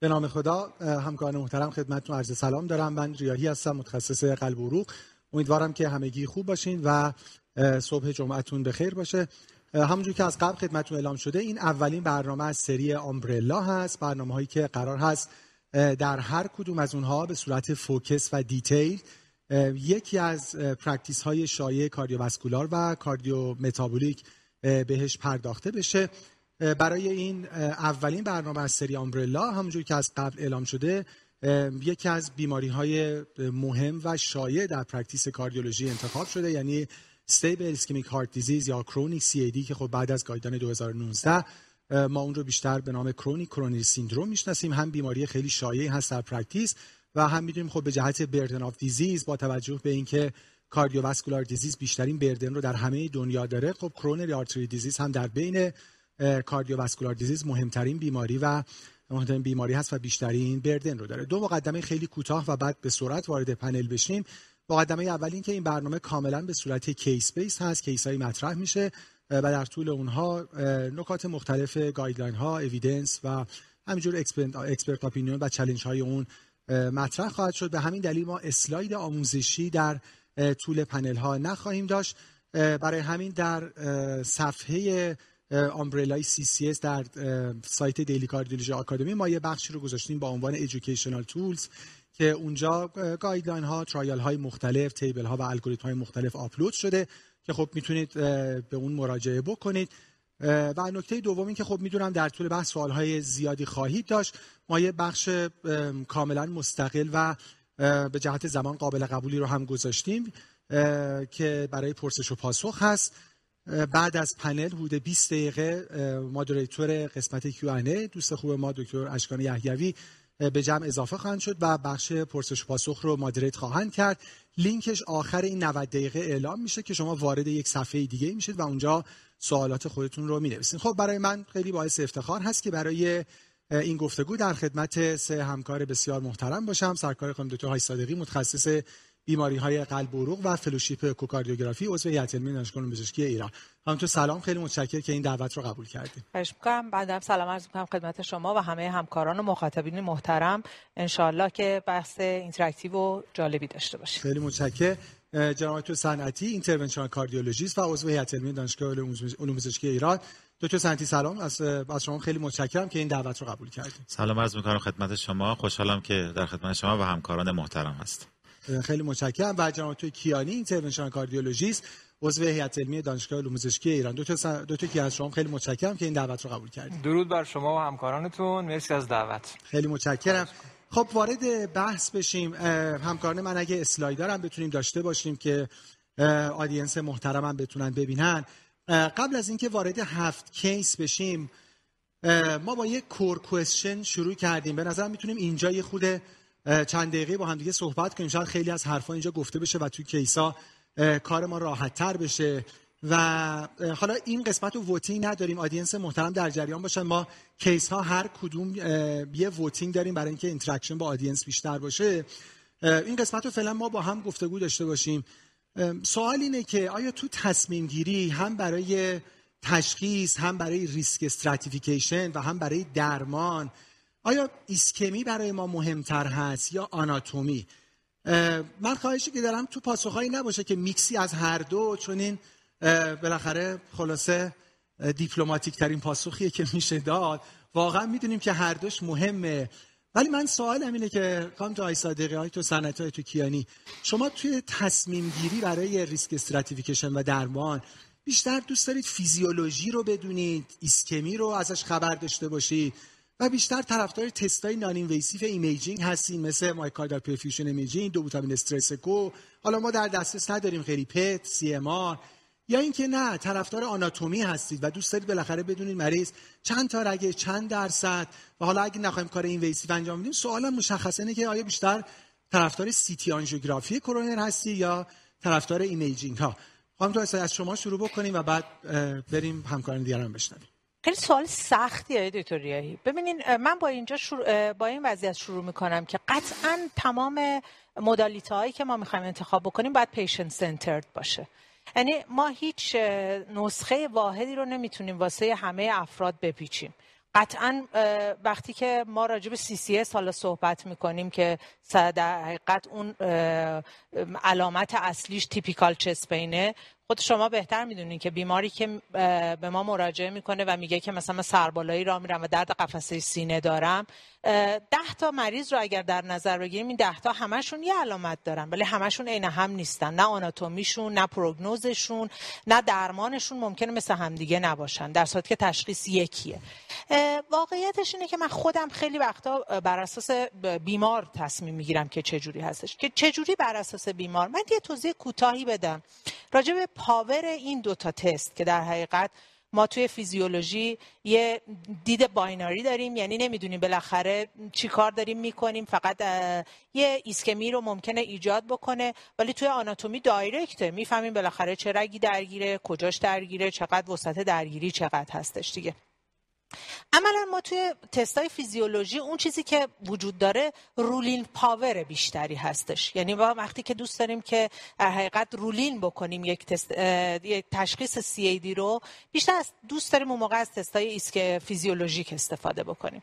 به نام خدا. همکاران محترم خدمتتون عرض سلام دارم. من ریاحی هستم، متخصص قلب و عروق. امیدوارم که همگی خوب باشین و صبح جمعتون بخیر باشه. همونجور که از قبل خدمتتون اعلام شده، این اولین برنامه از سری آمبرلا هست، برنامه‌هایی که قرار هست در هر کدوم از اونها به صورت فوکس و دیتیل یکی از پرکتیس های شایع کاردیوواسکولار و کاردیومتابولیک بهش پرداخته بشه. برای این اولین برنامه از سری آمبرلا، همونجور که از قبل اعلام شده، یکی از بیماری های مهم و شایع در پرکتیس کاردیولوژی انتخاب شده، یعنی استیبل ایسکمیک هارت دیزیز یا کرونیک CAD که خب بعد از گایدلاین 2019 ما اون رو بیشتر به نام کرونیک سیندروم میشناسیم. هم بیماری خیلی شایع هست در پرکتیس و هم میدونیم خب به جهت بردن آف دیزیز، با توجه به اینکه کاردیوواسکولار دیزیز بیشترین بردن رو در همه دنیا داره، خب کرونری آرتری دیزیز هم در بین کاردیوواسکولار دیزیز مهمترین بیماری و مهمترین بیماری هست و بیشترین بردن رو داره. دو مقدمه خیلی کوتاه و بعد به سرعت وارد پنل بشیم. مقدمه اول این که این برنامه کاملا به صورت کیس بیس هست، کیس‌های مطرح میشه و در طول اونها نکات مختلف گایدلاین ها، اوییدنس و همینجور اکسپرت اپینیون و چالش های اون مطرح خواهد شد. به همین دلیل ما اسلاید آموزشی در طول پنل ها نخواهیم داشت. برای همین در صفحه آمبرلای CCS در سایت دیلی کاردیولوژی آکادمی ما یه بخشی رو گذاشتیم با عنوان Educational Tools که اونجا گایدلاین ها، ترایال های مختلف، تیبل ها و الگوریتم های مختلف آپلود شده که خب میتونید به اون مراجعه بکنید. و نکته دوم این که خب میدونم در طول بحث سوال های زیادی خواهید داشت. ما یه بخش کاملا مستقل و به جهت زمان قابل قبولی رو هم گذاشتیم که برای پرسش و پاسخ هست. بعد از پنل حدود 20 دقیقه مودریتور قسمت Q&A دوست خوب ما دکتر اشکان یحیوی به جمع اضافه خواهند شد و بخش پرسش و پاسخ رو مودریت خواهند کرد. لینکش آخر این 90 دقیقه اعلام میشه که شما وارد یک صفحه دیگه میشید و اونجا سوالات خودتون رو مینویسید. خب برای من خیلی باعث افتخار هست که برای این گفتگو در خدمت سه همکار بسیار محترم باشم. سرکار خانم دکتر حاج صادقی، متخصص بیماری‌های قلب و عروق و فلوشیپ اکوکاردیوگرافی، عضو هیئت علمی دانشگاه پزشکی ایران. همونطور سلام، خیلی متشکرم که این دعوت رو قبول کردید. خواهش می‌کنم. بعدم سلام عرض می‌کنم خدمت شما و همه همکاران و مخاطبین محترم. انشالله که بحث اینتراکتیو و جالبی داشته باشیم. خیلی متشکرم. جناب دکتر صنعتی، اینترونشنال کاردیولوژیست و عضو هیئت علمی دانشگاه علوم پزشکی ایران. دکتر صنعتی سلام، از شما خیلی متشکرم که این دعوت رو قبول کردید. سلام عرض می‌کنم خدمت شما. خوشحالم که در خدمت شما و همکاران محترم هستم. خیلی متشکرم. و جناب دکتر کیانی، اینترونشنال کاردیولوژیست، عضو هیئت علمی دانشگاه علوم پزشکی ایران. دکتر کیانی از شما خیلی متشکرم که این دعوت رو قبول کردید. درود بر شما و همکارانتون، مرسی از دعوت. خیلی متشکرم. خب وارد بحث بشیم. همکاران من اگه اسلایدار هم بتونیم داشته باشیم که آدینس محترم هم بتونن ببینن. قبل از اینکه وارد 7 کیس بشیم، ما با یک کور کوئسچن شروع کردیم. به نظر میتونیم اینجا یه خود چند دقیقه با هم دیگه صحبت کنیم، شاید خیلی از حرفا اینجا گفته بشه و توی کیسا کار ما راحت تر بشه. و حالا این قسمت رو ووتینگ نداریم، آدینس محترم در جریان باشن. ما کیس ها هر کدوم یه ووتینگ داریم برای اینکه اینتراکشن با آدینس بیشتر باشه. این قسمت رو فعلا ما با هم گفتگو داشته باشیم. سوال اینه که آیا تو تصمیم گیری هم برای تشخیص، هم برای ریسک استراتیفیکیشن و هم برای درمان، آیا ایسکمی برای ما مهمتر هست یا آناتومی؟ من خواهشی که دارم تو پاسخهایی نباشه که میکسی از هر دو، چون این بالاخره خلاصه دیپلماتیک ترین پاسخیه که میشه داد. واقعا میدونیم که هر دوش مهمه، ولی من سوالم اینه که قام تو صادقی های تو، سنت های تو، کیانی، شما توی تصمیم گیری برای ریسک استراتیفیکیشن و درمان بیشتر دوست دارید فیزیولوژی رو بدونید، ایسکمی رو ازش خبر داشته باشید و بیشتر طرفدار تستای نان اینویسیو ایمیجینگ هستین، مثل مایوکاردال پرفیوژن ایمیجینگ، دو بوتامین استرس اکو، حالا ما در دسترس نداریم خیلی، پت، CMR، یا اینکه نه طرفدار آناتومی هستید و دوست دارید بالاخره بدونید مریض چند تا رگه، چند درصد. و حالا اگه نخوایم کار اینویسیو انجام بدیم، سوالم مشخصه اینه که آیا بیشتر طرفدار CT آنژیوگرافی کرونر هستی یا طرفدار ایمیجینگ ها؟ خانم تو از شما شروع بکنیم و بعد بریم همکاران دیگران هم بشنویم. خیلی سوال سختیه دکتر ریاحی. ببینین من با اینجا با این وضعیت شروع میکنم که قطعاً تمام مدالیته هایی که ما میخوایم انتخاب بکنیم باید پیشنت سنترد باشه. یعنی ما هیچ نسخه واحدی رو نمیتونیم واسه همه افراد بپیچیم. قطعا وقتی که ما راجع به CCS حالا صحبت میکنیم که در حقیقت اون علامت اصلیش تیپیکال چست پینه، خود شما بهتر میدونین که بیماری که به ما مراجعه میکنه و میگه که مثلا سربالایی را میرم و درد قفسه سینه دارم، 10 تا مریض رو اگر در نظر بگیریم این 10 تا همشون یه علامت دارن، ولی همشون عین هم نیستن، نه آناتومیشون، نه پروگنوزشون، نه درمانشون ممکنه مثل همدیگه نباشن، در صورتی که تشخیص یکیه. واقعیتش اینه که من خودم خیلی وقتا بر اساس بیمار تصمیم میگیرم که چجوری هستش. که چجوری بر اساس بیمار؟ من یه توضیح کوتاهی بدم راجع به پاور این 2 تا تست که در حقیقت ما توی فیزیولوژی یه دید بایناری داریم، یعنی نمیدونیم بالاخره چی کار داریم میکنیم، فقط یه ایسکمی رو ممکنه ایجاد بکنه، ولی توی آناتومی دایرکته، میفهمیم بالاخره چه رگی درگیره، کجاش درگیره، چقدر وسط درگیری چقدر هستش دیگه. عملا ما توی تستای فیزیولوژی اون چیزی که وجود داره رولین پاور بیشتری هستش، یعنی ما وقتی که دوست داریم که در حقیقت رولین بکنیم یک تشخیص CAD رو، بیشتر دوست داریم اون موقع از تستای ایسک فیزیولوژیک استفاده بکنیم.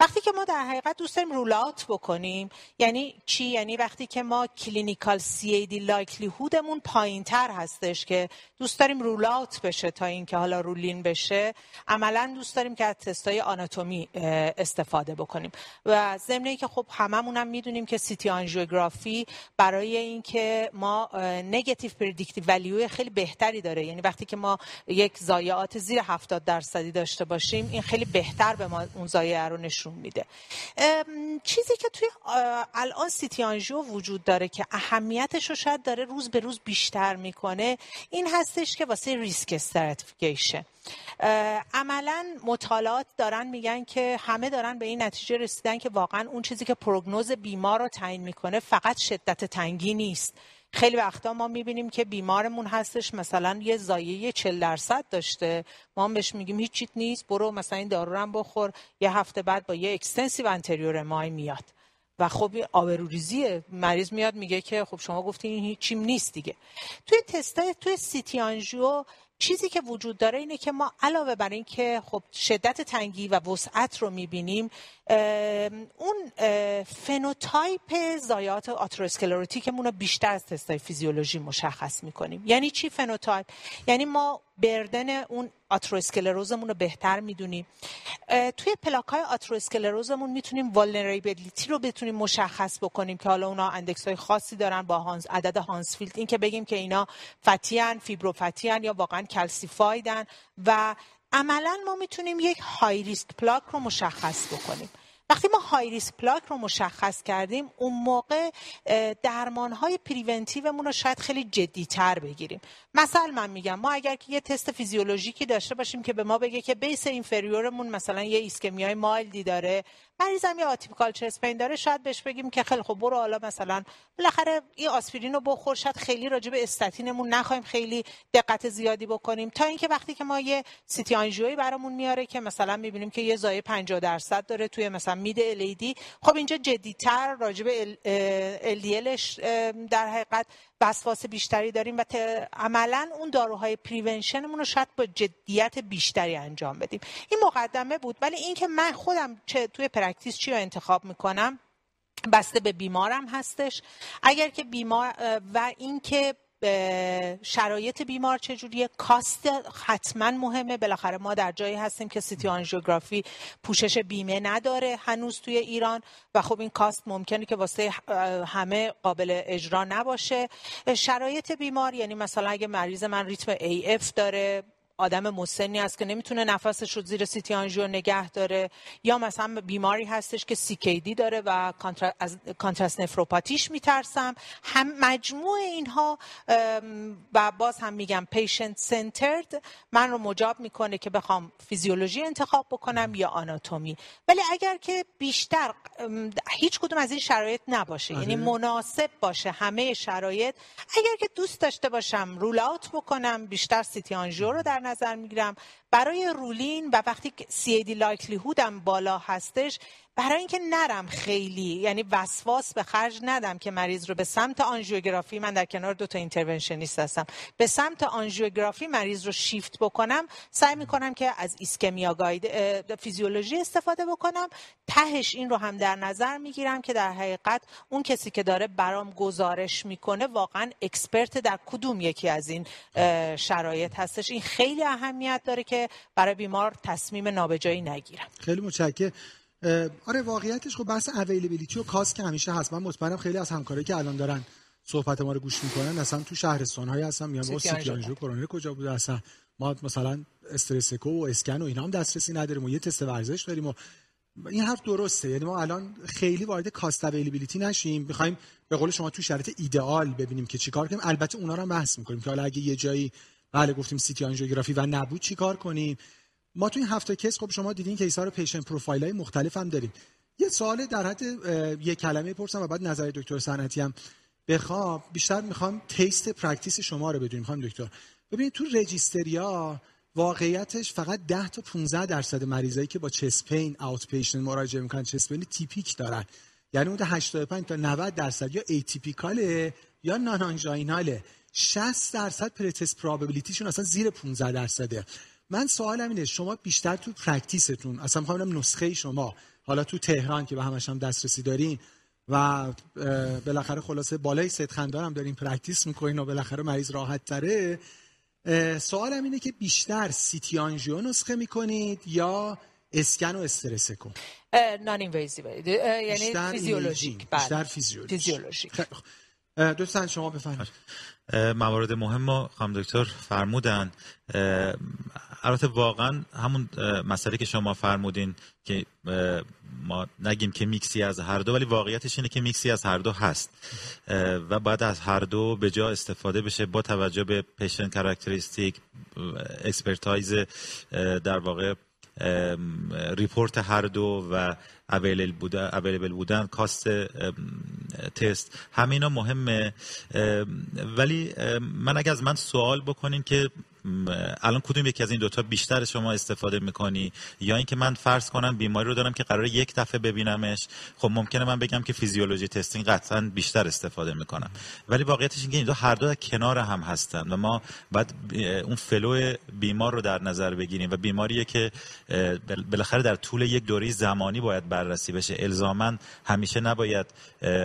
وقتی که ما در حقیقت دوست داریم رول آوت بکنیم، یعنی چی؟ یعنی وقتی که ما کلینیکال CAD لایکلیهودمون پایین‌تر هستش که دوست داریم رول آوت بشه تا اینکه حالا رولین بشه، عملاً دوست داریم که از تستای آناتومی استفاده بکنیم. و ضمن اینکه خب هممونم میدونیم که سی تی آنژیوگرافی برای اینکه ما نگاتیو پردیکتیو ولیو خیلی بهتری داره، یعنی وقتی که ما یک ضایعات زیر 70% داشته باشیم، این خیلی بهتر به ما اون ضایعه رو نشون میده. چیزی که توی الان سی تی آنژیو وجود داره که اهمیتش رو شاید داره روز به روز بیشتر میکنه، این هستش که واسه ریسک استراتیفیکیشن عملا مطالعات دارن میگن که همه دارن به این نتیجه رسیدن که واقعا اون چیزی که پروگنوز بیمار رو تعیین میکنه فقط شدت تنگی نیست. خیلی وقتا ما میبینیم که بیمارمون هستش مثلا یه ضایعه 40% داشته، ما هم بهش میگیم هیچ چیت نیست، برو مثلا این دارو رو هم بخور، یه هفته بعد با یه اکستنسیو انتریور مای میاد و خب آبروریزیه، مریض میاد میگه که خب شما گفتین این هیچ چیم نیست دیگه. توی تستای توی سی تی آنژیو چیزی که وجود داره اینه که ما علاوه بر این که خب شدت تنگی و وسعت رو میبینیم، اون فنوتایپ ضایعات آتروسکلروتیکمون رو بیشتر از تستای فیزیولوژی مشخص میکنیم. یعنی چی فنوتایپ؟ یعنی ما بردن اون آتروسکلروزمون رو بهتر میدونیم. توی پلاک‌های آتروسکلروزمون میتونیم والنریبیلیتی رو بتونیم مشخص بکنیم که حالا اونا اندکس‌های خاصی دارن با عدد هانسفیلد، این که بگیم که اینا فتیان، فیبروفتیان یا واقعا کلسیفایدن، و عملاً ما میتونیم یک های ریسک پلاک رو مشخص بکنیم. وقتی ما های ریسک پلاک رو مشخص کردیم، اون موقع درمان‌های پریونتیومون رو شاید خیلی جدی‌تر بگیریم. مثلا من میگم ما اگر که یه تست فیزیولوژیکی داشته باشیم که به ما بگه که بیس اینفریورمون مثلا یه ایسکمیای مایلدی داره، مریضم یه آتیپیکال چست پین داره، شاید بهش بگیم که خیلی خب برو حالا مثلا بالاخره این آسپرین رو بخور، شاید خیلی راجع به استاتینمون نخوایم خیلی دقت زیادی بکنیم. تا اینکه وقتی که ما یه سی تی آنژیوی برامون میاره که مثلا میبینیم که یه ضایعه 50% داره توی مثلا مید الیدی، خب اینجا جدی‌تر راجع به LDLش در حقیقت وسواس بیشتری داریم و عملاً اون داروهای پریونشنمون رو شاید با جدیت بیشتری انجام بدیم. این مقدمه بود، ولی اینکه من خودم چه توی پرکتیس چی رو انتخاب میکنم بسته به بیمارم هستش. اگر که بیمار و اینکه شرایط بیمار چجوریه، کاست حتما مهمه. بالاخره ما در جایی هستیم که سی تی آنژیوگرافی پوشش بیمه نداره هنوز توی ایران و خب این کاست ممکنه که واسه همه قابل اجرا نباشه. شرایط بیمار، یعنی مثلا اگه مریض من ریتم AF داره، آدم مسنی است که نمیتونه نفسش رو زیر سی تی آنژیو نگه داره، یا مثلا بیماری هستش که CKD داره و از کانتراست نفروپاتیش میترسم، هم مجموع اینها و باز هم میگم پیشنت سنترد من رو مجاب میکنه که بخوام فیزیولوژی انتخاب بکنم یا آناتومی. ولی اگر که بیشتر هیچ کدوم از این شرایط نباشه، یعنی مناسب باشه همه شرایط، اگر که دوست داشته باشم رول آوت بکنم، بیشتر سی تی آنژیو رو در نظر میگیرم برای رولین. و وقتی CAD لایکلیهودم بالا هستش، برای اینکه نرم خیلی، یعنی وسواس به خرج ندم که مریض رو به سمت آنژیوگرافی، من در کنار دو تا اینترونشنیست هستم، به سمت آنژیوگرافی مریض رو شیفت بکنم، سعی میکنم که از ایسکمیا گاید فیزیولوژی استفاده بکنم. تهش این رو هم در نظر میگیرم که در حقیقت اون کسی که داره برام گزارش میکنه واقعا اکسپرت در کدوم یکی از این شرایط هستش. این خیلی اهمیت داره که برای بیمار تصمیم نابجایی نگیرم. خیلی متشکرم. آره واقعیتش خب بحث اویلیبیلیتی و کاست که همیشه هست. من مطمئنم خیلی از همکارایی که الان دارن صحبت ما رو گوش میکنن اصلا تو شهرستان‌های اصلا میان با سیتی آنژیو کرونری کجا بوده، اصلا ما مثلا استرس اکو و اسکن و اینا هم دسترسی نداریم و یه تست ورزش داریم و این حرف درسته. یعنی ما الان خیلی وارد کاست اویلیبیلیتی نشیم، می‌خوایم به قول شما تو شرایط ایدئال ببینیم که چیکار کنیم. البته اونا رو هم بحث می‌کنیم که حالا اگه یه جایی بله گفتیم سیتی آنژیوگرافی و نبود چیکار کنیم. ما تو این 7 کیس خب شما دیدین کیس‌ها رو پیشنت پروفایل‌های مختلف هم داریم. یه سوال در حد یک کلمه پرسم و بعد نظر دکتر صنعتی هم بخوام. بیشتر می‌خوام تست پرکتیس شما رو بدونیم. می‌خوام دکتر ببینید تو رجیستریا واقعیتش فقط 10 تا 15% مریضایی که با چست پین اوت پیشنت مراجعه می‌کنن چست پین تیپیک دارن، یعنی اون 85 تا 90% یا ایتیپیکاله یا نان آنژیناله. 60% پرتست پراببلیتیشون اصلا زیر 15%. من سوالم اینه شما بیشتر تو پرکتیستون اصلا می‌خوام ببینم نسخه شما حالا تو تهران که به همش هم دسترسی دارین و بالاخره خلاصه بالای صدخندان هم دارین پرکتیس می‌کنین و بالاخره مریض راحت‌تره، سوالم اینه که بیشتر سیتی آنژیو نسخه می‌کنید یا اسکن و استرس اکو؟ نان اینویزیو، یعنی فیزیولوژیک. بیشتر فیزیولوژیک. دوستان شما بفرمایید. موارد مهم ما خانم دکتر فرمودن. البته واقعا همون مسئله که شما فرمودین که ما نگیم که میکسی از هر دو، ولی واقعیتش اینه که میکسی از هر دو هست و باید از هر دو به جا استفاده بشه با توجه به پیشنت کاراکتریستیک، اکسپرتایز، در واقع ریپورت هر دو و اویلیبل بودن کاست تست. همینا مهمه. ولی من اگه از من سوال بکنین که الان کدوم یکی از این دوتا بیشتر شما استفاده میکنی، یا اینکه من فرض کنم بیماری رو دارم که قراره یک دفعه ببینمش، خب ممکنه من بگم که فیزیولوژی تستینگ قطعا بیشتر استفاده میکنم، ولی واقعیتش اینه که این دو هر دو کنار هم هستن و ما باید اون فلو بیمار رو در نظر بگیریم و بیماریه که بالاخره در طول یک دوره زمانی باید بررسی بشه. الزاماً همیشه نباید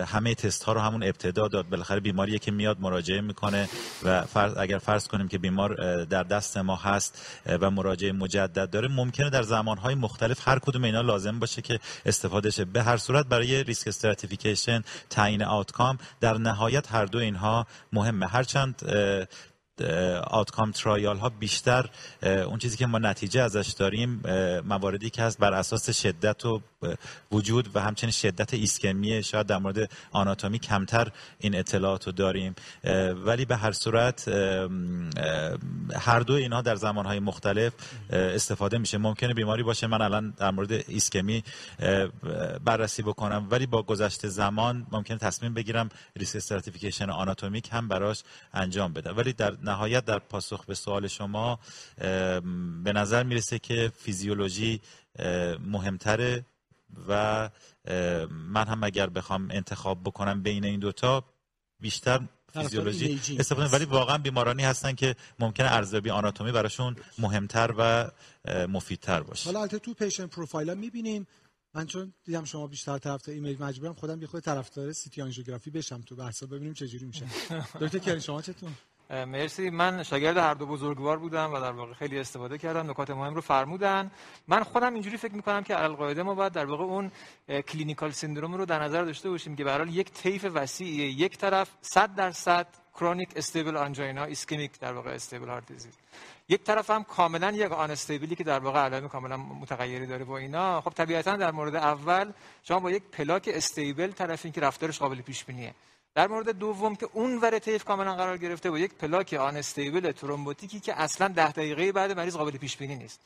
همه تست ها رو همون ابتدا داد. بالاخره بیماریه که میاد مراجعه میکنه و اگر فرض کنیم که بیمار در دست ما هست و مراجعه مجدد داره، ممکنه در زمانهای مختلف هر کدوم اینا لازم باشه که استفاده شه. به هر صورت برای ریسک استراتیفیکیشن، تعیین آوتکام، در نهایت هر دو اینها مهمه. هرچند آوتکام ترایال ها بیشتر اون چیزی که ما نتیجه ازش داریم مواردی که هست بر اساس شدت و وجود و همچنین شدت ایسکمیه، شاید در مورد آناتومی کمتر این اطلاعات رو داریم، ولی به هر صورت هر دو اینها در زمانهای مختلف استفاده میشه. ممکنه بیماری باشه من الان در مورد ایسکمی بررسی بکنم، ولی با گذشت زمان ممکنه تصمیم بگیرم ریسک استراتیفیکیشن آناتومیک هم براش انجام بدم. ولی در نهایت در پاسخ به سوال شما به نظر میرسه که فیزیولوژی مهمتره و من هم اگر بخوام انتخاب بکنم بین این دوتا بیشتر فیزیولوژی استفاده می‌کنم، ولی واقعا بیمارانی هستن که ممکنه ارزیابی آناتومی براشون مهمتر و مفیدتر باشه. حالا البته تو پیشنت پروفایل ها می‌بینیم. من چون دیدم شما بیشتر طرفدار ایمیل، مجبورم خودم یه خود طرفدار سیتی آنژیوگرافی بشم تو بحثا، ببینیم چه جوری میشه. دکتر کریم شما چطور؟ مرسی. من شاگرد هر دو بزرگوار بودم و در واقع خیلی استفاده کردم. نکات مهم رو فرمودن. من خودم اینجوری فکر می‌کنم که القاعده ما باید در واقع اون کلینیکال سندروم رو در نظر داشته باشیم که به هر حال یک طیف وسیعیه. یک طرف 100% کرونیک استیبل آنژینا ایسکمیک، در واقع استیبل هارت دیزیز، یک طرف هم کاملا یک آن استیبلی که در واقع علائم کاملا متغیری داره و اینا. خب طبیعتاً در مورد اول شما با یک پلاک استیبل طرفین که رفتارش قابل پیش بینیه. در مورد دوم که اون ور طیف کاملا قرار گرفته با یک پلاک آن استیبل ترومبوتیکی که اصلا 10 دقیقه بعد مریض قابل پیش بینی نیست.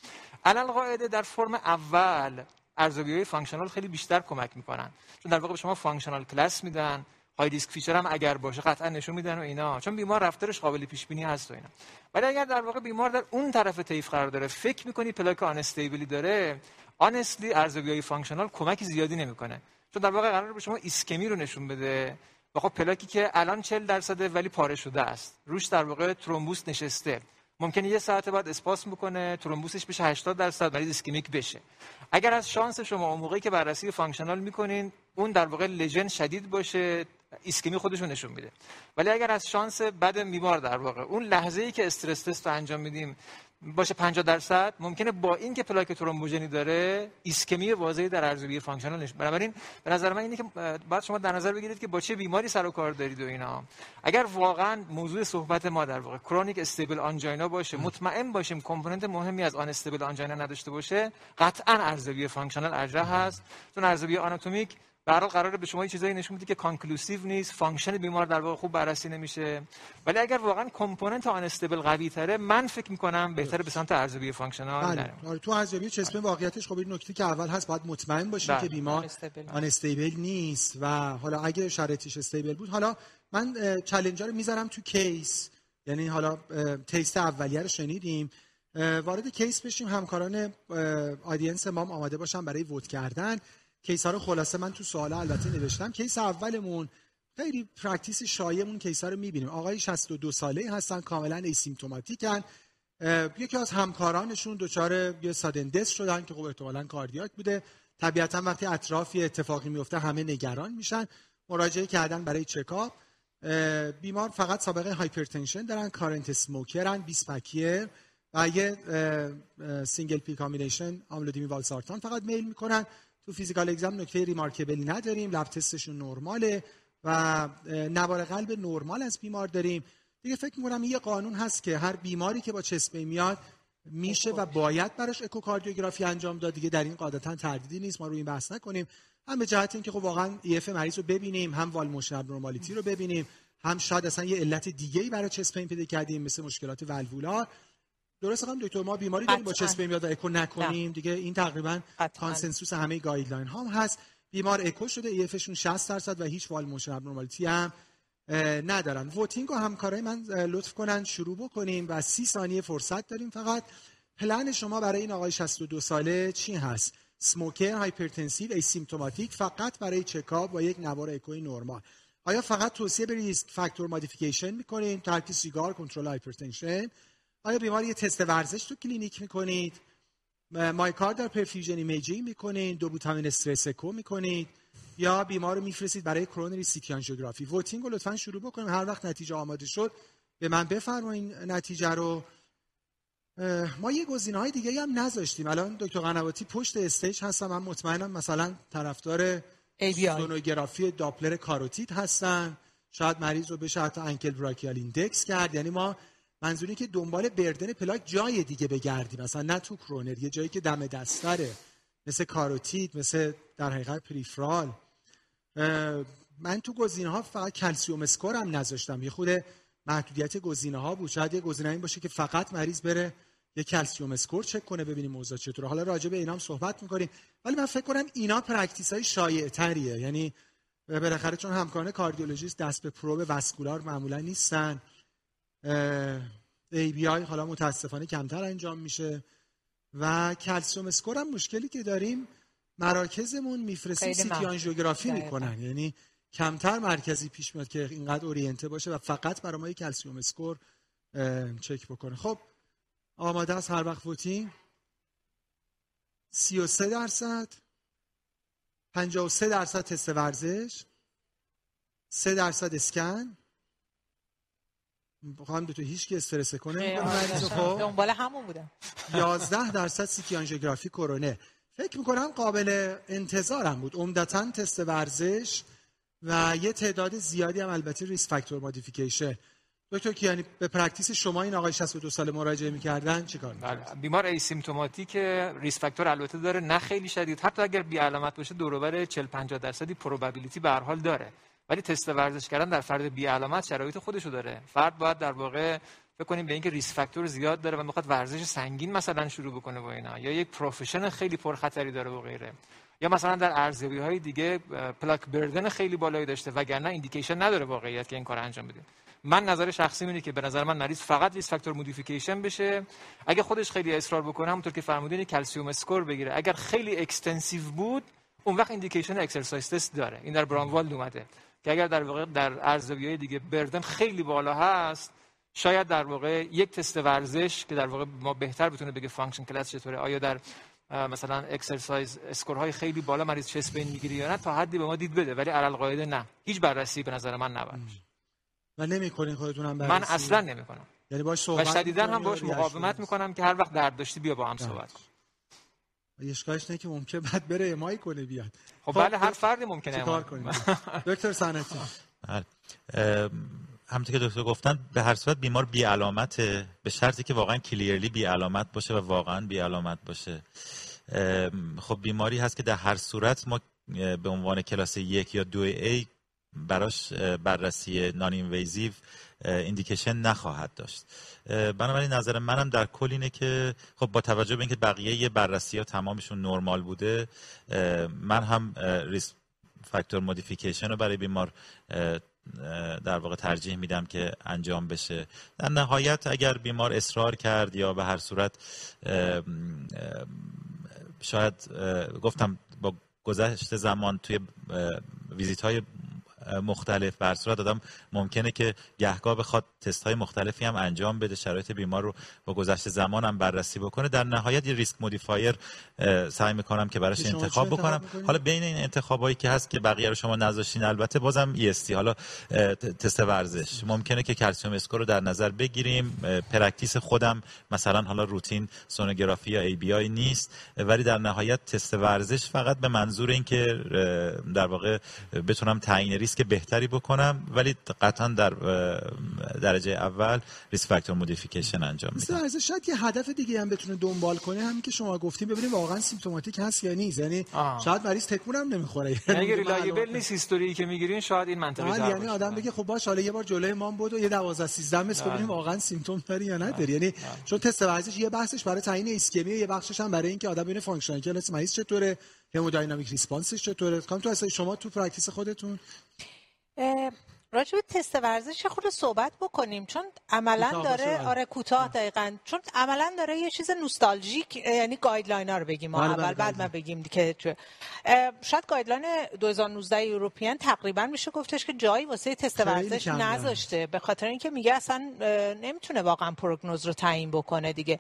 علل قاعده در فرم اول ارزیابی‌های فانکشنال خیلی بیشتر کمک می‌کنن، چون در واقع به شما فانکشنال کلاس میدن، های ریسک فیچر هم اگر باشه قطعا نشون میدن و اینا، چون بیمار رفتارش قابل پیش بینی هست و اینا. ولی اگر در واقع بیمار در اون طرف طیف قرار داره، فکر می‌کنی پلاک آن استیبلی داره، honestly ارزیابی‌های فانکشنال کمک زیادی نمی‌کنه، چون در واقع قراره به شما ایسکمی رو نشون بده و خب پلاکی که الان 40% ولی پاره شده است، روش در واقع ترومبوس نشسته، ممکنه یه ساعت بعد اسپاس میکنه ترومبوسش بشه 80% ولی ایسکمیک بشه. اگر از شانس شما اون موقعی که بررسی فانکشنال میکنین اون در واقع لژن شدید باشه، ایسکمی خودش رو نشون میده. ولی اگر از شانس بد بیمار در واقع اون لحظه‌ای که استرس تست رو انجام میدیم باشه 50%، ممکنه با این که پلاک ترومبوژنی داره ایسکمی واضحی در ارزیابی فانکشنال نشه. بنابراین به نظر من اینه که باید شما در نظر بگیرید که با چه بیماری سر و کار دارید و اینا. اگر واقعا موضوع صحبت ما در واقع کرونیک استیبل آنژینا باشه، مطمئن باشیم کامپوننت مهمی از آن استیبل آنژینا نداشته باشه، قطعا ارزیابی فانکشنال ارجح هست. چون ارزیابی آناتومیک به هر حال قراره به شما یه چیزایی نشون بده که کانکلوسیو نیست، فانکشن بیمار در واقع خوب بررسی نمیشه. ولی اگر واقعا کامپوننت آن استیبل قوی تره، من فکر می‌کنم بهتره به سمت ارزیابی فانکشنال بریم. آره تو ارزیابی چسبه واقعیتش خب این نکته که اول هست باید مطمئن باشیم که بیمار آن استیبل نیست و حالا اگه شرایطش استیبل بود، حالا من چالنج رو میذارم تو کیس، یعنی حالا تست اولیه رو شنیدیم، وارد کیس بشیم، همکاران آدینس ما هم آماده باشن برای ووت کردن. کیسا رو خلاصه من تو سوالا البته نوشتم. کیس اولمون خیلی پرکتیس شایعمون کیسا رو می‌بینیم. آقای 62 ساله‌ای هستن، کاملا ایسیمپتوماتیکن. یکی از همکارانشون دچار یه سادن دث شدن که خب احتمالاً کاردیاک بوده. طبیعتاً وقتی اطرافی اتفاقی میفته همه نگران میشن. مراجعه کردن برای چکاپ. بیمار فقط سابقه هایپرتنشن دارن، کارنت اسموکرن، 20 پکیه و یه سینگل پی کامبینیشن آملودیمی والسارتان فقط میل می‌کنن. تو فیزیکال اگزم نکته ریمارکبلی نداریم، لب تستشون نرماله و نوار قلب نرمال از بیمار داریم. دیگه فکر می‌کنم یه قانون هست که هر بیماری که با چسبه میاد میشه و باید براش اکوکاردیوگرافی انجام داد. دیگه در این قاعدتاً تردیدی نیست، ما روی این بحث نکنیم. هم به جهت اینکه خب واقعاً EF مریض رو ببینیم، هم وال موشن ابنورمالیتی رو ببینیم، هم شاید اصلا یه علت دیگه‌ای برای چسبه پیدا کردیم مثل مشکلات والوولار. درست هم دکتر ما بیماری داریم با چسبه میاد اکو نکنیم، دیگه این تقریبا کانسنسوس همه گایدلاین ها هم هست. بیمار اکو شده، EFشون 60% و هیچ وال موشن ابنورمالیتی هم ندارن. ووتینگ و همکارای من لطف کنن شروع بکنیم و 30 ثانیه فرصت داریم. فقط پلن شما برای این آقای 62 ساله چی هست؟ اسموکر، هایپرتنسیو، ایسیمپتوماتیک، فقط برای چکاپ با یک نوار اکوی نرمال. آیا فقط توصیه به ریسک فاکتور مودیفیکیشن می‌کنین؟ ترک سیگار، کنترل هایپرتنشن. آیا بیماری تست ورزش تو کلینیک میکنید؟ مایوکاردال پرفیوژن ایمیجینگ میکنید؟ دو بوتامین استرس اکو میکنید؟ یا بیمار رو میفرستید برای کرونری سی تی آنژیوگرافی؟ ووتینگ رو لطفاً شروع بکنیم. هر وقت نتیجه آماده شد به من بفرمایید نتیجه رو. ما یه گزینه‌های دیگه‌ای هم نذاشتیم. الان دکتر قنواتی پشت استیج هستم، من مطمئنم مثلا طرفدار سونوگرافی داپلر کاروتید هستن، شاید مریض رو بشه حتی انکل براکیال ایندکس کرد. یعنی ما منظوری که دنبال بردن پلاک جای دیگه بگردیم، مثلا نه تو کرونر، یه جایی که دم دستره مثل کاروتید، مثل در حقیقت پریفرال. من تو گزینه‌ها فقط کلسیوم اسکور هم نذاشتم، یه خود محدودیت گزینه‌ها بود. شاید یه گزینه این باشه که فقط مریض بره یه کلسیوم اسکور چک کنه ببینیم اوضاع چطوره. حالا راجع به اینا هم صحبت می‌کنیم، ولی من فکر کنم اینا پرکتیس‌های شایع‌تریه. یعنی بالاخره چون همکاران کاردیولوژیست دست به پروب واسکولار معمولا نیستن، ای بی آی حالا متاسفانه کمتر انجام میشه و کلسیوم اسکور هم مشکلی که داریم مراکزمون میفرستن سی تی آنژیوگرافی میکنن، یعنی کمتر مرکزی پیش میاد که اینقدر اورینته باشه و فقط برای ما کلسیوم اسکور چک بکنه. خب آماده است هر وقت ووتینگ. 33%، 53% تست ورزش، 3% اسکن. بخوام دو تا هیچ کی استرس کنه خب دنبال همون بودم. 11% سی تی آنژیوگرافی کرونه. فکر می‌کنم قابل انتظارم بود. عمدتاً تست ورزش و یه تعداد زیادی هم البته ریس فاکتور مودیفیکیشن. دکتر کیانی به پرکتیس شما این آقای 62 ساله مراجعه می‌کردن چیکار می‌کردن؟ بیمار ایسیمپتوماتیک، ریس فاکتور البته داره، نه خیلی شدید، حتی اگر بی علامت باشه دور و بر 40-50% پروببیلیتی به هر حال داره. ولی تست ورزش کردن در فرد بی علامت شرایط خودشو داره. فرد باید در واقع فکر کنیم به اینکه ریس فاکتور زیاد داره و میخواد ورزش سنگین مثلا شروع بکنه و اینا، یا یک پروفشن خیلی پرخطری داره و غیره، یا مثلا در ارزیابی‌های دیگه پلاک بردن خیلی بالایی داشته، وگرنه ایندیکیشن نداره واقعیت که این کار انجام بده. من نظر شخصی اینه که به نظر من مریض فقط ریسک فاکتور مودیفیکیشن بشه. اگه خودش خیلی اصرار بکنه، همونطور که فرمودین کلسیم اسکور بگیره. اگر خیلی اکستنسیو بود، اون وقت ایندیکیشن اکسرسایز تست داره. این در برانوالد اومده که اگر در واقع در ارزیابی‌های دیگه بردن خیلی بالا هست، شاید در واقع یک تست ورزش که در واقع ما بهتر بتونه بگه فانکشن کلاس چطوره، آیا در مثلا اکسرسایز اسکورهای خیلی بالا مریض چست پین میگیره یا نه، تا حدی به ما دید بده، ولی علالقاعده نه، هیچ بررسی به نظر من نباشه. و نمی‌کنین خودتون هم بررسی؟ من اصلا نمی‌کنم، یعنی باهاش صحبت و شدیداً هم باهاش مقاومت می‌کنم که هر وقت درد داشتی بیا با هم صحبت کن. اشکالش نه که ممکنه بعد بره امای کنه بیاد. خب بله، هر فردی ممکنه کار کنه. دکتر صنعتی، همونطور که دکتر گفتن، به هر صورت بیمار بی علامته، به شرطی که واقعا کلیرلی بی علامت باشه و واقعا بی علامت باشه. خب بیماری هست که در هر صورت ما به عنوان کلاس 1 یا 2 ای براش بررسی نان اینویزیو ایندیکیشن نخواهد داشت. بنابراین نظر منم در کل اینه که خب با توجه به اینکه بقیه بررسی ها تمامشون نرمال بوده، من هم ریسک فاکتور مودیفیکیشن رو برای بیمار در واقع ترجیح میدم که انجام بشه. در نهایت اگر بیمار اصرار کرد یا به هر صورت شاید گفتم با گذشت زمان توی ویزیت های مختلف به هر صورت آدم ممکنه که گهگاه بخواد تست های مختلفی هم انجام بده، شرایط بیمار رو با گذشت زمان هم بررسی بکنه. در نهایت یه ریسک مودیفایر سعی میکنم که براش انتخاب بکنم. حالا بین این انتخابایی که هست که بقیه رو شما نذاشتین، البته بازم EST، حالا تست ورزش، ممکنه که کلسیم اسکور رو در نظر بگیریم. پرکتیس خودم مثلا حالا روتین سونوگرافی یا ABI نیست، ولی در نهایت تست ورزش فقط به منظور اینکه در واقع بتونم تعیین ریسک که بهتری بکنم، ولی قطعا در درجه اول ریسک فاکتور مودیفیکیشن انجام میدم. مثلا شاید یه هدف دیگه هم بتونه دنبال کنه، همین که شما گفتیم، ببینیم واقعا سیمپتوماتیک هست یا نیست. یعنی شاید مریض تکون هم نمیخوره، یعنی ریلایبل نیست هیستوری که میگیرین، شاید این منطقی باشه. یعنی آدم بگه خب باشه، حالا یه بار جلوی مام بود و یه 12 13 مس ببینیم واقعا سیمپتوم داره یا نداره. یعنی چون تست ورزش یه بحثش برای تعیین ایسکمی، یه بخشش هم برای اینکه آدم ببینه فانکشنال کلاس مریض چطوره، همودینامیک ریسپانسش چطوره. کام تو اصلا شما تو پرکتیس خودتون راجع به تست ورزش خود صحبت بکنیم، چون عملاً داره کوتاه دقیقاً، چون عملاً داره یه چیز نوستالژیک، یعنی گایدلاین‌ها رو بگیم اول، بعد ما بگیم که شاید گایدلاین 2019 اروپیان تقریباً میشه گفتش که جایی واسه تست ورزش نذاشته، به خاطر اینکه میگه اصلاً نمیتونه واقعاً پروگنوز رو تعیین بکنه دیگه.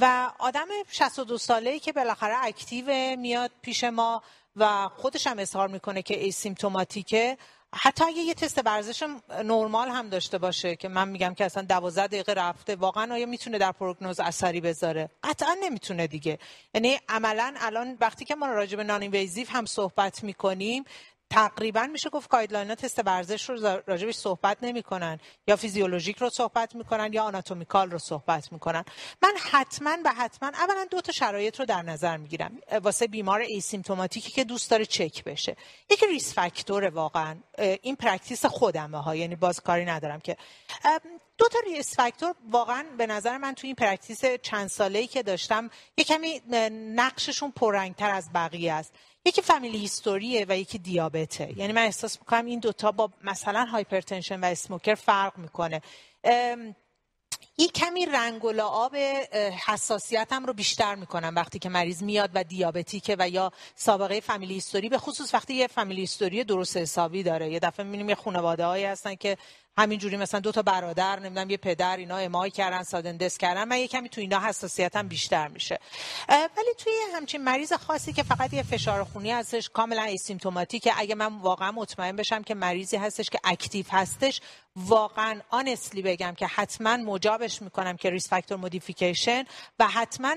و آدم 62 ساله‌ای که بالاخره اکتیو میاد پیش ما و خودش هم اظهار میکنه که ایسیمپتوماتیکه، حتی اگه یه تست ورزش نرمال هم داشته باشه که من میگم که اصلا 12 دقیقه رفته، واقعا آیا میتونه در پروگنوز اثری بذاره؟ قطعا نمیتونه دیگه. یعنی عملا الان وقتی که ما راجع به نان اینویزیو هم صحبت میکنیم، تقریبا میشه گفت گایدلاین ها تست ورزش رو راجبش صحبت نمیکنن، یا فیزیولوژیک رو صحبت میکنن یا آناتومیکال رو صحبت میکنن. من حتما اولا دو تا شرایط رو در نظر میگیرم واسه بیمار ایسیمپتوماتیکی که دوست داره چک بشه. یکی ریس فاکتوره، واقعا این پرکتیس خودمه ها، یعنی باز کاری ندارم که دو تا ریس فاکتور واقعا به نظر من تو این پرکتیس چند ساله‌ای که داشتم یه کمی نقششون پررنگ‌تر از بقیه است. یکی فامیلی هیستوریه و یکی دیابته. یعنی من احساس میکنم این دوتا با مثلا هایپرتنشن و اسموکر فرق میکنه. این کمی رنگ و لعاب حساسیتم رو بیشتر میکنم وقتی که مریض میاد و دیابتیکه و یا سابقه فامیلی هیستوری، به خصوص وقتی یه فامیلی هیستوری درست حسابی داره. یه دفعه میبینیم یه خانواده‌هایی هستن که همینجوری مثلا دو تا برادر، نمیدونم یه پدر، اینا امای کردن، سادن دست کردن. من یکمی تو اینا حساسیتم بیشتر میشه. ولی توی همچین مریض خاصی که فقط یه فشار خونی هستش، کاملا ایسیمپتوماتیکه، اگه من واقعا مطمئن بشم که مریضی هستش که اکتیو هستش، واقعا آنستلی بگم که حتما مجابش میکنم که ریس فاکتور مودیفیکیشن و حتما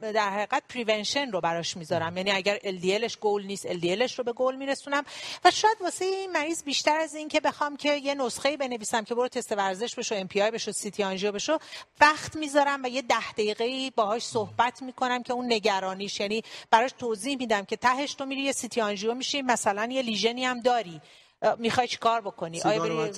در حقیقت پریونشن رو براش میذارم. یعنی اگر LDLش گول نیست، LDLش رو به گول میرسونم. و شاید واسه این مریض بیشتر از این که بخوام که یه نسخه بنویسم که برو تست ورزش بشو، MPI بشو، CT آنژیو بشو، وقت میذارم و یه 10 دقیقه‌ای باهاش صحبت میکنم که اون نگرانیش، یعنی براش توضیح میدم که تهش تو میری یه CT آنژیو میشی، مثلا یه لیژنی هم داری میخوای چیکار بکنی؟ آیا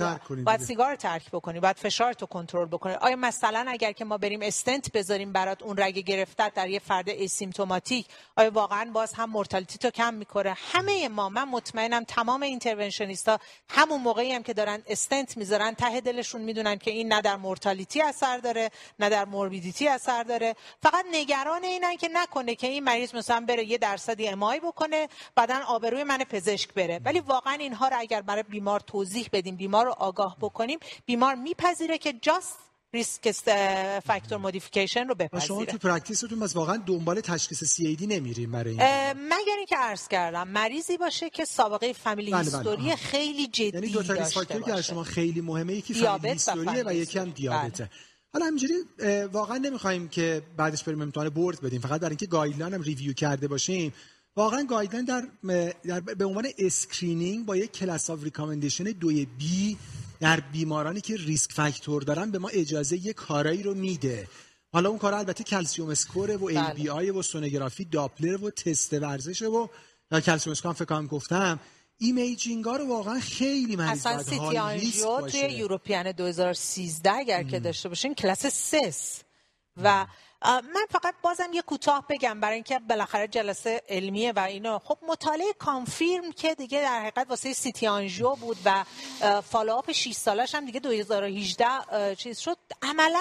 باید سیگار رو ترک بکنی؟ باید فشارت رو کنترل بکنی؟ آیا مثلا اگر که ما بریم استنت بذاریم برات اون رگ گرفتت در یه فرد اسیمپتوماتیک، آیا واقعا باز هم مورتالتی تو کم میکنه؟ همه ما، من مطمئنم تمام اینترونشنیستا همون موقعی هم که دارن استنت میذارن ته دلشون میدونن که این نه در مورتالتی اثر داره، نه در موربیدیتی اثر داره، فقط نگران اینن که نکنه که این مریض مثلا بره یه درصدی امای بکنه، بعدن آبروی من پزشک بره. ولی واقعا اینها رو اگر برای بیمار توضیح بدیم، بیمار رو آگاه بکنیم، بیمار میپذیره که جاست ریسک فاکتور مودیفیکیشن رو بپذیره. شما تو پرکتیستون بس واقعا دنبال تشخیص سی ای دی نمیریم برای این؟ مگر اینکه عرض کردم مریضی باشه که سابقه فامیلی هیستوری خیلی جدی داشته باشه. یعنی دو تا ریسک فاکتور که برای شما خیلی مهمه، یکی فامیلی هیستوریه و یکی هم دیابته. حالا همینجوری واقعا نمیخوایم که بعدش بریم امتحان بورد بدیم، فقط برای اینکه گایدلاین هم ریویو کرده باشیم. واقعا گایدلاین در به عنوان اسکرینینگ با یک کلاس اف ریکامندیشن 2B در بیمارانی که ریسک فاکتور دارن به ما اجازه یک کارایی رو میده. حالا اون کارا البته کلسیوم اسکوره و ال بی آی و سونوگرافی داپلر و تست ورزشه و کلسیوم اسکان فکر کنم گفتم. ایمیجینگ ها رو واقعا خیلی مریض باید حال ریسک باشه. توی یوروپیان 2013 اگر که داشته باشین کلاس 3 و من فقط بازم یه کوتاه بگم برای اینکه بالاخره جلسه علمیه و اینا. خب مطالعه کانفیرم که دیگه در حقیقت واسه سی تی آنژیو بود و فالوآپ 6 سالش هم دیگه 2018 چیز شد، عملاً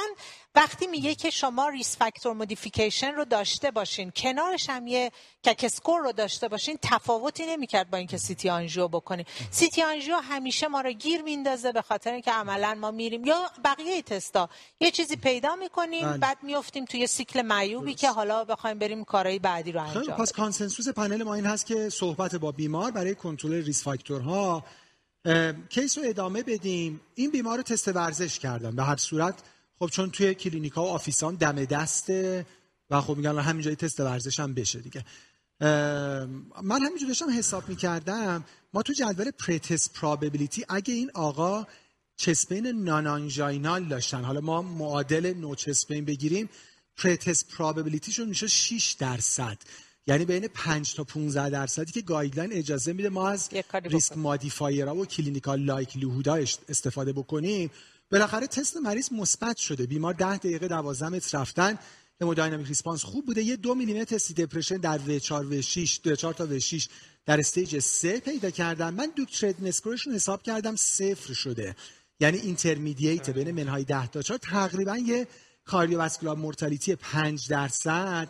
وقتی میگه که شما ریس فاکتور مودیفیکیشن رو داشته باشین، کنارش هم یه کک اسکور رو داشته باشین، تفاوتی نمی‌کرد با اینکه سی تی آنژیو بکنین. سی تی آنژیو همیشه ما رو گیر میندازه به خاطر اینکه عملاً ما میریم یا بقیه تستا یه چیزی پیدا می‌کنیم بعد میافتیم توی سیکل معیوبی که حالا بخوایم بریم کارهای بعدی رو انجام بدیم. پس کانسنسوس پنل ما این هست که صحبت با بیمار برای کنترل ریس فاکتورها کیس رو ادامه بدیم. این بیمار رو تست ورزش کردن به هر صورت، خب چون توی کلینیک‌ها و آفیس‌ها دم دسته و خب میگن همینجای تست ورزش هم بشه دیگه. من همینجوری داشتم حساب می‌کردم، ما تو جدول پرتست پراببیلیتی اگه این آقا چسپین نان آنژینال داشتن، حالا ما معادل نو چسپین بگیریم، پرتست پراببیلیتیشون میشه 6%، یعنی بین 5 تا 15 درصدی که گایدلاین اجازه میده ما از ریسک مودیفایرها و کلینیکال لایکلیهودا استفاده بکنیم. بالاخره تست مریض مثبت شده، بیمار 10 دقیقه 12 متر رفتن، هموداینامیک ریسپانس خوب بوده، یه 2 میلیمتر سی دپرشن در و 4 تا و 6 در استیج 3 پیدا کردن. من دوکترین اسکورشون حساب کردم 0 شده، یعنی اینترمدییت بین منهای 10 تا 4 تقریبا یه کاردیوواسکولار مورتالیتی 5%،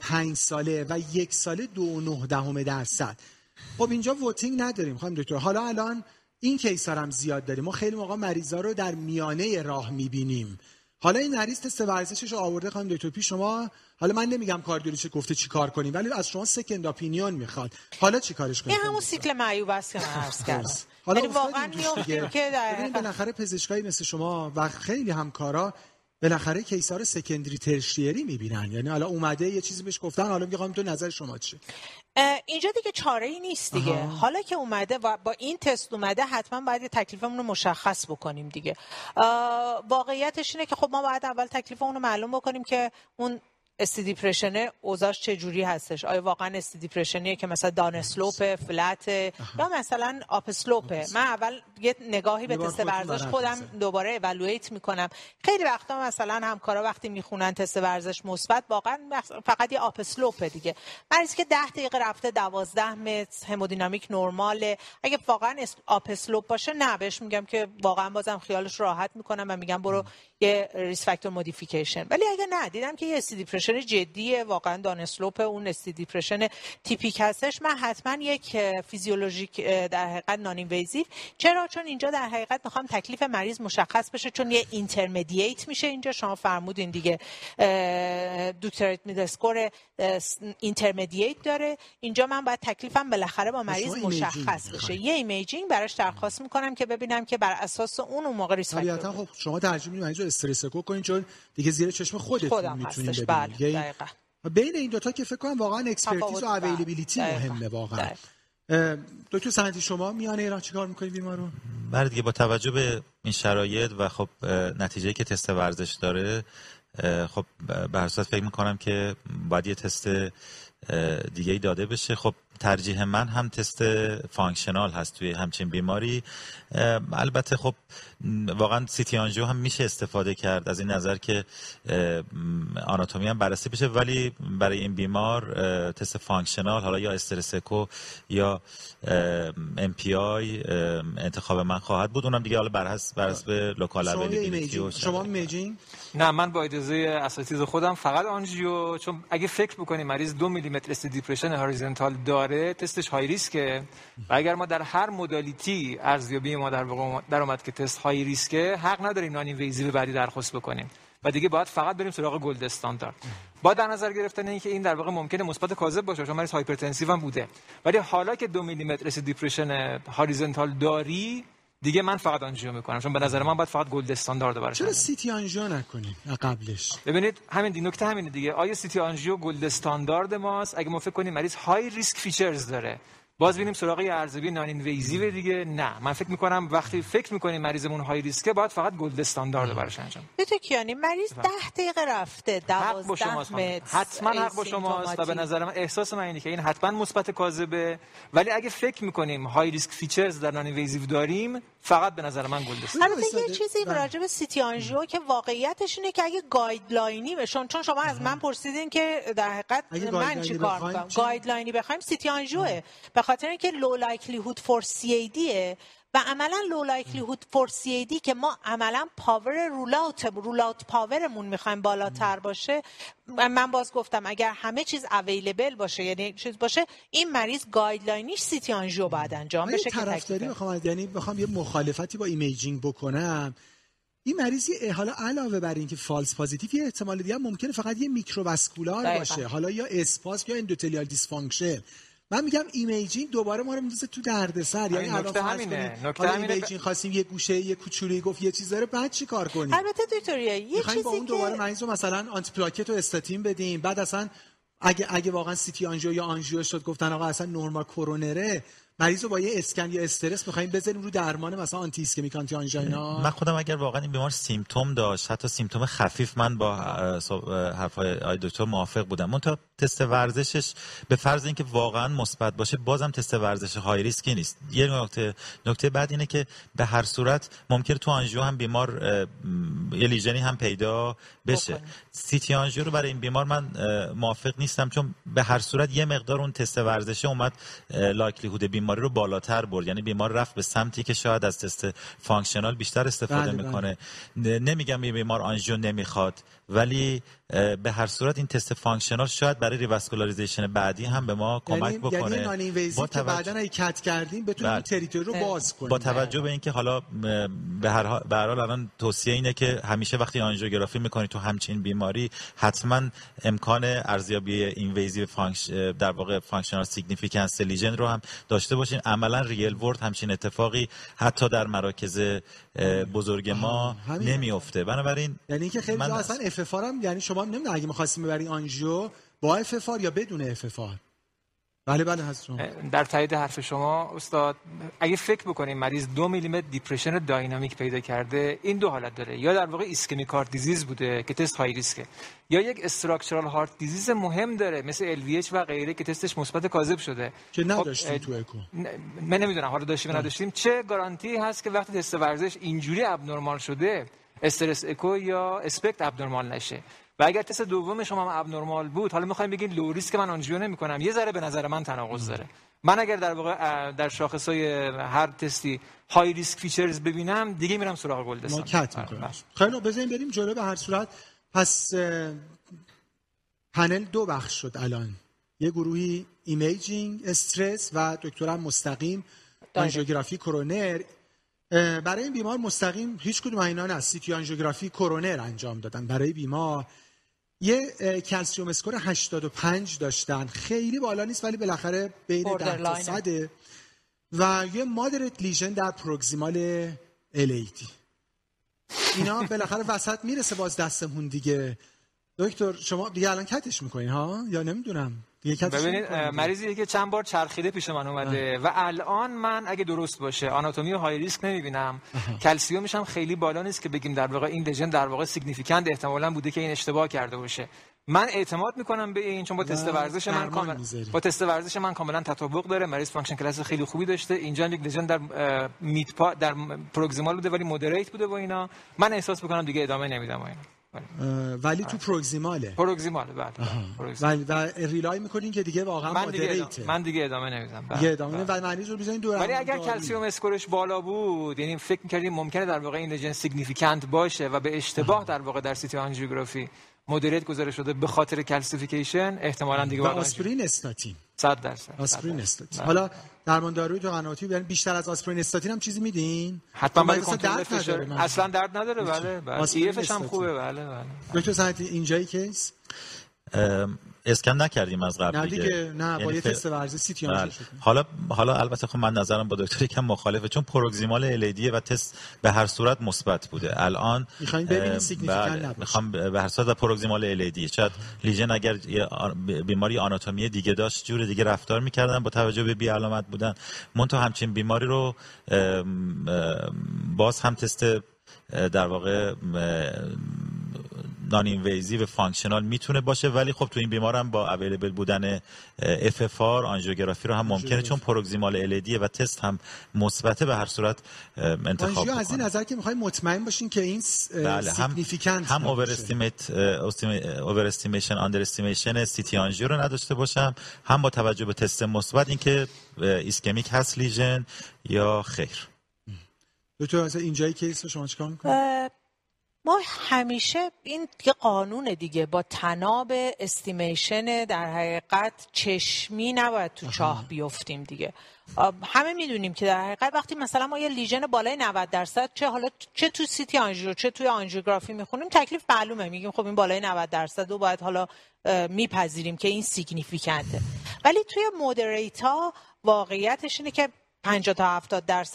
5 ساله و 1 ساله 2.9%. خب اینجا ووتینگ نداریم خانم دکتر. حالا الان این کیسا هم زیاد داریم، ما خیلی موقع مریضا رو در میانه راه میبینیم. حالا این مریض تست ورزشش رو آورده خانم دکتر پیش شما، حالا من نمیگم کاردیولوژیست گفته چی کار کنیم، ولی از شما سکند اپینیون میخواد، حالا چی کارش کنیم؟ این همون سیکل معیوب است که من عرض کردم. حالا واقعا میافتیم که ببینید بالاخره پزشکای مثل شما و خیلی همکارا بالاخره کیسا رو سکندری ترشیری میبینن، یعنی حالا اومده یه چیزی بهش گفتن، حالا میگم تو نظر شما چیه؟ اینجا دیگه چاره‌ای نیست دیگه. حالا که اومده و با این تست اومده، حتما باید یه تکلیفمون رو مشخص بکنیم دیگه. واقعیتش اینه که خب ما باید اول تکلیفمون رو معلوم بکنیم که اون استی دیپرشنه اوضاعش چه جوری هستش. آیا واقعا استی دیپرشنیه که مثلا دان اسلوپ فلت یا مثلا آپ اسلوپه؟ من اول یه نگاهی به تست ورزش خودم دوباره اولوییت میکنم. خیلی وقتا مثلا همکارا وقتی میخونن تست ورزش مثبت، واقعا فقط یه آپ اسلوپه دیگه. مریض که 10 دقیقه رفته 12 متر، همودینامیک نرماله، اگه واقعا آپ اسلوپ باشه نه، بهش میگم که واقعا بازم خیالش راحت میکنم و میگم برو یه ریس فاکتور مودیفیکیشن. ولی اگه نه دیدم که یه استی دیپرشن جدیه، واقعا دان اسلوپ اون استی دیپرشن تیپیک هستش، من حتما یک فیزیولوژیک در حقیقت نان اینویزیو. چرا؟ چون اینجا در حقیقت میخوام تکلیف مریض مشخص بشه، چون یه اینترمدییت میشه. اینجا شما فرمودین دیگه دوکترایت مید اسکور اینترمدییت داره، اینجا من باید تکلیفم بالاخره با مریض مشخص بشه. یه ایمیجینگ براش درخواست میکنم که ببینم که بر اساس اون موقع ریس فاکتور. خب شما ترجمه می‌کنید استرس کو کنین، چون دیگه زیر چشم خودتون میتونید ببینید. بله بین این دوتا که فکر کنم واقعا اکسپرتیز و اویلیبیلیتی مهمه. واقعا دکتر سندی شما میانه ایران چیکار می‌کنید بیمار رو؟ بله دیگه با توجه به این شرایط و خب نتیجه‌ای که تست ورزش داره، خب به هر صورت فکر می‌کنم که باید یه تست دیگه‌ای داده بشه. خب ترجیح من هم تست فانکشنال هست توی همچین بیماری. البته خب واقعا سی تی آنژیو هم میشه استفاده کرد از این نظر که آناتومی هم بررسی بشه، ولی برای این بیمار تست فانکشنال حالا یا استرس اکو یا ام پی آی انتخاب من خواهد بود. اونم دیگه حالا بر حسب لوکال اویلیبیلیتی. شما میجین؟ نه، من با اجازه اساتید خودم فقط آنژیو، چون اگه فکر بکنیم مریض 2 میلی متر است دیپرشن هوریزونتال داره، تستش های ریسکه و اگر ما در هر مدالیتی ارزیابی ما در واقع درآمد که تست های ریسکه، حق نداریم نان اینویزیو بعدی درخواست بکنیم و دیگه باید فقط بریم سراغ گلد استاندارد. با در نظر گرفتن اینکه این در واقع ممکنه مثبت کاذب باشه، چون مریض هایپرتنسیو هم بوده، ولی حالا که 2 میلی متر است دیپرشن هوریزونتال داری دیگه من فقط آنژیو میکنم، چون به نظر من باید فقط گلد استاندارد برش. چرا سی تی آنژیو نکنیم قبلش؟ ببینید همین نکته همینه دیگه. آیا سی تی آنژیو گلد استاندارد ماست؟ اگه ما فکر کنیم مریض های ریسک فیچرز داره، باز ببینیم سراغ ارزیابی نان اینویزیو دیگه. نه، من فکر میکنم وقتی فکر میکنیم مریضمون های ریسکه باید فقط گلد استاندارد برش انجام. یعنی مریض 10 دقیقه رفته 12 متر، حتما حق با شماست و به نظر من احساس من اینه که این حتما مثبت کاذبه، ولی اگه فکر میکنیم های ریسک فیچرز در نان اینویزیو داریم، فقط به نظر من گلد استاندارد. البته یه چیزی راجع به سی تی آنژیو که واقعیتش اینه که اگه گایدلاینی بشن، چون شما از من پرسیدین که در حقیقت من چیکار کنم، گایدلاینی بخوایم سی تی آنژیو، به خاطر اینکه لو لایکلیهود فور سی ای دی و عملا لو لایکلیهود فور سی ای دی که ما عملا پاور رول اوت پاورمون میخوایم بالاتر باشه. من باز گفتم اگر همه چیز اویلیبل باشه، یعنی چیز باشه، این مریض گایدلاینیش سی تی آنژیو بعد انجام بشه. که طرفداری میخوام، یعنی بخوام یه مخالفتی با ایمیجینگ بکنم، این مریض حالا علاوه بر اینکه فالس پوزیتیو، یه احتمال دیگه ممکنه فقط یه میکروواسکولار باشه، حالا یا اسپاس یا اندوتلیال دیسفانکشن. من میگم ایمیجینگ دوباره ما رو میندازه تو دردسر. یعنی الان همینه ایمیجینگ خواستیم یه گوشه یه کوچولی گفت یه چیز داره، بعد چی کار کنیم؟ البته دویتوریا یه چیزی که با اون دوباره مریض رو مثلا آنتی پلاکت و استاتین بدیم، بعد اصلا اگه واقعا سی تی آنژیو یا آنژیو شد گفتن آقا اصلا نورمال کرونره، مریض رو با یه اسکن یا استرس می‌خوایم بزنیم رو درمان مثلا آنتی ایسکمیک آنتی آنژینا. من خودم اگر واقعا این بیمار سیمپتوم داشت، حتی سیمپتوم خفیف، من با حرفای آقای دکتر موافق بودم. من تا تست ورزشش به فرض اینکه واقعا مثبت باشه، بازم تست ورزش های ریسکی نیست. یه نکته بعد اینه که به هر صورت ممکنه تو آنژیو هم بیمار یه لیژنی هم پیدا بشه. سی تی آنژیو رو برای این بیمار من موافق نیستم، چون به هر صورت یه مقدار اون تست ورزشی اومد لایکلیهود بیماری رو بالاتر برد، یعنی بیمار رفت به سمتی که شاید از تست فانکشنال بیشتر استفاده میکنه. نمیگم بیمار آنژیو نمیخواد، ولی به هر صورت این تست فانکشنال شاید برای ریواسکولاریزیشن بعدی هم به ما کمک بکنه. یعنی نان اینویزیو که بعدن اگه کات کردیم بتونیم تریتوری رو باز کنیم. با توجه به اینکه حالا به هر حال الان توصیه اینه که همیشه وقتی آنژیوگرافی میکنی تو همچین بیماری حتما امکان ارزیابی اینویزیو در واقع فانکشنال سیگنیفیکنس لیژن رو هم داشته باشین. عملا ریل ورد همچین اتفاقی حتی در مراکز بزرگ ما نمیفته. بنابراین یعنی که خیلی اصلا FFR هم، یعنی شما نمیدونم اگه می‌خواستیم ببرین آنژیو با FFR یا بدون FFR. بله هست. در تایید حرف شما استاد، اگه فکر بکنیم مریض 2 میلی متر دیپرشن داینامیک پیدا کرده، این دو حالت داره، یا در واقع ایسکمیک هارت دیزیز بوده که تست های ریسکه، یا یک استراکچورال هارت دیزیز مهم داره مثل ال وی اچ و غیره که تستش مثبت کاذب شده که نداشتیم تو اکو. من نمیدونم حالا داشتیم نداشتیم، چه گارانتی هست که وقتی تست ورزش اینجوری ابنورمال شده استرس اکو یا اسپکت ابنورمال نشه؟ و اگر تست دوم شما هم ابنورمال بود، حالا می‌خوایم بگین لو ریسک من آنژیو نمی‌کنم، یه ذره به نظر من تناقض داره. من اگر در واقع در شاخص‌های هر تستی های ریسک فیچرز ببینم، دیگه میرم سراغ گلد استاندارد. خیلی بزنیم بریم جلو. به هر صورت پس پنل دو بخش شد الان، یه گروهی ایمیجینگ استرس و دکترم مستقیم آنژیوگرافی کرونر. برای این بیمار مستقیم هیچ کدوم از اینا نیست، سی تی آنژیوگرافی کرونر انجام دادن. برای بیمار یه کلسیوم اسکور 85 داشتن، خیلی بالا نیست ولی بالاخره بین 10 تا 100 و یه مادرت لیژن در پروگزیمال LAD. اینا بالاخره وسط میرسه باز دستمون دیگه. دکتر شما دیگه الان کتش میکنین ها یا نمیدونم؟ ببینید مریضیه که چند بار چرخیده پیش من اومده و الان من اگه درست باشه آناتومی های ریسک نمیبینم، کلسیومش هم خیلی بالا نیست که بگیم در واقع این لیژن در واقع سیگنیفیکانت احتمالاً بوده که این اشتباه کرده باشه. من اعتماد میکنم به این، چون با تست ورزش من کاملا تطابق داره. مریض فانکشن کلاس خیلی خوبی داشته. اینجا یک لژن در میت پا در پروگزیمال بوده ولی مودریت بوده و اینا. من احساس میکنم دیگه ادامه نمیدم اینا. ولی تو پروگزیماله. پروگزیماله بله. و ریلای میکنین که دیگه واقعا مودریته. من دیگه ادامه نمیدم. دیگه ادامه نمیدم. و مریض رو میذارین دور. ولی اگر کلسیم اسکورش بالا بود، یعنی فکر می‌کردیم ممکنه در واقع این لژن سیگنیفیکانت باشه و به اشتباه در واقع در سی تی آنژیوگرافی مدیریت گزارش شده به خاطر کلسیفیکیشن، احتمالاً دیگه واقعا آسپرین استاتین 100% آسپرین استاتین. حالا درمانداروی تو قناعتی یعنی بیشتر از آسپرین استاتین هم چیزی میدین؟ حتما برای کنترل فشار اصلا درد نداره. بله. ایفش هم خوبه. بله. دکتر سعیدی اینجای کیس اسکن نکردیم از قبل دیگه. نه، با یه تست ورزش سی تی آنژیو شد. حالا البته خب من نظرم با دکتر یکم مخالفه، چون پروگزیمال الیدی و تست به هر صورت مثبت بوده. الان می‌خواید ببینید سیگنیفیکانت نبود. می‌خوام به هر صورت پروگزیمال الیدی، شاید لیژن اگر بیماری آناتومی دیگه داشت جور دیگه رفتار می‌کردن با توجه به بی علامت بودن. من تو همچین بیماری رو باز هم تست در واقع نان اینویزیو و فانکشنال میتونه باشه، ولی خب تو این بیمارم با اویلیبل بودن FFR آنژیوگرافی رو هم ممکنه، چون پروگزیمال الیدی و تست هم مثبته، به هر صورت انتخاب کنید. از این نظر که می‌خواید مطمئن باشین که این سیگنیفیکانت هم اوور استیمیت، اوور استیمیشن، آندر استیمیشن سی تی آنژیو رو نداشته باشم، هم با توجه به تست مثبت اینکه ایسکمیک هست لیژن یا خیر. دکتر از اینجایی کیس شما چیکار می‌کنید؟ ما همیشه این دیگه قانونه دیگه، با تناب استیمیشن در حقیقت چشمی نباید تو چاه بیفتیم دیگه. همه میدونیم که در حقیقت وقتی مثلا ما یه لیژن بالای 90% چه حالا چه تو سی تی آنژیو چه توی آنژیوگرافی میخونیم تکلیف معلومه، میگیم خب این بالای 90% رو باید حالا میپذیریم که این سیگنیفیکنته. ولی توی مودریتا واقعیتش اینه که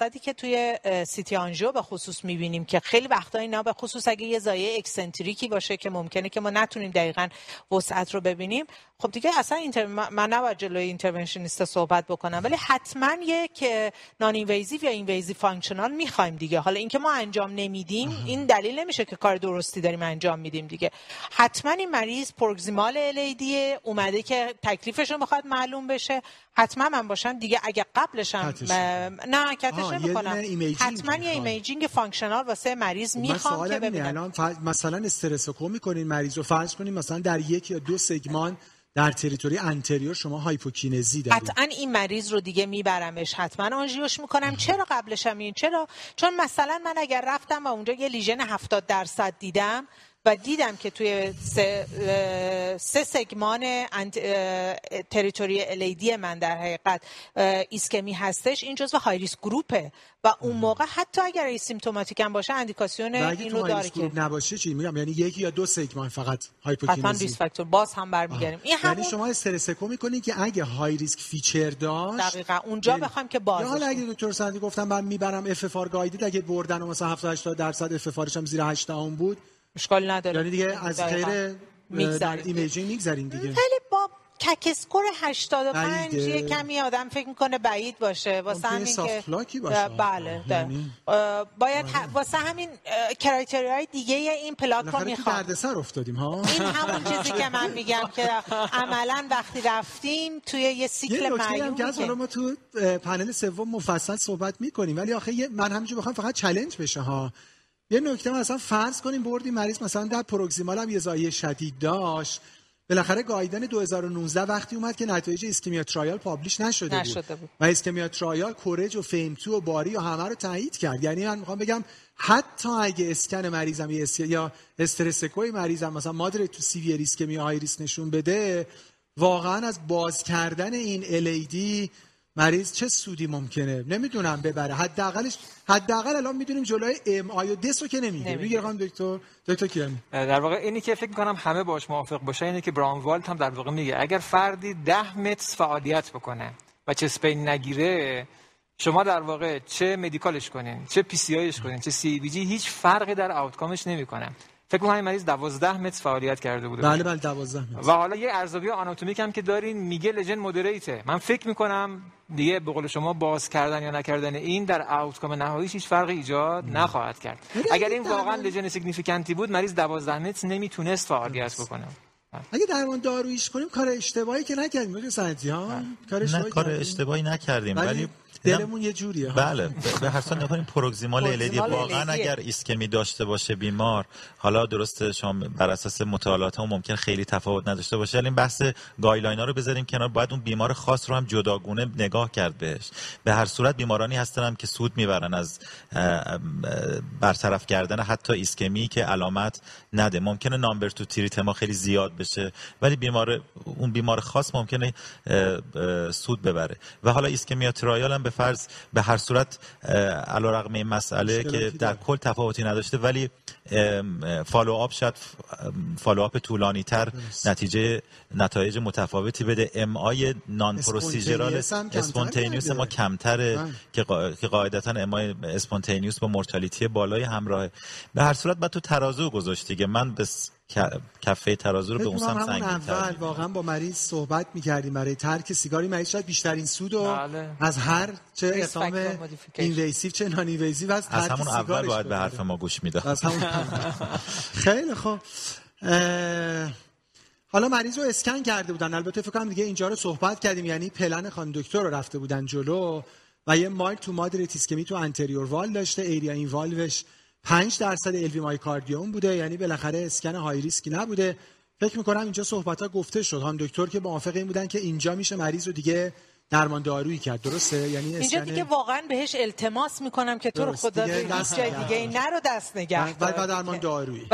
50-70% که توی سی تی آنژیو به خصوص می‌بینیم که خیلی وقتا اینا به خصوص اگه یه زاویه اکسنتریکی باشه که ممکنه که ما نتونیم دقیقاً وسعت رو ببینیم، خب دیگه اصلا من نباید جلوی اینترونشنیست صحبت بکنم، ولی حتماً یک نان اینویزیو یا اینویزیو فانکشنال می‌خوایم دیگه. حالا اینکه ما انجام نمیدیم این دلیل نمیشه که کار درستی داریم انجام میدیم دیگه. حتماً این مریض پروگزیمال الیدی اومده که تکلیفش رو می‌خواد معلوم بشه، حتما من باشم دیگه. اگه قبلش هم نه کتش نمی‌کنم، حتما یه ایمیجینگ فانکشنال واسه مریض میخوام که ببینم. الان مثلا استرسوکو می‌کنین مریض رو، فرض کنیم مثلا در یک یا دو سگمان در تریتوری انتریور شما هایپوکینزی دارید، قطعاً این مریض رو دیگه میبرمش، حتما آنژیوش میکنم. چرا قبلش هم این؟ چرا؟ چون مثلا من اگر رفتم و اونجا یه لیژن 70% دیدم و دیدم که توی سه سگمان تریتوری الیدی من در حقیقت ایسکمی هستش، این جزو های ریسک گروپه و اون موقع حتی اگر ایسیمتوماتیک هم باشه اندیکاسیون اینو داره که نباشه چی میگم، یعنی یکی یا دو سگمان فقط هایپوکینزی حتما ریسک فاکتور باز هم برمیگردیم. این یعنی شما استرسکو میکنین که اگه های ریسک فیچر داشت دقیقاً اونجا بخوام که باز حالا اگه دکتر سندی گفتم من میبرم اف اف آر گایدد، اگه بردن مثلا 70-80% اف اف آرش هم زیر 8 اون بود اشکال نداره، یعنی دیگه از غیر در ایمیجینگ میگذارین دیگه. خیلی با تک اسکور 85 یه کمی آدم فکر میکنه بعید باشه، واسه همین که بله باید واسه همین کرایتریای دیگه این پلاک رو میخوام. دردسر افتادیم ها، این همون چیزی که من میگم که عملا وقتی رفتیم توی یه سیکل معیوبی که حالا ما تو پنل سوم مفصل صحبت میکنیم، ولی آخه من همینجوری بخوام فقط چالش بشه ها. یه نکته مثلا فرض کنیم بردیم مریض مثلا در پروگزیمال هم یه زایه شدید داشت، بالاخره گایدن 2019 وقتی اومد که نتایج ایسکمیا ترایال پابلیش نشده بود. و ایسکمیا ترایال کورج و فیم 2 و باری و همه رو تایید کرد. یعنی من میخوام بگم حتی اگه اسکن مریضم یا استرسکوی مریضم مثلا مادر تو سیویر ایسکمیا های ریسک نشون بده، واقعا از باز کردن این الیدی مریض چه سودی ممکنه نمیدونم ببره. حداقل الان میدونیم جلوی ام آی و دسو که نمیگیره. میگم دکتر کیامی در واقع اینی که فکر می‌کنم همه باهاش موافق باشه اینه که برانوالت هم در واقع میگه اگر فردی 10 متر فعالیت بکنه و چست پین نگیره، شما در واقع چه مدیکالش کنین، چه پی سی آیش کنین، چه سی وی جی، هیچ فرقی در آوتکامش نمیکنه. فکر می‌کنم مریض 12 متر فعالیت کرده بوده. بله 12 متر. و حالا یه ارزیابی آناتومیک هم که دارین میگه لژن مودریته. من فکر می‌کنم دیگه به قول شما باز کردن یا نکردن این در آوتکام نهاییش هیچ فرقی ایجاد نخواهد کرد. اگر این واقعا لژن سیگنیفیکانتی بود مریض 12 متر نمیتونست فعالیت بکنه. اگه درمان داروییش کنیم کار اشتباهی که نکردیم دیگه سعدیان، کار اشتباهی نکردیم ولی دلمون یه جوریه. بله به هر صورت نکنیم پروگزیمال الیدی واقعا اگر ایسکمی داشته باشه بیمار، حالا درسته شما بر اساس مطالعات هم ممکن خیلی تفاوت نداشته باشه، ولی این بحث گایدلاین ها رو بذاریم کنار، باید اون بیمار خاص رو هم جداگونه نگاه کرد بهش. به هر صورت بیمارانی هستن هم که سود میبرن از برطرف کردن حتی ایسکمی که علامت نده، ممکنه نامبر تو تریت ما خیلی زیاد بشه ولی اون بیمار خاص ممکنه سود ببره. و حالا ایسکمی ترایال هم به فرض به هر صورت علیرغم این مسئله که در کل تفاوتی نداشته ولی فالوآپ شد فالوآپ طولانی تر نتایج متفاوتی بده. ام آی نان پروسیجرال اسپونتینیوس ما کمتره که قاعدتا ام آی اسپونتینیوس با مورتالیتی بالای همراهه. به هر صورت بعد تو ترازو گذاشت دیگه، من بس کفه ترازو رو به اون سمت سنگین تر. واقعا با مریض صحبت می‌کردیم برای ترک سیگاری، مریض شاید بیشترین سود رو از هر چه اقدام اینویسیو چه نان اینویسیو از ترک سیگاری اول باید به حرف ما گوش میداد. خیلی خوب. حالا مریض رو اسکن کرده بودن، البته فکر کنم دیگه اینجا رو صحبت کردیم، یعنی پلن خانم دکتر رو رفته بودن جلو و یه مال تو مادریت ایسکمی تو انتریور وال داشته، ایریا این والوش 5% الوی مایوکاردیوم بوده، یعنی بالاخره اسکن های ریسکی نبوده. فکر می‌کنم اینجا صحبت‌ها گفته شد هم دکتر که موافق این بودن که اینجا میشه مریض رو دیگه درمان دارویی کرد، درسته؟ یعنی اینجا دیگه واقعا بهش التماس میکنم که تو رو خدا هیچ جای دیگه نرو دست نگه دار و درمان دارویی.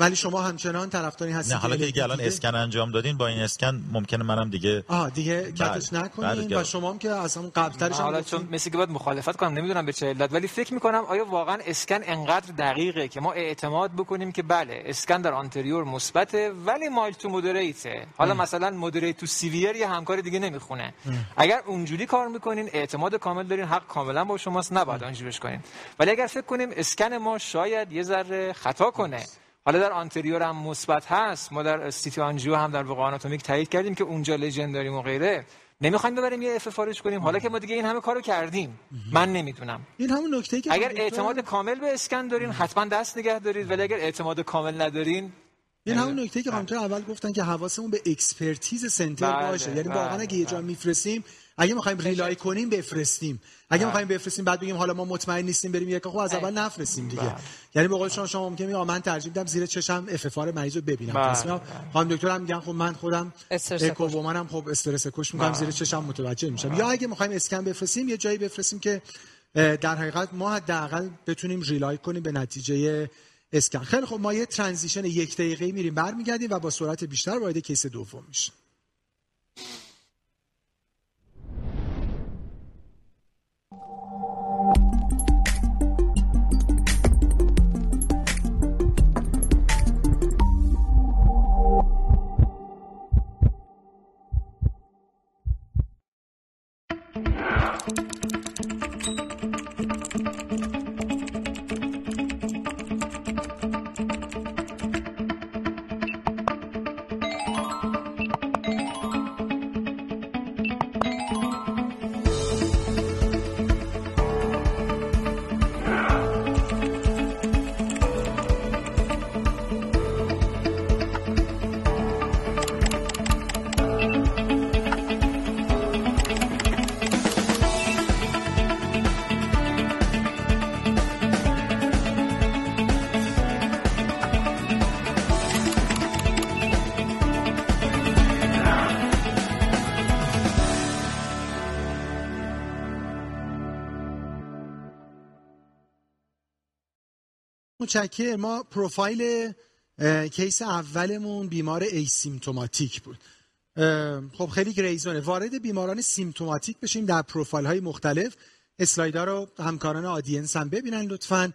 ولی شما همچنان طرفداری هستید؟ نه، حالا دیگه الان اسکن انجام دادین، با این اسکن ممکنه منم دیگه کاتش نکنین و شما هم که از همون قبلترش حالا چون مثل که باید مخالفت کنم، نمیدونم به چه علت، ولی فکر میکنم آیا واقعا اسکن انقدر دقیقه که ما اعتماد بکنیم که بله اسکن در آنتریور مثبته ولی مایل تو مودریته، حالا مثلا مودریت تو سیویر یه همکار دیگه نمیخونه. اگر اونجوری کار میکنین اعتماد کامل دارین، حق کاملا با شماست، نباید آنجورش کنین. ولی اگر فکر کنیم اسکن ما شاید یه ذره خطا کنه، حالا در آنتریور هم مثبت هست، ما در سیتی آنژیو هم در وقوع آناتومیک تایید کردیم که اونجا لژن داریم و غیره، نمیخوایم ببریم یه اف فارج کنیم. حالا که ما دیگه این همه کارو کردیم، من نمیدونم این همون نکته‌ای که اگر اعتماد کامل به اسکن دارین حتما دست نگه دارید، ولی اگر اعتماد کامل ندارین این همون نکته که قامتون اول گفتن که حواسمون به اکسپرتیز سنتر باشه، یعنی واقعا اگه یه جا میفرستیم، اگه می‌خوایم ریلای کنیم بفرستیم، اگه می‌خوایم بفرستیم بعد بگیم حالا ما مطمئن نیستیم بریم یک خب از اول نفرستیم دیگه. یعنی به قول شما ممکنه میگم من ترجیح میدم زیر چشم اففار مریض رو ببینم، اصلا خانم دکترم میگن خب من خودم اکوومنم، خب استرس کش می‌کنم زیر چشم متوجه میشم. یا اگه می‌خوایم اسکن بفرستیم یه جایی بفرستیم که در حقیقت ما حداقل بتونیم ریلای کنیم به نتیجه اسکن. خیلی خب ما یه ترانزیشن 1 دقیقه‌ای میریم برمیگردیم و با سرعت بیشتر وارد کیس دوم میشیم. متشکرم. ما پروفایل کیس اولمون بیمار ایسیمتوماتیک بود. خب خیلی گریزونه. وارد بیماران سیمتوماتیک بشیم در پروفایل های مختلف. اسلایدها رو همکاران آدینس هم ببینن لطفاً.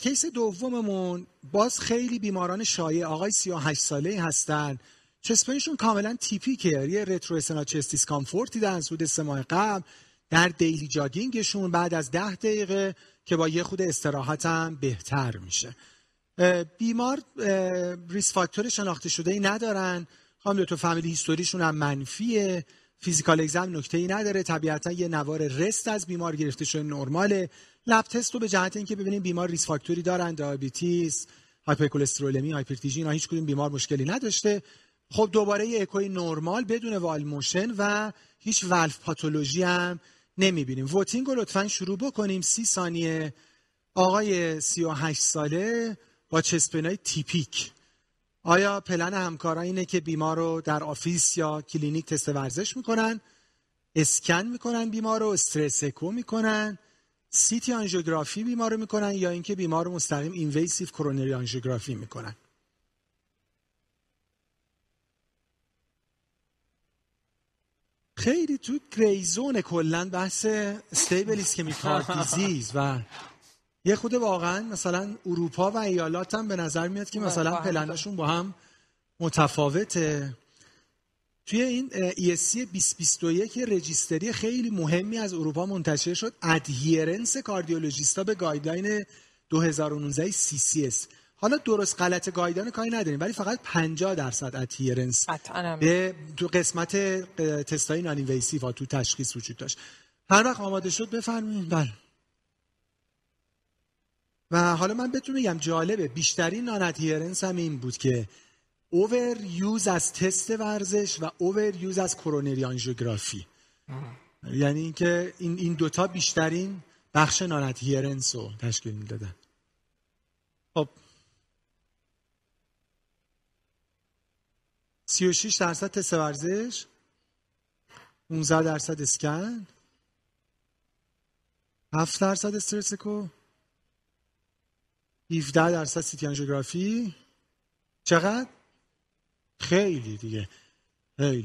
کیس دوممون باز خیلی بیماران شایع، آقای 38 ساله‌ای هستن. چسپینشون کاملا تیپیکه، یه رتروسنال چست دیسکامفورتی دارن از حدود 3 ماه قبل در دیلی جاگینگشون بعد از 10 دقیقه که با یه خود استراحت هم بهتر میشه. بیمار ریسک فاکتور شناخته شده‌ای ندارن، خانم دکتر فامیلی هیستوریشون هم منفیه، فیزیکال اگزم نکته‌ای نداره، طبیعتا یه نوار رست از بیمار گرفته شده نرماله. لب تست رو به جهت اینکه ببینیم بیمار ریسک فاکتوری دارن، دیابتیس، هایپرکلسترولمی، هایپرتیژی، هیچ کدوم بیمار مشکلی نداشته. خب دوباره یه اکوی نرمال بدون والو موشن و هیچ والو پاتولوژی هم نمیبینیم. ووتینگ رو لطفاً شروع بکنیم. 30 ثانیه. آقای 38 ساله با چست‌پین‌های تیپیک، آیا پلن همکاران اینه که بیمار رو در آفیس یا کلینیک تست ورزش میکنن، اسکن میکنن بیمار رو، استرس اکو میکنن، سی تی آنژیوگرافی بیمار رو میکنن، یا اینکه بیمار رو مستقیم اینویسیو کرونری آنژیوگرافی میکنن؟ خیلی تو گریزون کلن بحث استیبل ایسکمیک هارت دیزیز و یه خود واقعا مثلا اروپا و ایالات هم به نظر میاد که مثلا پلنشون با هم متفاوته. توی این ESC 2021 رجیستری خیلی مهمی از اروپا منتشر شد، ادهیرنس کاردیولوژیستا به گایدلاین 2019 CCS. حالا درست غلط گایدلاین کاری نداریم، ولی فقط 50% ادهیرنس به تو قسمت تستای نان اینویسیو تو تشخیص وجود داشت. هر وقت آماده شد بفرمایید. بله. و حالا من بهتون میگم جالبه، بیشترین نان ادهیرنس هم این بود که اوور یوز از تست ورزش و اوور یوز از کرونری آنژیوگرافی. یعنی اینکه این دوتا بیشترین بخش نان ادهیرنس رو تشکیل میدادن. خب 36% تست ورزش، 15% اسکن، 7% استرس اکو، 17% سی تی آنژیوگرافی. چقدر؟ خیلی دیگه. خیلی.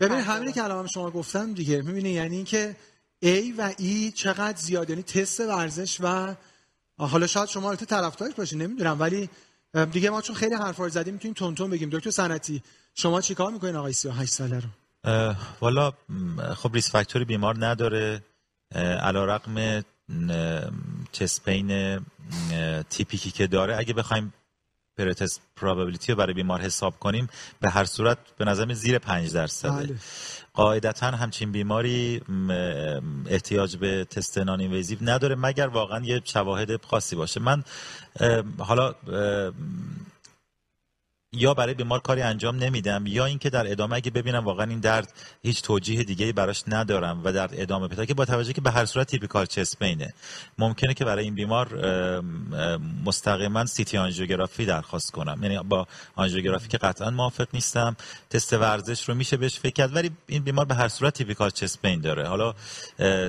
ببین همین کلام هم شما گفتم دیگه، می‌بینی یعنی اینکه A و E چقدر زیاد، یعنی تست ورزش و حالا شاید شما البته طرفدارش باشین نمیدونم، ولی دیگه ما چون خیلی حرفا رو زدیم میتونیم تونتون بگیم. دکتر سنتی شما چیکار می‌کنین آقای 38 ساله رو؟ والا خب ریس فاکتور بیمار نداره، علیرغم چست پین تیپیکی که داره. اگه بخوایم پرتست پروبابیلیتی رو برای بیمار حساب کنیم به هر صورت به نظرم زیر 5%. قاعدتا همچین بیماری احتیاج به تست نان اینویزیو نداره مگر واقعا یه شواهد خاصی باشه. من حالا یا برای بیمار کاری انجام نمیدم، یا اینکه در ادامه اگه ببینم واقعا این درد هیچ توجیه دیگه‌ای براش ندارم و در ادامه پیدا که با توجه که به هر صورت تیپیکال چست پینه، ممکنه که برای این بیمار مستقیما سی تی آنژیوگرافی درخواست کنم. یعنی با آنژیوگرافی که قطعا موافق نیستم، تست ورزش رو میشه بهش فکر کرد، ولی این بیمار به هر صورت تیپیکال چست پین داره. حالا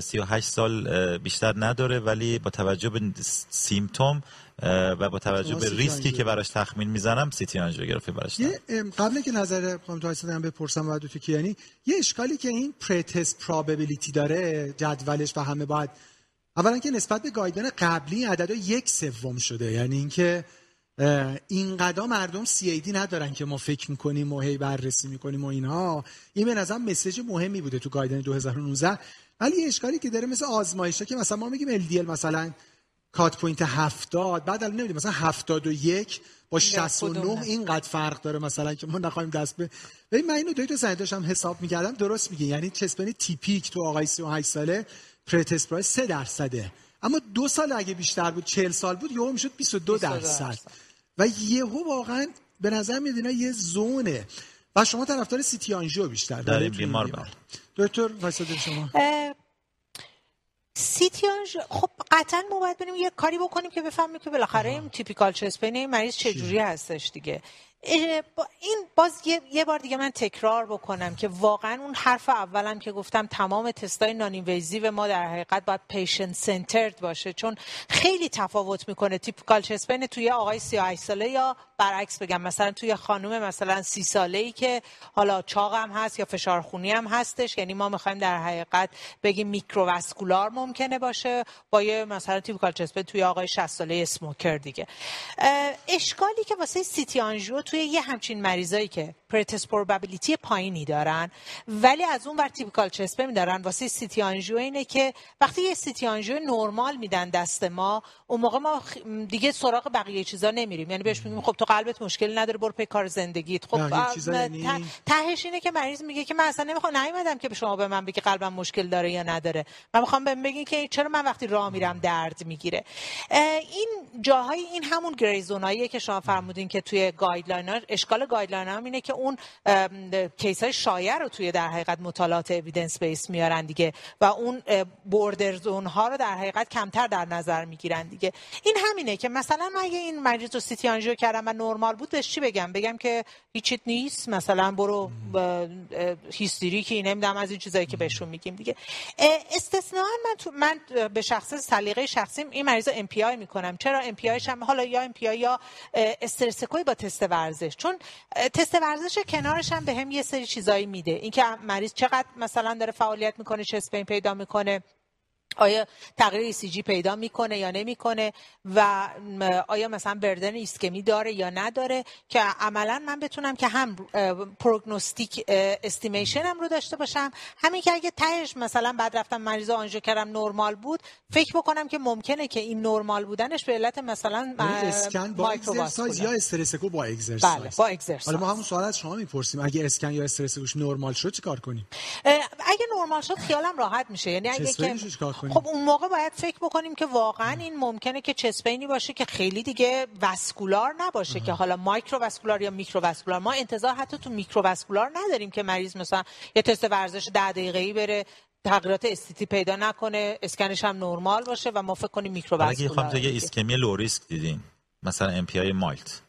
38 سال بیشتر نداره، ولی با توجه به سیمتوم و با توجه به ریسکی که براش تخمین میزنم سی تی آنژیوگرافی براش دارم. قبل که نظر کمیته هستم بپرسم بعد تو که یعنی یه اشکالی که این پرتست پراببیلیتی داره جدولش و همه باید اولا که نسبت به گایدلاین قبلی عددا 1/3 شده، یعنی اینکه اینقدر مردم سی ای دی ندارن که ما فکر میکنیم و هی بررسی میکنیم و اینها. این به نظرم مسیج مهمی بوده تو گایدلاین 2019. ولی یه اشکالی که داره مثل آزمایشا که مثلا ما میگیم LDL مثلا کات پوینت 70، بعد الان نمیدونم مثلا 71 با 69 اینقدر فرق داره مثلا که ما نخواهیم دست به ببین. من اینو دکتر سنتیش هم حساب می‌کردم، درست میگه، یعنی چسبن تیپیک تو آقای 38 ساله پرتست پرای 3%، اما 2 سال اگه بیشتر بود 40 سال بود یهو میشد 22%. و یهو واقعا به نظر میاد اینا یه زونه و شما طرفدار سی تی آنژیو بیشتر دارین بیمار. دکتر واسه شما سی تی آنژیو خب قطعاً ما باید بریم یه کاری بکنیم که بفهمیم که بالاخره این تیپیکال چست پین این مریض چه جوری هستش دیگه. این باز یه بار دیگه من تکرار بکنم که واقعاً اون حرف اولم که گفتم تمام تستای نان اینویزیو ما در حقیقت باید پیشنت سنترد باشه، چون خیلی تفاوت میکنه تیپیکال چست پین توی آقای 38 ساله یا برعکس بگم مثلا توی خانم مثلا 30 ساله‌ای که حالا چاق هم هست یا فشار خونی هم هستش. یعنی ما می‌خوایم در حقیقت بگیم میکروواسکولار ممکنه باشه با یه مثلا تیپیکال چست پین توی آقای 60 ساله اسموکر دیگه. اشکالی که واسه سی تی آنژیو توی توی یه همچین مریضایی که پرتسپوربابیلیتی پایینی دارن ولی از اون ور تیپیکال چسپه میدارن واسه سیتی آنژیو اینه که وقتی یه سیتی آنژیو نورمال میدن دست ما، اون موقع ما دیگه سراغ بقیه چیزا نمیریم، یعنی بهش میگیم خب تو قلبت مشکلی نداره، برو پی کار زندگیت. خب تهش اینه که مریض میگه که من اصلا نمی‌خوام که شما به من بگی قلبم مشکل داره یا نداره، من میخوام بهم بگین که چرا من وقتی راه میرم درد میگیره. این جاهای این همون گری زوناییه که شما فرمودین که توی گایدلاین‌ها اشکال گایدلاین‌ها اینه که اون کیس‌های شایع رو توی در حقیقت مطالعات اوییدنس بیس میارن دیگه و اون بوردر زون‌ها رو در حقیقت کمتر در نظر میگیرن دیگه. این همینه که مثلا من اگه این مریض رو سیتی آنژیو کردم و نورمال بود بهش چی بگم؟ بگم که هیچیت نیست، مثلا برو هیستریکی، نمیدونم از این چیزایی که بهشون میگیم دیگه. استثناً من به شخص سلیقه شخصیم این مریضا ام پی آی میکنم. چرا ام پی آیش هم حالا یا ام پی آی یا استرس کوی با تست ورزش، چون تست ورزش کنارش هم بهم یه سری چیزایی میده، اینکه مریض چقدر مثلا داره فعالیت میکنه، چست پین پیدا میکنه، آیا تغییر ECG پیدا میکنه یا نمیکنه و آیا مثلا بردن ایسکمی داره یا نداره، که عملا من بتونم که هم پروگنوستیک استیمیشنم رو داشته باشم، همین که اگه تهش مثلا بعد رفتم مریض آنژیو کردم نورمال بود، فکر بکنم که ممکنه که این نورمال بودنش به علت مثلا اسکن با اگزرسایز یا استرسکو با اگزرسایز. بله با اگزرسایز. حالا ما همون سوال از شما میپرسیم، اگه اسکن یا استرسکوش نورمال شد چیکار کنیم؟ اگه نورمال شد خیالم راحت میشه، یعنی اگه که خب اون موقع باید فکر بکنیم که واقعا این ممکنه که چسپینی باشه که خیلی دیگه واسکولار نباشه که حالا مایکرو واسکولار یا میکرو واسکولار. ما انتظار حتی تو میکرو واسکولار نداریم که مریض مثلا یه تست ورزش 10 دقیقه‌ای بره، تغییرات استیتی پیدا نکنه، اسکنش هم نورمال باشه و ما فکر کنیم میکرو واسکولار. اگه خودم تو یه ایسکمی لو ریسک دیدین، مثلا ام پی آی مالت،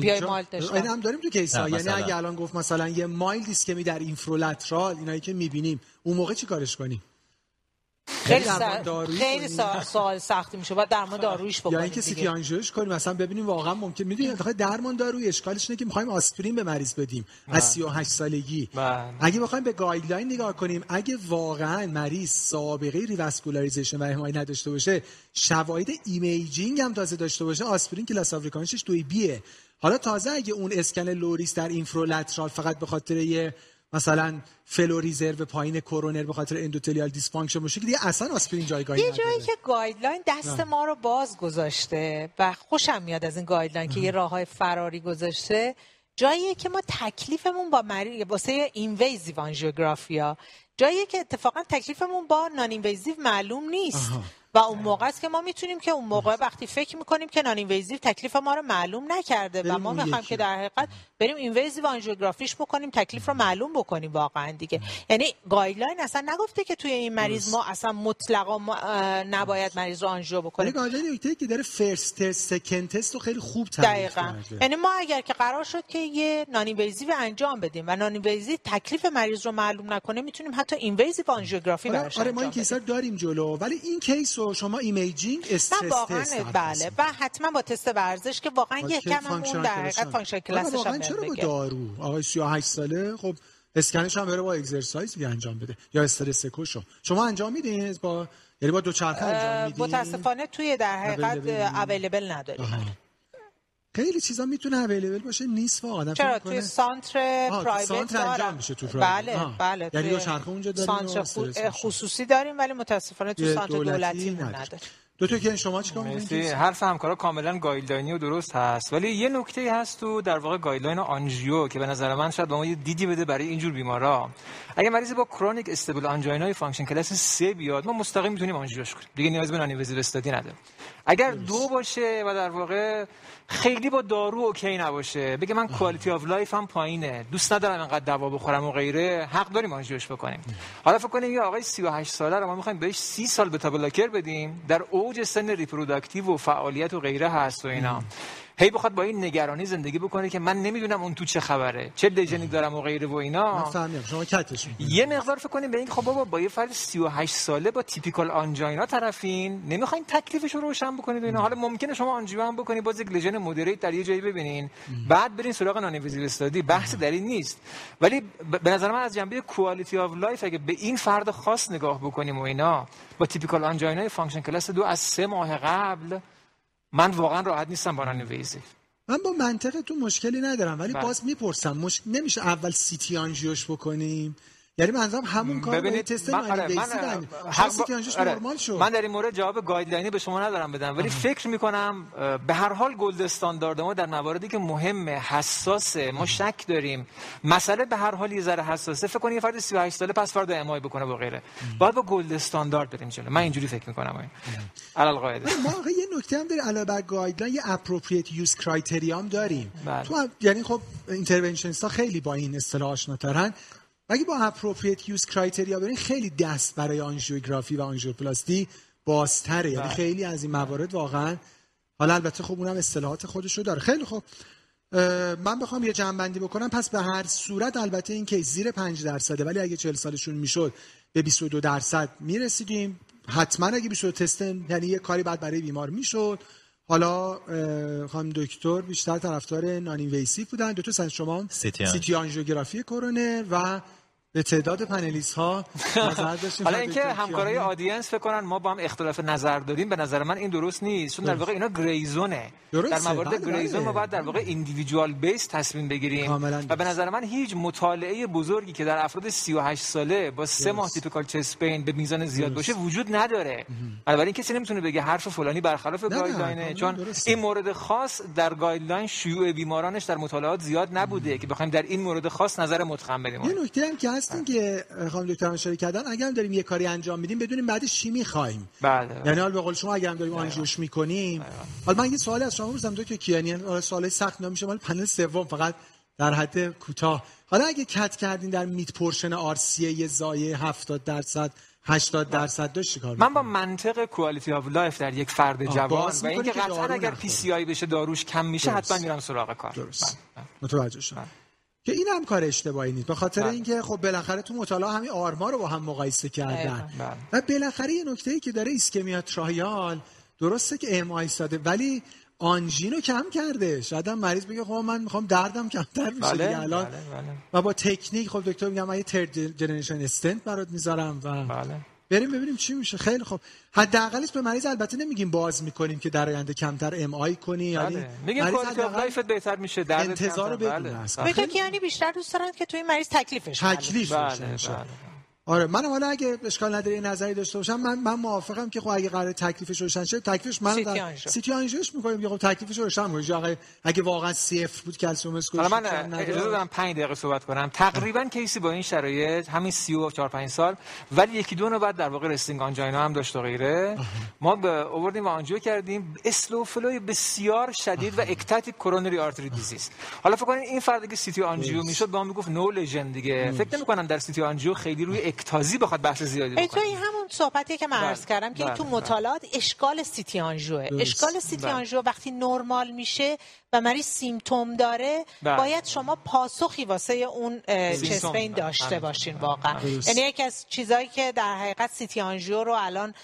بیای مالت داشت. اینم داریم تو کیس‌ها، یعنی اگه الان گفت مثلا یه مایلد ایسکمی در اینفرولاترال، اینایی که می‌بینیم، اون موقع چیکارش کنیم؟ خیلی سوال سختی میشه، بعد درمان داروییش بکنیم، یا اینکه سیتی آنژیوش کنیم مثلا ببینیم واقعا ممکن. میدونید بخوای درمان دارویی اشکالش اینه که می‌خوایم آسپرین به مریض بدیم از 38 سالگی. اگه بخوایم به گایدلاین نگاه کنیم، اگه واقعا مریض سابقه ریواسکولاریزیشن و همای نداشته باشه، شواهد ایمیجینگ هم تازه داشته باشه، آسپرین کلاس آفریکانشش 2B. حالا تازه اگه اون اسکن لوریس در اینفرولاترال فقط به خاطر یه مثلا فلو ریزرو پایین کورونر به خاطر اندوتلیال دیسفانکشن باشه که دیگه اصلا آسپرین جایگاهی نداره. یه جایی که گایدلاین دست ما رو باز گذاشته و خوشم میاد از این گایدلاین که یه راههای فراری گذاشته، جاییه که ما تکلیفمون با واسه اینویزیو آنژیوگرافیا، جاییه که اتفاقا تکلیفمون با نان اینویزیو معلوم نیست. و اون موقع است که ما میتونیم که اون موقع وقتی فکر میکنیم که نان اینویزیو تکلیف ما رو معلوم نکرده و ما میخوایم که در حقیقت بریم اینویزیو آنژیوگرافیش بکنیم، تکلیف رو معلوم بکنیم واقعا دیگه. یعنی گایدلاین اصلا نگفته که توی این مریض ما اصلا مطلقا ما نباید مریض رو آنژیو بکنیم. گایدلاین یکی که داره فرست تست سکند تست رو خیلی خوب تعریف کرده. یعنی ما اگر که قرار شد که یه نان اینویزیو انجام بدیم و نان اینویزیو تکلیف مریض رو معلوم نکنه، میتونیم حتی اینویزیو آنژیوگرافی براش انجام بدیم. آره ما این کیسا داریم جلو، ولی این کیس شما ایمیجینگ استرس تست بله و حتما با تست ورزش که واقعا یکم اون در حقیقت فانکشن کلاسش هم بده. چرا با دارو آقای 38 ساله خب اسکنش هم بره با اگزرسایز انجام بده یا استرس کوشو شما انجام میدین با، یعنی با دوچرخه انجام میدین؟ متاسفانه توی در حقیقت اویلیبل نداریم. خیلی چیزا میتونه اویلیبل باشه، نیست واقعا. آدم چرا توی سانتر پرایوت دارن؟ بله یعنی یه چرخه اونجا داریم، سانتر خصوصی داریم ولی متاسفانه تو سانتر دولتی نداره. دوتا که شما چیکار می‌کنید؟ حرف همکارا کاملا گایدلاینی و درست هست، ولی یه نکته هست تو در واقع گایدلاین آنژیو که به نظر من شاید به ما یه دیدی بده برای اینجور بیمارا. اگه مریض با کرونیک استیبل آنژینای فانکشن کلاس 3 بیاد، ما مستقیم میتونیم آنژیوش کنیم، دیگه نیاز به آنژیو استادی نداره. اگر 2 باشه و در واقع خیلی با دارو اوکی نباشه، بگه من کوالیتی آف لایف هم پایینه، دوست ندارم اینقدر دوا بخورم و غیره، حق داریم آنژیوش بکنیم. حالا فکر کنیم یه آقای 38 ساله رو ما می‌خوایم بهش 30 سال بتا بلاکر بدیم، در اوج سن ریپروداکتیو و فعالیت و غیره هست و اینا، هی بخواد با این نگرانی زندگی بکنه که من نمیدونم اون تو چه خبره، چه دژنی دارم و غیره و اینا. شما یه مقدار فکر کنین به این، خب بابا با یه فرد 38 ساله با تیپیکال آنژینا طرفین، نمیخواین تکلیفش رو روشن بکنید و اینا. حالا ممکنه شما آنژیو هم بکنید، باز یک لژن مودریت در یه جایی ببینین، بعد برین سراغ نان اینویزیو استادی، بحث در این نیست. ولی به نظر من از جنبه کوالیتی آف لایف اگه به این فرد خاص نگاه بکنیم و اینا، با تیپیکال آنژینا فانکشن کلاس 2 از 3 ماه قبل، من واقعا راحت نیستم با نان اینویزیو. من با منطق تو مشکلی ندارم، ولی باز میپرسم نمیشه اول سیتی آنژیوش بکنیم؟ یعنی منظورم همون کار با تست مالیدیسی داریم، سیتی آنژیوش نرمال شد. من در این مورد جواب گایدلاینی به شما ندارم بدم، ولی فکر میکنم به هر حال گلد استاندارد ما در مواردی که مهمه، حساسه، ما شک داریم، مسئله به هر حال یه ذره حساسه، فکر کنید یه فرد 38 ساله پسورد امای بکنه و غیره، باید با گلد استاندارد بریم جلو. من اینجوری فکر میکنم. علل قاعده ما یه نکته هم داریم علاوه بر گایدلاین، یه اپروپرییت یوز کرایتریا هم داریم. تو یعنی خب اینترونشنستا خیلی با این اصطلاح آشناترن. اگه با appropriate use criteria برین خیلی دست برای آنژیوگرافی و آنژیوپلاستی بازتره، یعنی خیلی از این موارد واقعا، حالا البته خب اونم اصطلاحات خودشو داره. خیلی خب من بخوام یه جمع‌بندی بکنم، پس به هر صورت البته این که زیر 5%، ولی اگه 40 سالشون میشد به 22% میرسیدیم حتما. اگه 22 تست یعنی یه کاری بعد برای بیمار میشد. حالا خانم دکتر بیشتر طرفدار نان اینویسیو بودن، دو تا سن شما سیتی آنژیوگرافی کرونه و به تعداد پنلیست ها نظر داشتیم. حالا اینکه همکارای آدینس فکر کنن ما با هم اختلاف نظر داریم، به نظر من این درست نیست، چون در واقع اینا گریزونه. در موارد گریزون ما باید در واقع ایندیویدوال بیس تصمیم بگیریم و به نظر من هیچ مطالعه بزرگی که در افراد 38 ساله با 3 ماه تیپیکال چست پین به میزان زیاد باشه وجود نداره. البته کسی نمیتونه بگه حرف فلانی برخلاف گایدلاینه، چون این مورد خاص در گایدلاین شیوع بیمارانش در مطالعات زیاد نبوده که بخوایم در این مورد خاص نظر متقن بدیم. یه نکته هم که هستین که خانم دکتر اشاره کردن، اگه هم داریم یه کاری انجام میدیم بدونیم بعدش چی می‌خوایم. یعنی حالا به قول شما اگه هم داریم آنژیوش می‌کنیم، حالا من یه سوالی از شما می‌پرسم دکتر کیانیان، سوال سخت نمیشه، مال پنل سوم فقط در حد کوتاه. حالا اگه کت کردین در میت پورشن آر سی ای زایه 70%، 80% داشت چیکار می‌کنه؟ من با منطق کوالیتی اف لایف در یک فرد جوان و اینکه قطعاً اگر پی سی آی بشه داروش کم میشه، حتما میرم سراغ کار. متوجه شدم که این هم کار اشتباهی نیست، به خاطر اینکه خب بالاخره تو مطالعه همین آرما رو با هم مقایسه کردن و بالاخره یه نکته‌ای که داره ایسکمیا ترایال درسته که ام آی ساده، ولی آنژینو کم کرده. شاید هم مریض بگه خب من میخوام دردم کمتر بشه دیگه الان و با تکنیک خب دکتر میگم من یه ترد جنریشن استنت برات میذارم و بریم ببینیم چی میشه. خیلی خب حداقلش به مریض البته نمیگیم باز میکنیم که در آینده کمتر ام آی کنی، یعنی میگیم کوالیتی اف لایف بهتر میشه، درد انتظار بدون است. میگه که یعنی بیشتر دوست دارن که توی مریض تکلیفش بشه. آره من حالا اگه اشکال نداره نظری داشته باشم، من موافقم که خب اگه قرار تکلیفش روشن شه، تکلیفش من در سیتی آنژیوش میکنیم که خب تکلیفش روشن باشه. اگه واقعا CF بود کلسیم اسکوش، من اجازه بدم 5 دقیقه صحبت کنم. تقریبا کیسی با این شرایط همین 34-5 سال، ولی یکی دو بعد در واقع رستینگ آنژینا هم داشت و غیره، ما آوردیم و آنژیو کردیم، اسلو فلوی بسیار شدید و اکتاتیک کرونری آرتری دیزیز. حالا فکر کنین این فردی که سیتی آنژیو میشد با هم میگفت نو لژند دیگه، فکر نمی‌کنم در سیتی آنژیو خیلی روی اکتازی بخواد بحث زیادی بکنه. این همون صحبتیه که من عرض کردم که تو مطالعات اشکال سیتی آنژیوه. اشکال سیتی آنژیو وقتی نرمال میشه و مریض سیمتوم داره، باید شما پاسخی واسه اون چست پین داشته باشین واقعا. یعنی یکی از چیزایی که در حقیقت سیتی آنژیو رو الان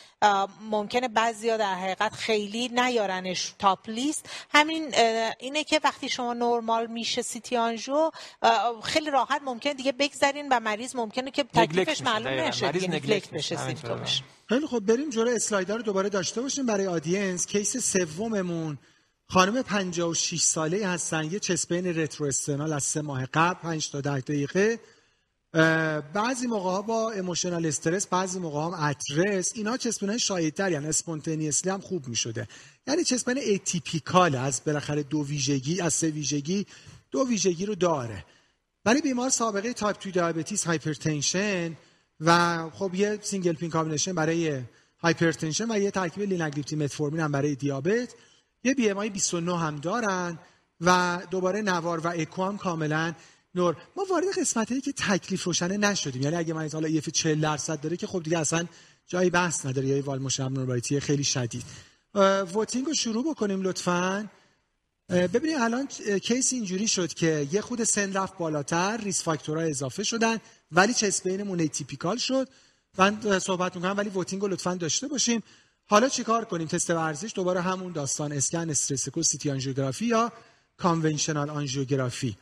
ممکنه بعضیا در حقیقت خیلی نیارنش تاپ لیست، همین اینه که وقتی شما نرمال میشه سیتی آنژیو خیلی راحت ممکنه دیگه بگذرین و مریض ممکنه که تکلیفش معلوم نشه، مریض نگلکت بشه سیمتومش. خیلی خب بریم جلو، اسلایدها رو دوباره داشته باشیم برای آدینس. کیس سوممون خانم 56 ساله‌ای هستن، یه چست پین رتروستنال از 3 ماه قبل، 5-10 دقیقه، بعضی موقع‌ها با ایموشنال استرس، بعضی موقع‌ها هم اترس. اینا چست پین‌های شایع‌تر، یعنی اسپونتنیسلی هم خوب می‌شده، یعنی چست پین اتیپیکال از بالاخره سه ویژگی رو داره، ولی بیمار سابقه تایپ 2 دیابتیس، هایپرتنشن و خب یه سینگل پین کامبینیشن برای هایپرتنشن و یه ترکیب لیناگلیپتین متفورمین هم برای دیابت، یه بی ام آی 29 هم دارن و دوباره نوار و اکو هم کاملا نور. ما وارد قسمتایی که تکلیف روشنه نشدیم، یعنی اگه من حالا ایف 40% داره که خب دیگه اصلا جایی بحث نداره، یا والموشن نورمالیتی خیلی شدید. ووتینگ رو شروع بکنیم لطفاً. ببینید الان کیس اینجوری شد که یه خود سن رفت بالاتر، ریس فاکتورها اضافه شدن، ولی چست پینمون تیپیکال شد. من صحبت می‌کنم ولی ووتینگ رو لطفاً داشته باشیم. حالا چیکار کنیم؟ تست ورزش، دوباره همون داستان، اسکن، استرس اکو، سیتی آنژیوگرافی یا کانونشنال آنژیوگرافی.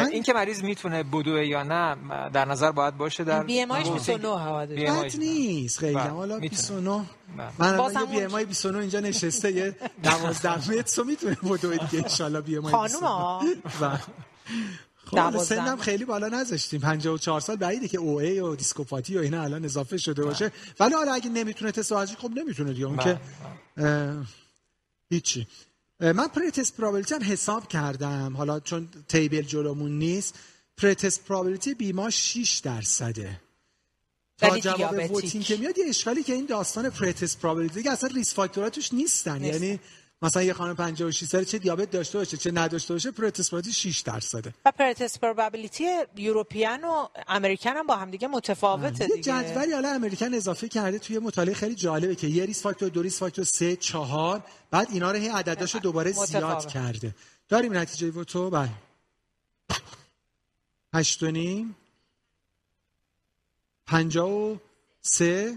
این که مریض میتونه بدوه یا نه در نظر باید باشه. در بی ام آیش 29 بد نیست خیلی. حالا 29 من الان بی ام آی 29 اینجا نشسته یه 12 متر میتونه بدوه دیگه ان شاء الله. بی ام آی خانوما خب سنم خیلی بالا نذاشتیم، 54 سال بعیده که او ای و دیسکوپاتی و اینا الان اضافه شده باشه. ولی حالا اگه نمیتونه تست واژگی خب نمیتونه دیگه، اون که هیچی. من پرتست پرابابیلیتی هم حساب کردم، حالا چون تیبل جلومون نیست. پرتست پرابابیلیتی بیمار 6%. تا جواب ووتینگ که میاد یه اشکالی که این داستان پرتست پرابابیلیتی که اصلا ریس فاکتورها توش نیستن، یعنی مثلا یه خانم 56 ساله چه دیابت داشته باشه چه نداشته باشه پرتست پرابابیلیتی 6%. و پرتست پرابابیلیتی یوروپیان و امریکن هم با هم دیگه متفاوته دیگه. جدولی حالا امریکن اضافه کرده توی مطالعه خیلی جالبه که یه ریس فاکتور، دو ریس فاکتور، 3، 4 بعد اینا رو هی عدداشو دوباره زیاد کرده. داریم نتیجه ووتو بله 8.5 53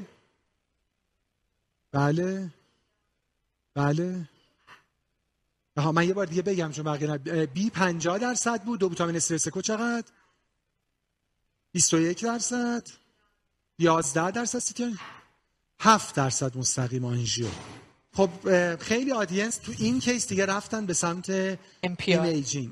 بله بله. آها من یه بار دیگه بگم چون بقیه نه. بی 50% بود، دوبوتامین استرسکو چقدر؟ 21%، 11% سیتیان، 7% مستقیم آنژیو. خب خیلی آدینس تو این کیس دیگه رفتن به سمت ایمیجینگ.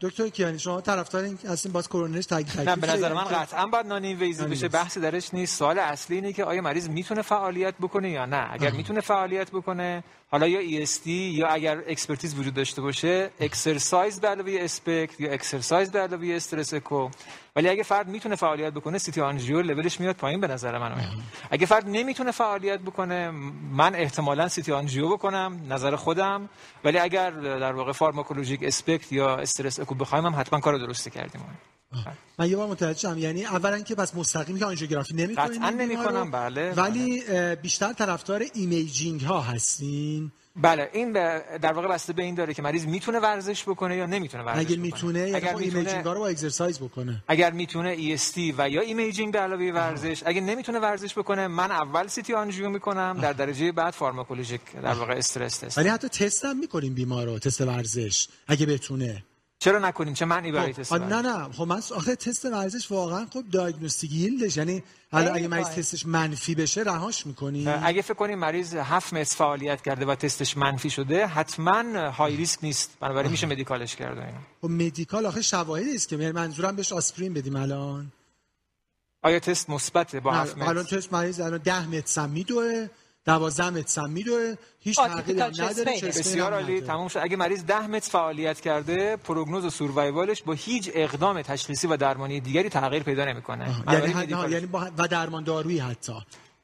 دکتر کیانی شما طرفدار این هستین باز کرونریش تاکید؟ نه به نظر من قطعا باید نان اینویزیو بشه، بحثی درش نیست. سوال اصلی اینه که آیا مریض میتونه فعالیت بکنه یا نه. اگر میتونه فعالیت بکنه حالا یا ای اس تی یا اگر اکسپرتیز وجود داشته باشه اکسرسایز به علاوه اسپکت یا اکسرسایز به علاوه استرس اکو. ولی اگه فرد میتونه فعالیت بکنه سی تی آنژیو لولش میاد پایین به نظر من. اگه فرد نمیتونه فعالیت بکنه من احتمالاً سی تی آنژیو بکنم نظر خودم، ولی اگر در واقع فارماکولوژیک اسپکت یا استرس اکو بخوایم هم حتما کارو درست کردیم. من یه بار متوجهم، یعنی اولا که بس مستقیم که آنژیوگرافی نمی‌کنین قطعاً نمی‌کنم بله، ولی بیشتر طرفدار ایمیجینگ ها هستین. بله این در واقع بسته به این داره که مریض میتونه ورزش بکنه یا نمیتونه ورزش بکنه. اگر میتونه ایمیجینگا رو با اکسرسایز بکنه. اگر میتونه ای اس تی و یا ایمیجینگ به علاوه ورزش. اگه نمیتونه ورزش بکنه من اول سی تی آنژیو میکنم، در درجه بعد فارماکولوژیک در واقع استرس تست. ولی حتی تست هم میکنیم بیمارو، تست ورزش اگه بتونه. چرا نکنیم؟ چه معنی برای تست ورزش؟ نه خب من آخه تست ورزش واقعا خب دیاگنوستیک ییلدش، یعنی حالا اگه مریض تستش منفی بشه رهاش می‌کنی. اگه فکر کنیم مریض 7 مس فعالیت کرده و تستش منفی شده حتما های ریسک نیست، بنابراین میشه مدیکالش کرد. اینا خب مدیکال آخه شواهدی است که منظورم بهش آسپرین بدیم الان. آیا تست مثبته با 7 مس؟ الان تست مریض الان 10 متر سم میدوه، 12 متر سم میدوه، هیچ تغییری نداره. بسیار عالی تمام شد. اگه مریض 10 متر فعالیت کرده پروگنوز و سوروایوالش با هیچ اقدام تشخیصی و درمانی دیگری تغییر پیدا نمیکنه. یعنی و درمان دارویی، حتی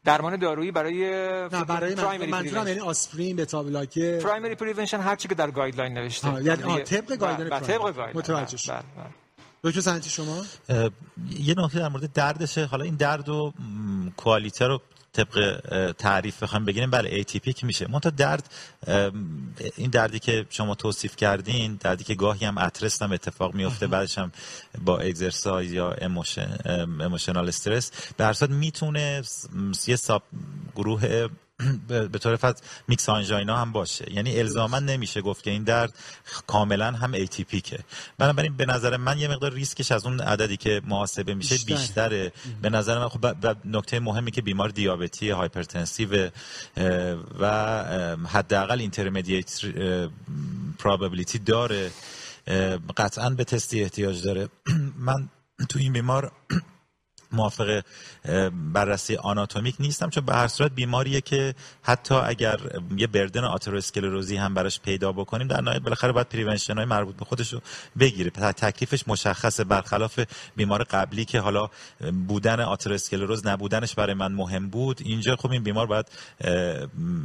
درمان دارویی برای منظورم یعنی آسپرین، بتا بلاکر، پرایمری پریونشن، هر چی که در گایدلاین نوشته. یعنی طبق گایدلاین متوجه شد. دکتر سنتی شما یه نکته در مورد دردشه. حالا این درد و کوالیته رو طبق تعریف بخوام بگیم بله ایتیپیک میشه. منتها درد، این دردی که شما توصیف کردین، دردی که گاهی هم اترس هم اتفاق میفته، بعدش هم با اگزرسایز یا ایموشنال استرس به هر صورت میتونه یه ساب گروه به طور فقط میکس آنژینا هم باشه. یعنی الزاما نمیشه گفت که این درد کاملا هم ایتیپیکه. بنابراین به نظر من یه مقدار ریسکش از اون عددی که محاسبه میشه بیشتره به نظر من. خب نکته مهمی که بیمار دیابتی، هایپرتنسیو و حداقل اینترمدییت پرابابیلیتی داره، قطعا به تستی احتیاج داره. من تو این بیمار موافق بررسی آناتومیک نیستم، چون به هر صورت بیماریه که حتی اگر یه بردن آتروسکلروزی هم براش پیدا بکنیم در نهایت بالاخره باید پریونشن‌های مربوط به خودش رو بگیره. تکلیفش مشخصه، برخلاف بیمار قبلی که حالا بودن آتروسکلروز نبودنش برای من مهم بود، اینجا خب این بیمار باید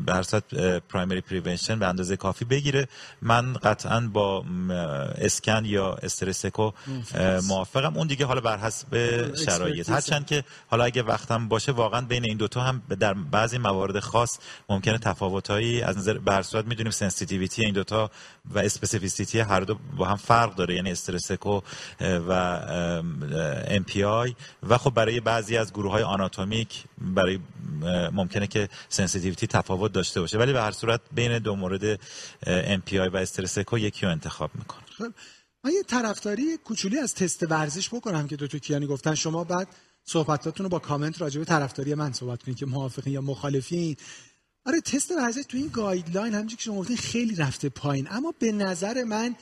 به هر صورت پرایمری پریونشن به اندازه کافی بگیره. من قطعاً با اسکن یا استرس اکو موافقم، اون دیگه حالا بر حسب شرایط. هرچند که حالا اگه وقتم باشه واقعا بین این دوتا هم در بعضی موارد خاص ممکنه تفاوتایی از نظر به هر صورت میدونیم سنسیتیویتی این دوتا و اسپسیفیسیتی هر دو با هم فرق داره، یعنی استرس اکو و ام پی آی. و خب برای بعضی از گروهای آناتومیک برای ممکنه که سنسیتیویتی تفاوت داشته باشه، ولی به هر صورت بین دو مورد ام پی آی و استرس اکو یکی رو انتخاب میکنه. من یه طرفداری کوچولی از تست ورزش بکنم که دکتر کیانی گفتن شما بعد صحبتاتون رو با کامنت راجع به طرفداری من صحبت کنید که موافقین یا مخالفین. آره تست ورزش تو این گایدلاین همونجوری که شما گفتین خیلی رفته پایین، اما به نظر من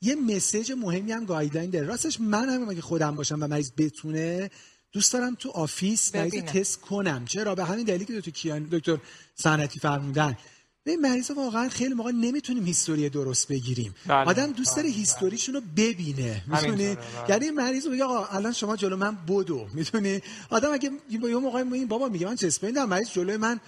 یه مسیج مهمی هم گایدلاین داره. راستش من هم اگه خودم باشم و مریض بتونه دوست دارم تو آفیس مریض تست کنم. چرا؟ به همین دلیلی که دکتر صنعتی فرمودن به مریض واقعا خیلی موقع نمیتونیم هیستوری درست بگیریم. آدم دوست داره هیستوریشون رو ببینه، میتونه یعنی مریض میگه آقا الان شما جلو من بدو، میتونی آدم اگه یه موقع این بابا میگه من چسبین دارم، مریض جلوی من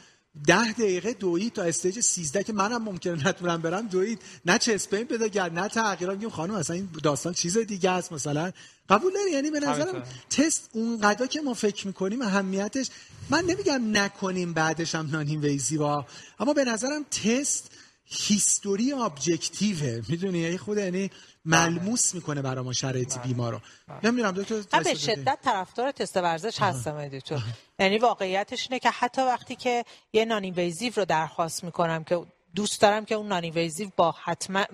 10 دقیقه دوید تا استیج 13 که منم ممکنه نتونم برم دوید، نه چسبین پیدا کرد نه تغییرا. میگم خانم اصلا این داستان چیز دیگه است مثلا، قبول داری؟ یعنی به نظرم تست اونقدر که ما فکر میکنیم اهمیتش، من نمیگم نکنیم بعدش هم نانیم ویزی با، اما به نظرم تست هیستوری ابجکتیوه، میدونی یعنی خود یعنی ملموس میکنه برای ما شرایط بیمارو. نمیدونم دکتر من به شدت طرفدار تست ورزش هستم دکتر، یعنی واقعیتش اینه که حتی وقتی که یه نان اینویزیو رو درخواست میکنم که دوست دارم که اون نان اینویزیو با حتما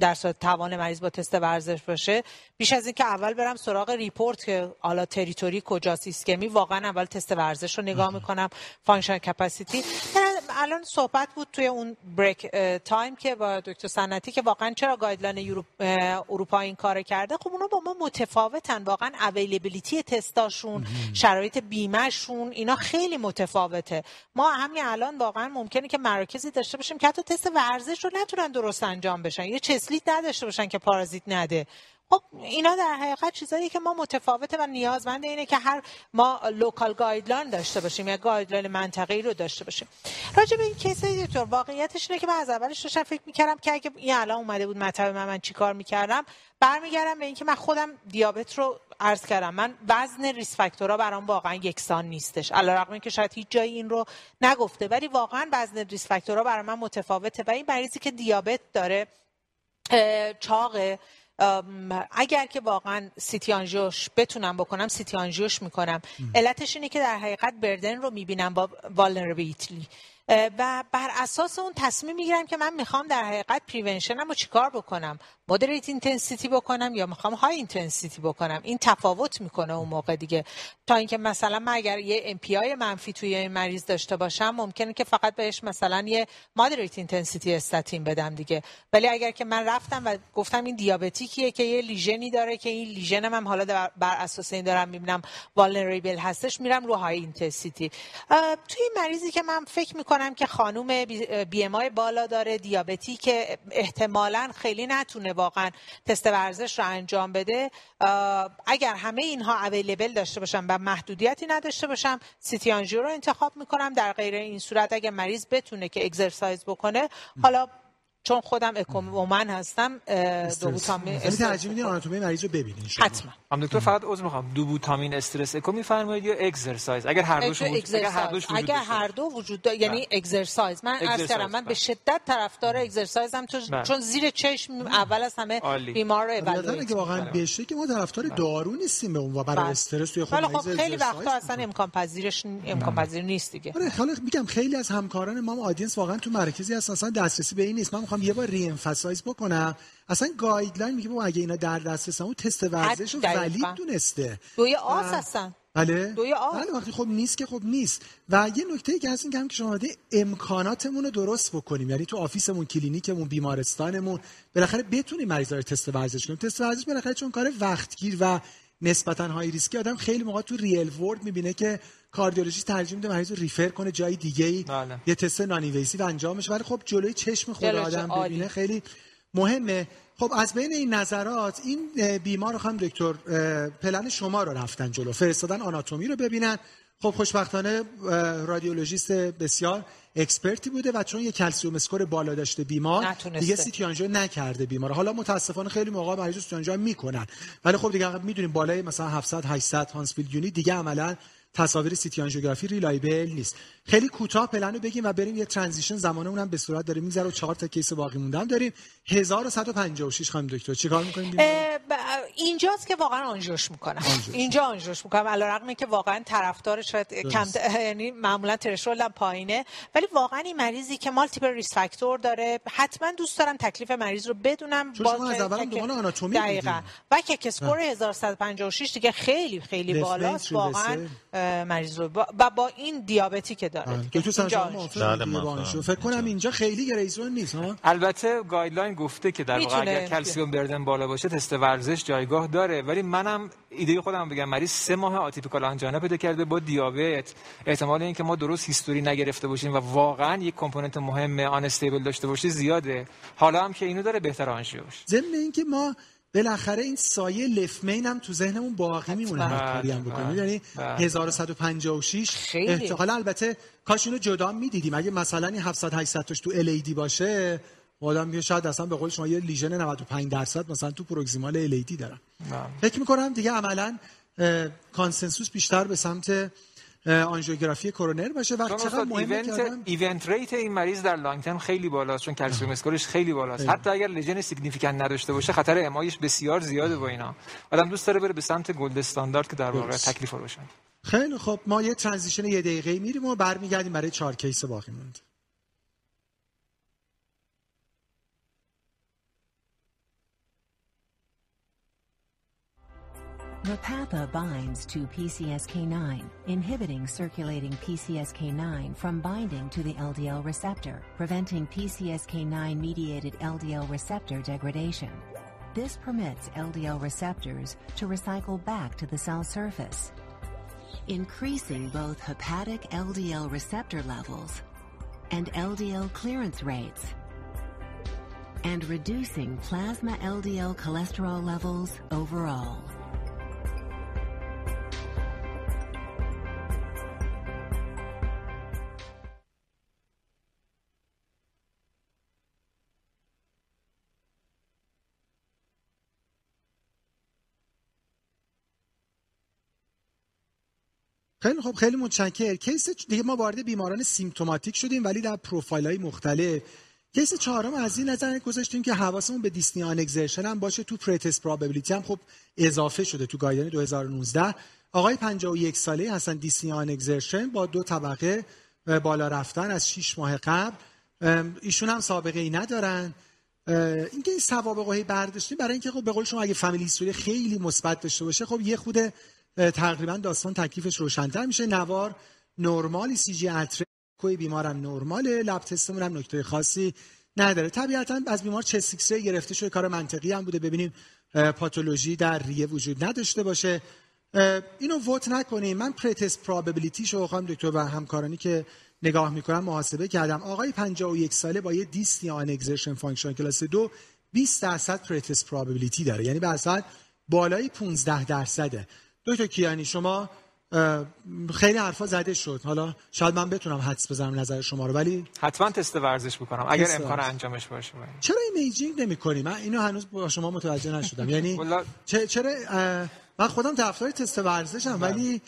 در صورت توان مریض با تست ورزش باشه، بیش از این که اول برم سراغ ریپورت که حالا تریتوری کجاست ایسکمی، واقعا اول تست ورزش رو نگاه میکنم، فانکشن کپاسیتی. الان صحبت بود توی اون بریک تایم که با دکتر سنتی که واقعا چرا گایدلاین اروپا این کار کرده. خب اونا با ما متفاوتن واقعا، اویلیبیلیتی تستاشون، شرایط بیمهشون، اینا خیلی متفاوته. ما همین الان واقعا ممکنه که مراکزی داشته باشیم که حتی تست ورزش رو نتونن درست انجام بشن، یه چسلیت نداشته باشن که پارازیت نده. خب اینا در حقیقت چیزایی که ما متفاوته و نیازمند اینه که هر ما لوکال گایدلاین داشته باشیم یا گایدلاین منطقه‌ای رو داشته باشیم. راجع به این کیسای دکتر واقعیتش اینه که من از اولش داشتم فکر می‌کردم که اگه این الان اومده بود مطلب من چیکار می‌کردم. برمیگردم به اینکه من خودم دیابت رو عرض کردم، من وزن ریس فاکتورها برام واقعا یکسان نیستش، علیرغم اینکه شاید هیچ جایی این رو نگفته، ولی واقعا وزن ریس فاکتورها برام متفاوته و این مریضی که دیابت داره چاقه، اگر که واقعا سیتی آنژیوش بتونم بکنم سیتی آنژیوش میکنم. علتش اینه که در حقیقت بردن رو میبینم با والنربیلیتی و بر اساس اون تصمیم میگیرم که من میخوام در حقیقت پریونشنم رو چیکار بکنم، مودریت اینتنسیتی بکنم یا میخوام های اینتنسیتی بکنم. این تفاوت میکنه اون موقع دیگه، تا اینکه مثلا من اگر یه ام پی آی منفی توی این مریض داشته باشم ممکنه که فقط بهش مثلا یه مودریت اینتنسیتی استاتین بدم دیگه، ولی اگر که من رفتم و گفتم این دیابتیکیه که یه لیژنی داره که این لیژنم هم حالا بر اساس این دارم میبینم والنریبل هستش، میرم رو های اینتنسیتی. توی این مریضی که من فکر میکنم که خانم بی ام آی بالا داره، دیابتی که احتمالاً خیلی نتونه واقعا تست ورزش رو انجام بده، اگر همه اینها اویلیبل داشته باشم و محدودیتی نداشته باشم سی تی آنژیو رو انتخاب میکنم. در غیر این صورت اگر مریض بتونه که اگزرسایز بکنه، حالا چون خودم اکومن هستم دوبوتامین استرس، یعنی ترجیح میدین آناتومی مریض رو ببینین شما. حتما هم دکتر فقط عذر میخوام، دوبوتامین استرس اکو میفرمایید یا اگزرسایز؟ اگر هر دوش وجود داره، اگر هر دو وجود داره یعنی اگزرسایز. من عرض کردم من به شدت طرفدار اگزرسایزم، چون زیر چشم اول از همه بیمار رو اویلیبل که واقعا بشه که ما طرفدار دارو نیستیم به اون برای استرس توی خود مریض. خیلی وقتا اصلا امکان پذیر نیست دیگه. حالا میگم خیلی از همکاران ما آدینس واقعا تو مرکزی اساسا دسترسی به این نیست. یه بار ری امفاسایز بکنم، اصلا گایدلاین میگه بابا اگه اینا در دسترسن اون تست ورزش رو ولید دونسته، دوی آس هستن. بله دوی آس، بله وقتی خب نیست که خب نیست. و یه نکته‌ای که هست این که هم که شما دید امکاناتمون رو درست بکنیم، یعنی تو آفیسمون، کلینیکمون، بیمارستانمون بالاخره بتونیم مریضا رو تست ورزش کنیم. تست ورزش بالاخره چون کار وقتگیر و نسبتاً های ریسکی، آدم خیلی موقع تو ریل ورلد میبینه که کاردیولوژی ترجیح میده مریض رو ریفر کنه جای دیگه‌ای، یه تست نان اینویسیو انجام میشه، ولی خب جلوی چشم خود آدم ببینه خیلی مهمه. خب از بین این نظرات این بیمار رو هم دکتر پلن شما رو رفتن جلو، فرستادن آناتومی رو ببینن. خب خوشبختانه رادیولوژیست بسیار اکسپرتی بوده و چون یه کلسیوم اسکور بالا داشته بیمار، دیگه سی تی آنژیو نکرده بیمار. حالا متاسفانه خیلی موقع مریض سی تی آنژیو میکنن، ولی خب دیگه میدونیم بالای مثلا 700 800 هانسفیلد یونیت دیگه عملاً تصاویر سیتی آنژیوگرافی ریلایبل نیست. خیلی کوتاه پلنو بگیم و بریم، یه ترانزیشن زمانه اونم به صورت داره میگذره و 4 تا کیس باقی موندن داریم. 1156 خانم دکتر چیکار می‌کنیم؟ اینجاست که واقعا آنژوش می‌کنم. اینجا آنژوش می‌کنم علیرغم اینکه واقعا طرفدار شاید کم، یعنی معمولا ترشولم پایینه، ولی واقعا این مریضی که مالتیپل ریس فاکتور داره حتما دوست دارم تکلیف مریض رو بدونم. باز از اول دومان آناتومی دقیقاً و که اسکور 1156 دیگه خیلی خیلی بالاست واقعا مریض رو با این دیابتی که داره. فکر کنم اینجا خیلی گریزون نیست ها. البته گایدلاین گفته که در واقع اگر کلسیم بردن بالا باشه تست ورزش جایگاه داره، ولی منم ایده خودم بگم مریض 3 ماه آتیپیکال آنژینا پیدا کرده با دیابت، احتمال اینکه ما درست هیستوری نگرفته باشیم و واقعا یک کامپوننت مهم آن استیبل داشته باشه زیاده. حالا هم که اینو داره بهتر آنژیو بشه. ضمن اینکه ما بالاخره این سایه لفمین هم تو ذهنمون باقی میمونه، کاری هم بکنیم. یعنی 1156 احتمال، البته کاش اینو جدا میدیدیم. اگه مثلا 700 800 تاش تو LAD باشه آدم میگه شاید اصلا به قول شما یه لیژن 95% مثلا تو پروگزیمال LAD دارم. فکر میکنم دیگه عملاً کانسنسوس بیشتر به سمت آنژیوگرافی کورونر باشه. وقت چقدر مهمه که ایونت ریت این مریض در لانگ ترم خیلی بالاست، چون کلسیم اسکورش خیلی بالاست. حتی اگر لژن سیگنیفیکانت نداشته باشه خطر امایش بسیار زیاده و اینا. آدم دوست داره بره به سمت گلد استاندارد که در واقع تکلیف روشن. خیلی خب، ما یه ترانزیشن 1 دقیقه‌ای میریم و برمیگردیم برای 4 کیس باقی مونده. Repatha binds to PCSK9, inhibiting circulating PCSK9 from binding to the LDL receptor, preventing PCSK9-mediated LDL receptor degradation. This permits LDL receptors to recycle back to the cell surface, increasing both hepatic LDL receptor levels and LDL clearance rates, and reducing plasma LDL cholesterol levels overall. خیلی خب، خیلی متشکرم. کیس دیگه ما وارد بیماران سیمپتوماتیک شدیم ولی در پروفایل‌های مختلف. کیس چهارم از این نظر گذاشتیم که حواسمون به دیسنی آن اگزرشن هم باشه. تو پرتست پراببلیتی هم خب اضافه شده تو گایدلاین 2019. آقای 51 ساله هستن، دیسنی آن اگزرشن با 2 طبقه بالا رفتن از 6 ماه قبل. ایشون هم سابقه ای ندارن. اینکه این سوابق رو برداشتیم برای اینکه خب به قول شما اگه فامیلی هیستوری خیلی مثبت داشته باشه خب یه خود تقریبا داستان تکلیفش روشن‌تر میشه. نوار نرمالی، سی جی اتره کوی بیمارم نرماله، لب تستمون هم نکته خاصی نداره. طبیعتاً از بیمار چست ایکس‌ری گرفته شده، کار منطقی هم بوده ببینیم پاتولوژی در ریه وجود نداشته باشه. اینو ووت نکنیم. من پرتست پراببلیتیشو خانم دکتر و همکارانی که نگاه میکنم محاسبه کردم. آقای 51 ساله با یه دیسنی آن اگزرشن فانکشن کلاس 2 20% پرتست پراببلیتی داره، یعنی به اصل بالای 15%. دکتر کیانی شما خیلی حرفا زده شد، حالا شاید من بتونم حدس بزنم نظر شما رو، ولی حتما تست ورزش بکنم اگر امکان انجامش باشه. چرا ایمیجینگ نمی‌کنی؟ من اینو هنوز با شما متوجه نشدم. یعنی چرا من خودم طرفدار تست ورزشم ولی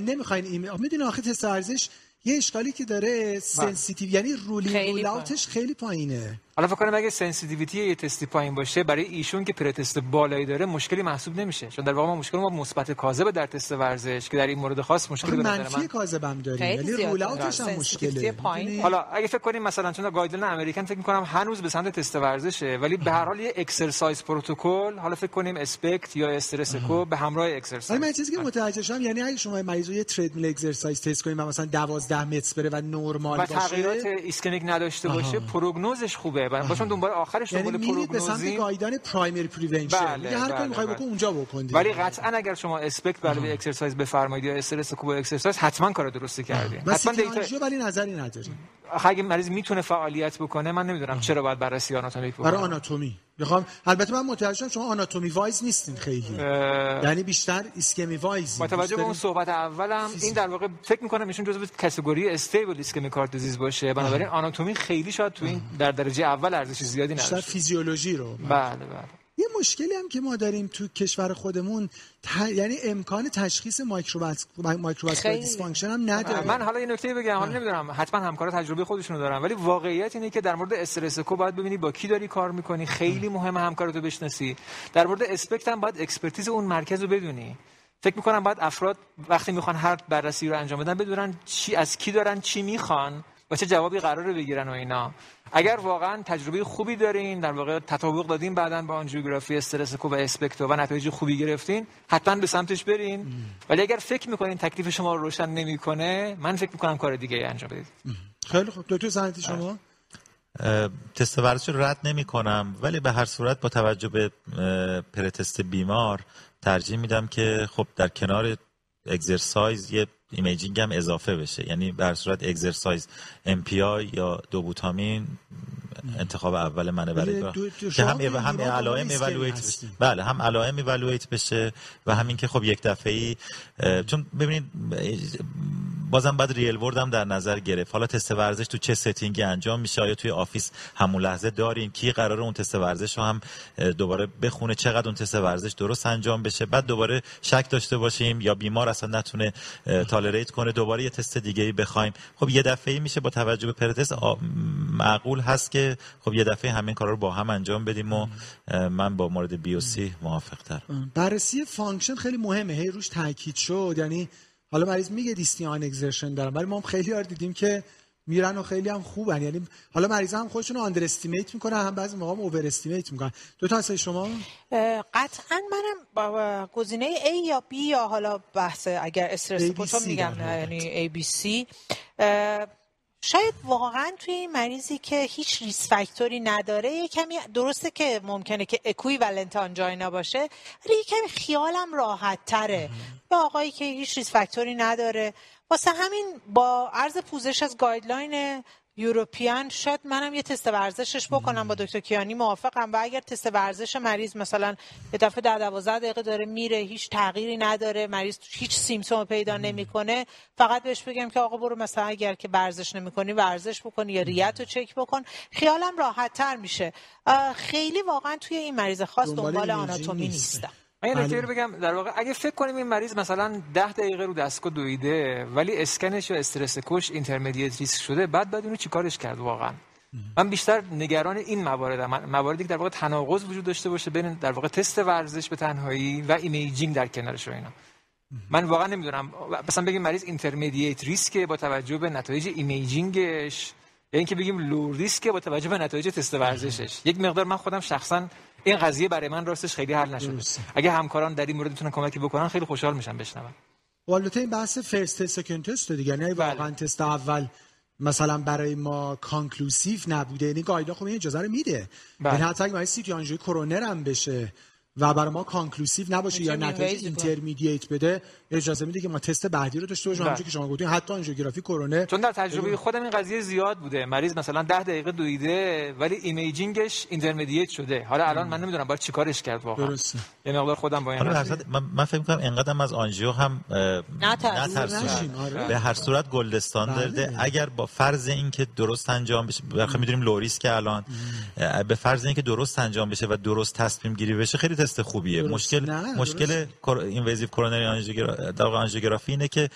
نمی‌خواین میدونی آخه تست ورزش یه اشکالی که داره سنسیتیو، یعنی رولینگ اوتش خیلی پایینه. حالا فکر کنم اگه سنسیتیویتی یه تستی پایین باشه برای ایشون که پرتست بالایی داره مشکلی محسوب نمیشه، چون در واقع ما مشکل ما مثبت کاذب در تست ورزش که در این مورد خاص مشکلی به نظر من کاذبم داریم، یعنی رول اوتش هم مشکله. حالا اگه فکر کنیم مثلا چون گایدلاین آمریکن فکر می‌کنم هنوز به سمت تست ورزشه، ولی به هر حال یه اکسرسایز پروتکل، حالا فکر کنیم اسپکت یا استرس کو به همراه اکسرسایز. من چیزی که متوجه شدم یعنی اگه شما مریض رو یه تردمیل اکسرسایز تست کنیم مثلا 12 متر بره و نرمال باشه و تغییرات ایسکمیک نداشته باشه پروگنوزش خوبه، باشون دنبال آخرش دنبال پروگنوزی. یعنی میرید به سمت گایدان پرایمری پریونشن، یه هر کاری می‌خوای بکن اونجا بکن. ولی قطعاً اگر شما اسپکت برای اکسرسایز بفرمایید یا استرس کوب اکسرسایز حتما کار درستی کردین. حتما دیتا ولی نظری نداریم. اگه مریض میتونه فعالیت بکنه من نمیدونم چرا باید بررسی آناتومیک بکنم. برای آناتومی میخوام، البته من متوجه شدم شما آناتومی وایز نیستین خیلی، یعنی بیشتر ایسکمی وایز. با توجه به اون صحبت اولم این در واقع فکر میکنم ایشون جزو کاتگوری استیبل ایسکمی کارت دیزیز باشه، بنابراین آناتومی خیلی شاید تو این در درجه اول ارزش زیادی نداره، بیشتر فیزیولوژی رو. بله بله. یه مشکلی هم که ما داریم تو کشور خودمون یعنی امکان تشخیص مایکروواسکولار دیسفانکشن هم نداره. من حالا این نکته بگم، حالا نمیدونم حتما همکارا تجربه خودشونو دارن، ولی واقعیت اینه که در مورد استرس کو باید ببینی با کی داری کار میکنی، خیلی مهمه همکارتو بشناسی. در مورد اسپکت هم باید اکسپرتیز اون مرکز رو بدونی. فکر میکنم باید افراد وقتی میخوان هر بررسی رو انجام بدن بدونن چی از کی دارن، چی میخوان و چه جوابی قراره بگیرن و اینا. اگر واقعا تجربه خوبی دارین، در واقع تطابق دادین بعداً با آنژیوگرافی استرس کو و اسپکتو و نتایج خوبی گرفتین، حتما به سمتش برین. ولی اگر فکر میکنین تکلیف شما رو روشن نمیکنه، من فکر میکنم کار دیگه ای انجام بدید. خیلی خوب. دکتر سنتی شما؟ تست ورزش رو رد نمیکنم، ولی به هر صورت با توجه به پرتست بیمار ترجیح میدم که خب در کنار اکسرسایز یه ایمیجینگ هم اضافه بشه. یعنی به هر صورت اکسرسایز ام پی آی یا دوبوتامین انتخاب اول منه برای که هم علائم ایوالویت بشه. بله، هم علائم ایوالویت بشه و همین که خب یک دفعه‌ای، چون ببینید بازم بعد ریل ورد هم در نظر گرفت. حالا تست ورزش تو چه ستینگی انجام میشه؟ آیا توی آفیس همون لحظه دارین؟ کی قراره اون تست ورزش رو هم دوباره بخونه؟ چقدر اون تست ورزش درست انجام بشه؟ بعد دوباره شک داشته باشیم یا بیمار اصلا نتونه تالریت کنه، دوباره یه تست دیگه‌ای بخوایم. خب یه دفعه‌ای میشه. با توجه به پرتست معقول هست که خب یه دفعه همین کارا رو با هم انجام بدیم و من با مورد بیوسی موافقم. بررسی فانکشن خیلی مهمه، هی روش تاکید شد. یعنی حالا مریض میگه دیستیان اگزرشن دارم، ولی ما هم خیلی ها دیدیم که میرن و خیلی هم خوبن. یعنی حالا مریض هم خودشون رو آندر استیمیت میکنن، هم بعضی موقع اوور استیمیت میکنن. دو تا از شما؟ قطعاً منم با گزینه A یا B یا حالا بحث اگر استرس پوتو میگم، یعنی ABC، شاید واقعا توی این مریضی که هیچ ریس فاکتوری نداره، یه کمی درسته که ممکنه که اکویوالنت آنژینا باشه، ولی یه کمی خیالم راحت تره به آقایی که هیچ ریس فاکتوری نداره. واسه همین با عرض پوزش از گایدلاین یوروپیان شاید منم یه تست ورزشش بکنم. با دکتر کیانی موافقم. و اگر تست ورزش مریض مثلا یه دفعه 10-12 دقیقه داره میره، هیچ تغییری نداره، مریض هیچ سیمپتوم پیدا نمیکنه، فقط بهش بگم که آقا برو مثلا اگر که ورزش نمیکنی ورزش بکن یا ریت رو چک بکن، خیالم راحت تر میشه. خیلی واقعا توی این مریض خاص دنبال آناتومی نیستم. من یه نکته رو بگم. در واقع اگه فکر کنیم این مریض مثلا 10 دقیقه رو دستگاه دویده، ولی اسکنش یا استرس کوش اینترمدیت ریسک شده، بعد اونو چیکارش کرد؟ واقعا من بیشتر نگران این مواردم، مواردی که در واقع تناقض وجود داشته باشه بین در واقع تست ورزش به تنهایی و ایمیجینگ در کنارش و اینا. من واقعا نمیدونم مثلا بگیم مریض اینترمدیت ریسکه با توجه به نتایج ایمیجینگش، یا اینکه بگیم لو ریسکه با توجه به نتایج تست ورزشش. یک مقدار من خودم شخصا این قضیه برای من راستش خیلی حل نشده. اگه همکاران در این مورد میتونن کمکی بکنن خیلی خوشحال میشم بشنوم. والبته این بحث فرست تست سکند تست دیگه، یعنی واقعا تست اول مثلا برای ما کانکلوسیف نبوده، یعنی گایدلاین خب این اجازه رو میده. یعنی حتی اگه سی تی آنژیو کرونر هم بشه و برای ما کانکلوسیف نباشه یا نتایج اینترمدیت بده، اجازه میده که ما تست بعدی رو داشته باشیم. همونجوری که شما گفتین حتی آنژیوگرافی کرونه، چون در تجربه خودم این قضیه زیاد بوده، مریض مثلا 10 دقیقه دویده ولی ایمیجینگش اینترمدیت شده. حالا الان من نمیدونم باید چیکارش کرد واقعا. درسته. یه مقدار خودم با این من فکر می‌کنم انقدرم از آنژیو هم نترسیم. به هر صورت گلد استاندارد، اگر با فرض اینکه درست انجام بشه، برخلاف می‌دونیم لو ریسک الان، به فرض اینکه درست انجام بشه و درست تصمیم گیری بشه، خیلی تست خوبیه. مشکل اینویزیو کرونری آنژیوگرافی اینه که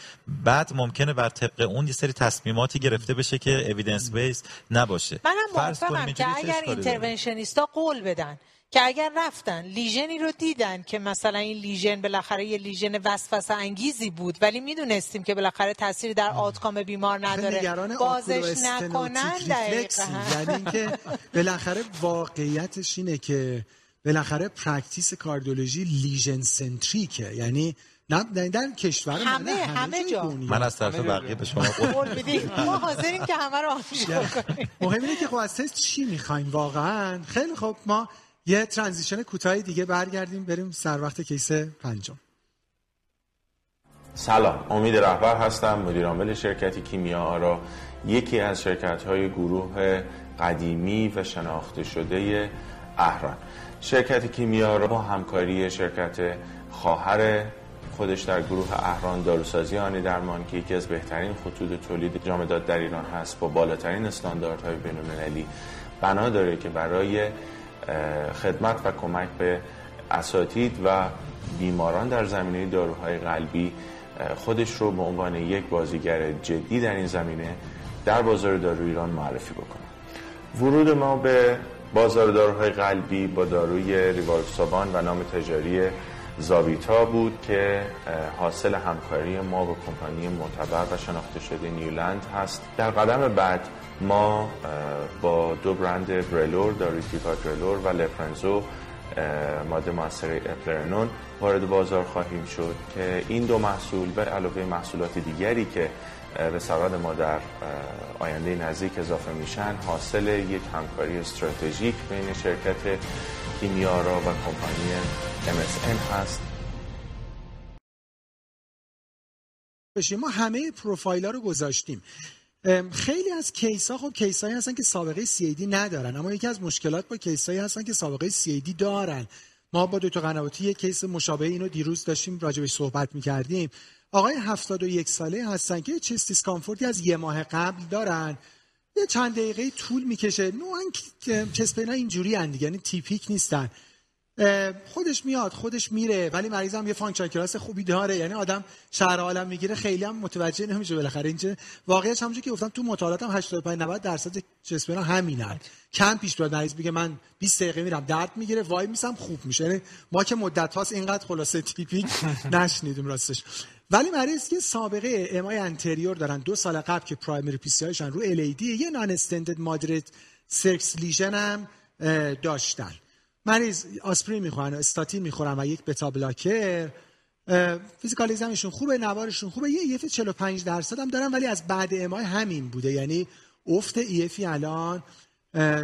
بعد ممکنه بر طبق اون یه سری تصمیماتی گرفته بشه که اوییدنس بیس نباشه. منم موافقم که اگر اینترونشنیستا قول بدن که اگر رفتن لیژنی رو دیدن که مثلا این لیژن بالاخره یه لیژن وسوسه انگیزی بود، ولی میدونستیم که بالاخره تأثیری در آوتکام بیمار نداره، بازش نکنن. دقیقاً. یعنی اینکه بالاخره واقعیتش اینه که بالاخره پرکتیس کاردیولوژی لیژن سنتریکه، یعنی نه در کشور ما همه جا. من از طرف بقیه به شما قول میدم ما حاضریم که همه رو آموزش کنیم. مهم اینه که خب از تست چی می‌خوایم واقعاً. خیلی خب ما یه ترانزیشن کوتاه دیگه برگردیم بریم سر وقت کیس پنجم. سلام، امید رهبر هستم، مدیر عامل شرکت کیمیا آرا، یکی از شرکت‌های گروه قدیمی و شناخته شده اهران. شرکت کیمیا را با همکاری شرکت خواهر خودش در گروه اهران، داروسازی آنی درمان که یکی از بهترین خطوط تولید جامدات در ایران هست، با بالاترین استانداردهای بین‌المللی بنا داره که برای خدمت و کمک به اساتید و بیماران در زمینه داروهای قلبی خودش رو به عنوان یک بازیگر جدی در این زمینه در بازار داروی ایران معرفی بکنه. ورود ما به بازار داروهای قلبی با داروی ریوالکسابان و نام تجاری زاویتا بود که حاصل همکاری ما با کمپانی معتبر و شناخته شده نیولند هست. در قدم بعد ما با دو برند برلور، داروی برلور و لفرنزو، ماده موثر اپلرنون وارد بازار خواهیم شد که این دو محصول به علاوه محصولات دیگری که به سبد ما در آینده نزدیک اضافه میشن حاصل یک همکاری استراتژیک بین شرکت کیمیارا و کمپانی MSN هست. ما همه پروفایل‌ها رو گذاشتیم. خیلی از کیس‌ها خب کیس‌هایی هستن که سابقه CAD ندارن، اما یکی از مشکلات با کیس‌هایی هستن که سابقه CAD دارن. ما با دکتر قنواتی یک کیس مشابه اینو دیروز داشتیم راجبش صحبت می‌کردیم. آقای 71 ساله هستن که چست دیسکامفورتی از یه ماه قبل دارن، یه چند دقیقه طول می‌کشه. نوعاً چست پین‌ها اینجوری اند، یعنی تیپیک نیستن. خودش میاد خودش میره، ولی مریض هم یه فانکشن کلاس خوبی داره، یعنی آدم شهر عالم میگیره خیلی هم متوجه نمیشه بالاخره. اینجه واقعیتش همونجوری که گفتم تو مطالعاتم 85-90% چست پین‌ها همینن. کم پیش بیاد مریض بگه من 20 دقیقه میرم درد میگیره وای میسم خوب میشه، یعنی ما که مدت هاست اینقدر خلاصه تیپیک نشنیدیم راستش. ولی مریض که سابقه امای انتریور دارن 2 سال قبل که پرایمری پی سی آی شون رو ال ای دی، یه نان استندد مادرت سرکس لیژن هم داشتن. مریض آسپرین میخورن و استاتین میخورن و یک بتا بلاکر، فیزیکالیزمشون خوبه، نوارشون خوبه، یه ایف 45% هم دارن، ولی از بعد امای همین بوده، یعنی افت ایفی الان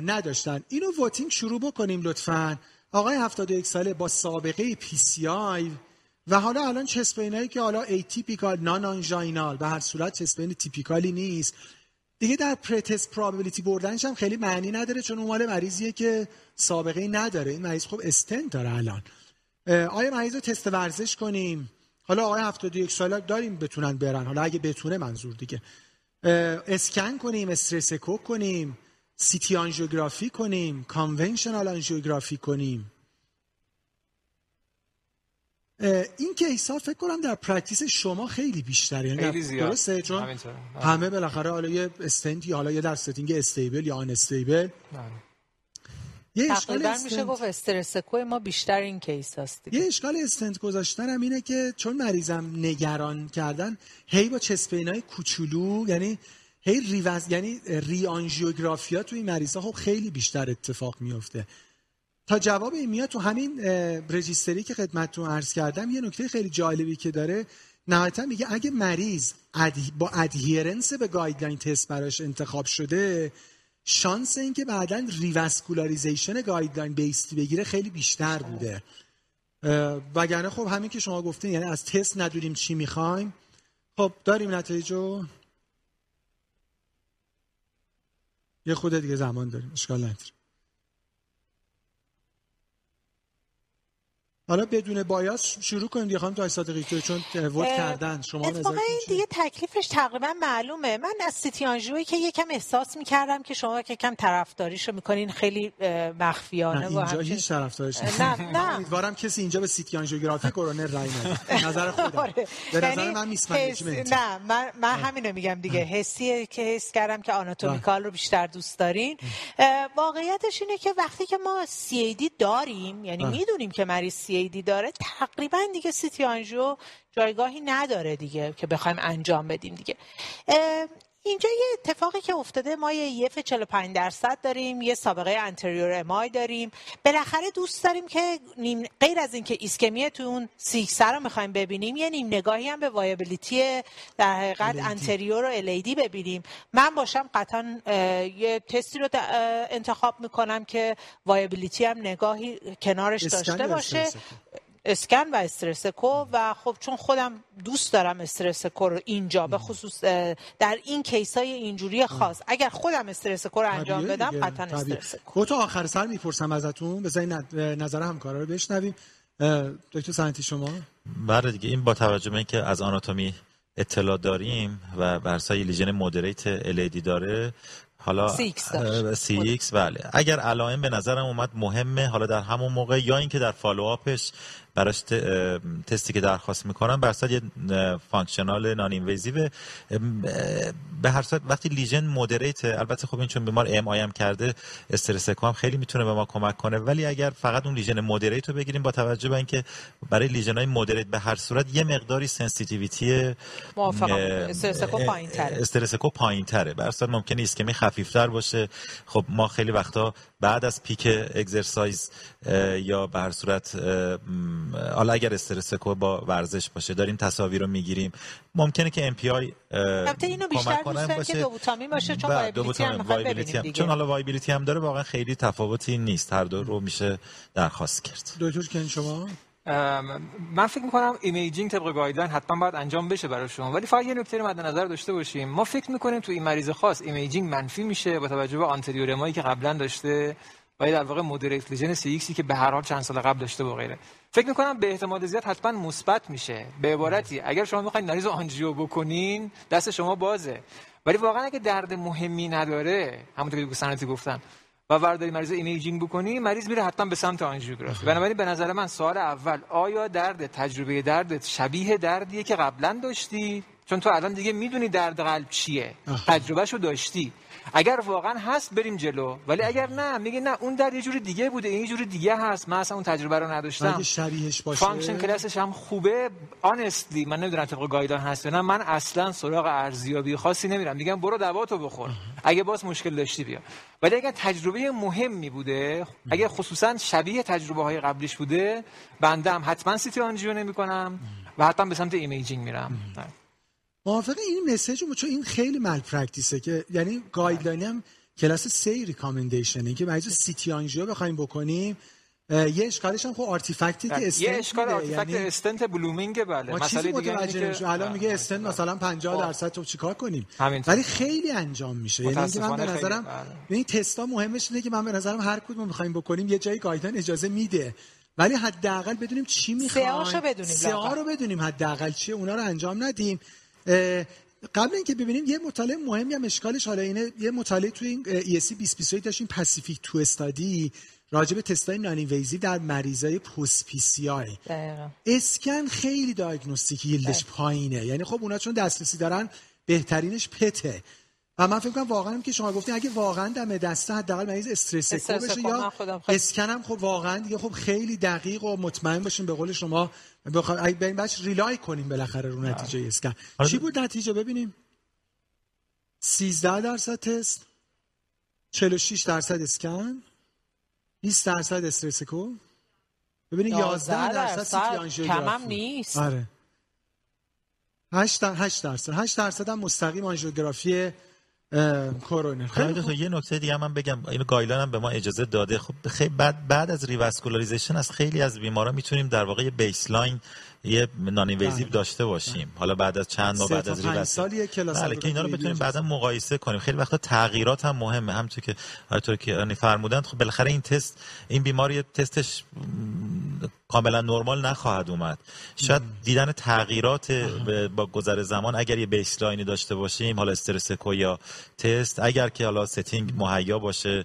نداشتن. اینو واتینگ شروع بکنیم لطفاً. آقای 71 ساله با سابقه پی سی آی و حالا الان چست پینایی که حالا ایتیپیکال نان آنژینال، به هر صورت چست پین تیپیکالی نیست دیگه. در پرتست پراببلیتی بردنش هم خیلی معنی نداره، چون اون مال مریضیه که سابقه نداره. این مریض خب استنت داره الان. آیا مریض رو تست ورزش کنیم؟ حالا آقای 71 ساله داریم بتونن برن، حالا اگه بتونه منظور دیگه. اسکن کنیم، استرس اکو کنیم، سی تی آنژیوگرافی کنیم، کانونشنال آنژیوگرافی کنیم. این کیسا فکر کنم در پرکتیس شما خیلی بیشتره، یعنی درسته، چون همه بالاخره حالا یه استنت یا حالا یه در ستینگ استیبل یا آن استیبل، یه اشکال میشه گفت استرس کوه ما بیشتر این کیساست. یه اشکال استنت گذاشتن هم اینه که چون مریضم نگران کردن هی با چست پینای کوچولو، یعنی هی ریوز، یعنی ری آنژیوگرافیا تو این مریضا خب خیلی بیشتر اتفاق میفته. تا جواب این میاد تو همین رجیستری که خدمتتون عرض کردم، یه نکته خیلی جالبی که داره، نهایتا میگه اگه مریض با ادهیرنس به گایدلاین تست براش انتخاب شده، شانس این که بعداً ریواسکولاریزیشن گایدلاین بیستی بگیره خیلی بیشتر بوده. وگرنه خب همین که شما گفتین، یعنی از تست ندونیم چی میخوایم. خب داریم نتایجو، یه خود دیگه زمان داریم، اشکال نداره. حالا بدون بایاس شروع کنیم دیگه خانم صادقی، چون ووت کردن شما نظر کنید. این دیگه تکلیفش تقریبا معلومه. من از سیتی آنژیوی که یکم احساس می‌کردم که شما که یکم طرفداریشو می‌کنین خیلی مخفیانه و همین هیچ طرفداریش نه امیدوارم کسی اینجا به سیتی آنژیوگرافی کورونر رای نده. نظر خودم، به نظر من میسمنجمنت. نه من همینو میگم دیگه، حسیه که حس کردم که آناتومیکال رو بیشتر دوست دارین. واقعیتش اینه که وقتی که ما CAD داریم، یعنی میدونیم که مریض CAD داره، تقریبا دیگه سی تی آنژیو جایگاهی نداره دیگه که بخوایم انجام بدیم دیگه. اینجا یه اتفاقی که افتاده، ما یه ایف 45% داریم، یه سابقه انتریور امای داریم، بالاخره دوست داریم که غیر از اینکه ایسکمیه تو اون 300 رو می‌خوایم ببینیم، یه نیم نگاهی هم به وایابیلیتی در حقیقت انتریور و الیدی ببینیم. من باشم قطعا یه تستی رو انتخاب می‌کنم که وایابیلیتی هم نگاهی کنارش داشته باشه، اسکن و استرس کو. و خب چون خودم دوست دارم استرس کو رو اینجا به خصوص در این کیسای اینجوری خاص، اگر خودم استرس کو رو انجام بدم قطعا استرس کو. تا آخر سر میپرسم ازتون، بذارید نظر همکارا رو بشنویم. دکتر سنتی شما بله دیگه، این با توجه به اینکه از آناتومی اطلاع داریم و برسای لیژن مودریت ال ای دی داره، حالا CX بله. اگر علائم به نظرم اومد مهمه حالا در همون موقع یا اینکه در فالوآپش براش تستی که درخواست میکنم برصد یه فانکشنال نان اینویزیو به هر صورت وقتی لیژن مودریت، البته خب این چون بیمار ام آی هم کرده استرس اکو هم خیلی میتونه به ما کمک کنه، ولی اگر فقط اون لیژن مودریت رو بگیریم با توجه به اینکه برای لیژن های مودریت به هر صورت یه مقداری سنسیتیویتی موافقم استرس اکو پایین‌تره، به هر صورت ممکنه ایسکمی خفیف‌تر باشه. خب ما خیلی وقتا بعد از پیک اگزرسایز یا به هر صورت حالا اگر استرس اکو با ورزش باشه داریم تصاویر رو میگیریم، ممکنه که ام پی آی اینو بیشتر دوست دارن که دوبوتامین باشه، چون وایبیلیتی هم میخواد ببینیم، چون حالا وایبیلیتی هم داره، واقعا خیلی تفاوتی نیست، هر دو رو میشه درخواست کرد. دکتر کن شما من فکر میکنم ایمیجینگ طبق گایدلاین حتما باید انجام بشه برای شما، ولی فقط یه نکته مد نظر داشته باشیم. ما فکر میکنیم تو این مریض خاص ایمیجینگ منفی میشه با توجه به آنتریورمایی که قبلا داشته و در واقع مودریت لیژن سی ایکسی که به هر حال چند سال قبل داشته و غیره. فکر میکنم به احتمال زیاد حتما مثبت میشه. به عبارتی اگر شما میخواین مریض آنژیو بکنین دست شما بازه، ولی واقعا اگه درد مهمی نداره همونطور که سنتی گفتم و ورداری مریض ایمیجینگ بکنی، مریض میره حتما به سمت آنژیوگرافی. بنابراین به نظر من سوال اول، آیا درد تجربه درد شبیه دردیه که قبلا داشتی؟ چون تو الان دیگه میدونی درد قلب چیه، تجربهشو داشتی. اگر واقعا هست بریم جلو، ولی اگر نه میگه نه اون درد یه جور دیگه بوده، این یه جور دیگه هست، من اصلا اون تجربه رو نداشتم. اگه شبیهش باشه فانکشن کلاسش هم خوبه، آنستلی من نمیدونم طبق گایدلاین هست یا نه، من اصلا سراغ ارزیابی خاصی نمیرم، میگم برو دواتو بخور اگه باز مشکل داشتی بیا. ولی اگر تجربه مهمی بوده، اگر خصوصا شبیه تجربه های قبلیش بوده، بنده هم حتما سی تی آنژیو نمیکنم و حتما به سمت ایمیجینگ میرم. موافقه این مسیج رو، چون این خیلی مال پرکتیسه که یعنی گایدلاین هم کلاس 3 ریکامندیشنه که مریض سی تی آنژیو بخوایم بکنیم. یه اشکالش هم خب آرتیفکتی که استنت، یه اشکال آرتیفکت یعنی استنت بلومینگ، بله مسئله دیگه اینه که الان میگه استنت مثلا 50% تو چیکار کنیم، ولی خیلی انجام میشه. یعنی من به نظرم این تستا مهمش اینه که من به نظرم هر کدوم می‌خوایم بکنیم یه جایی گایدلاین اجازه میده، ولی حداقل بدونیم چی می‌خوایم، سئا رو بدونیم، حداقل چیه، اونا رو انجام ندیم. قبل اینکه ببینیم یه مطالعه مهمی هم اشکالش حالا اینه، یه مطالعه توی این ESC 2028 داشتیم، پاسیفیک تو استادی، راجع به تستای نان اینویزیو در مریضای پست پی سی آی. اسکن خیلی دایگنوستیک ییلدش پایینه، یعنی خب اونا چون دسترسی دارن بهترینش پته. و من فکر می‌کنم واقعا هم که شما گفتین اگه واقعا دم دسته حداقل مریض استرس اکو بشه یا اسکن هم خب واقعا دیگه خب خیلی دقیق و مطمئن باشیم، به قول شما بخوایم به این بچ ریلای کنیم بالاخره رو نتیجه اسکن. چی بود نتیجه ببینیم؟ 13% تست، 46% اسکن، 20% استرس اکو. ببینید 11% سی تی آنژیوگرافی. تمام نیست. آره. 8% هم مستقیم آنژیوگرافی کورونر. خب یه نکته دیگه من بگم، این گایدلاین هم به ما اجازه داده. خب خیلی بعد از ریواسکولاریزیشن از خیلی از بیمارا میتونیم در واقع یه بیسلاین یه نان اینویزیو داشته باشیم، حالا بعد از چند ماه بعد از ریواسکولاریزیشن کلاس بله که اینا رو بتونیم بعدا مقایسه کنیم. خیلی وقتا تغییرات هم مهمه، همونطور که آنی فرمودند. خب بالاخره این تست، این بیماری تستش کاملا نرمال نخواهد اومد، شاید دیدن تغییرات با گذر زمان اگر یه بیسلاینی داشته باشیم، حالا استرس اکو یا تست، اگر که حالا ستینگ مهیا باشه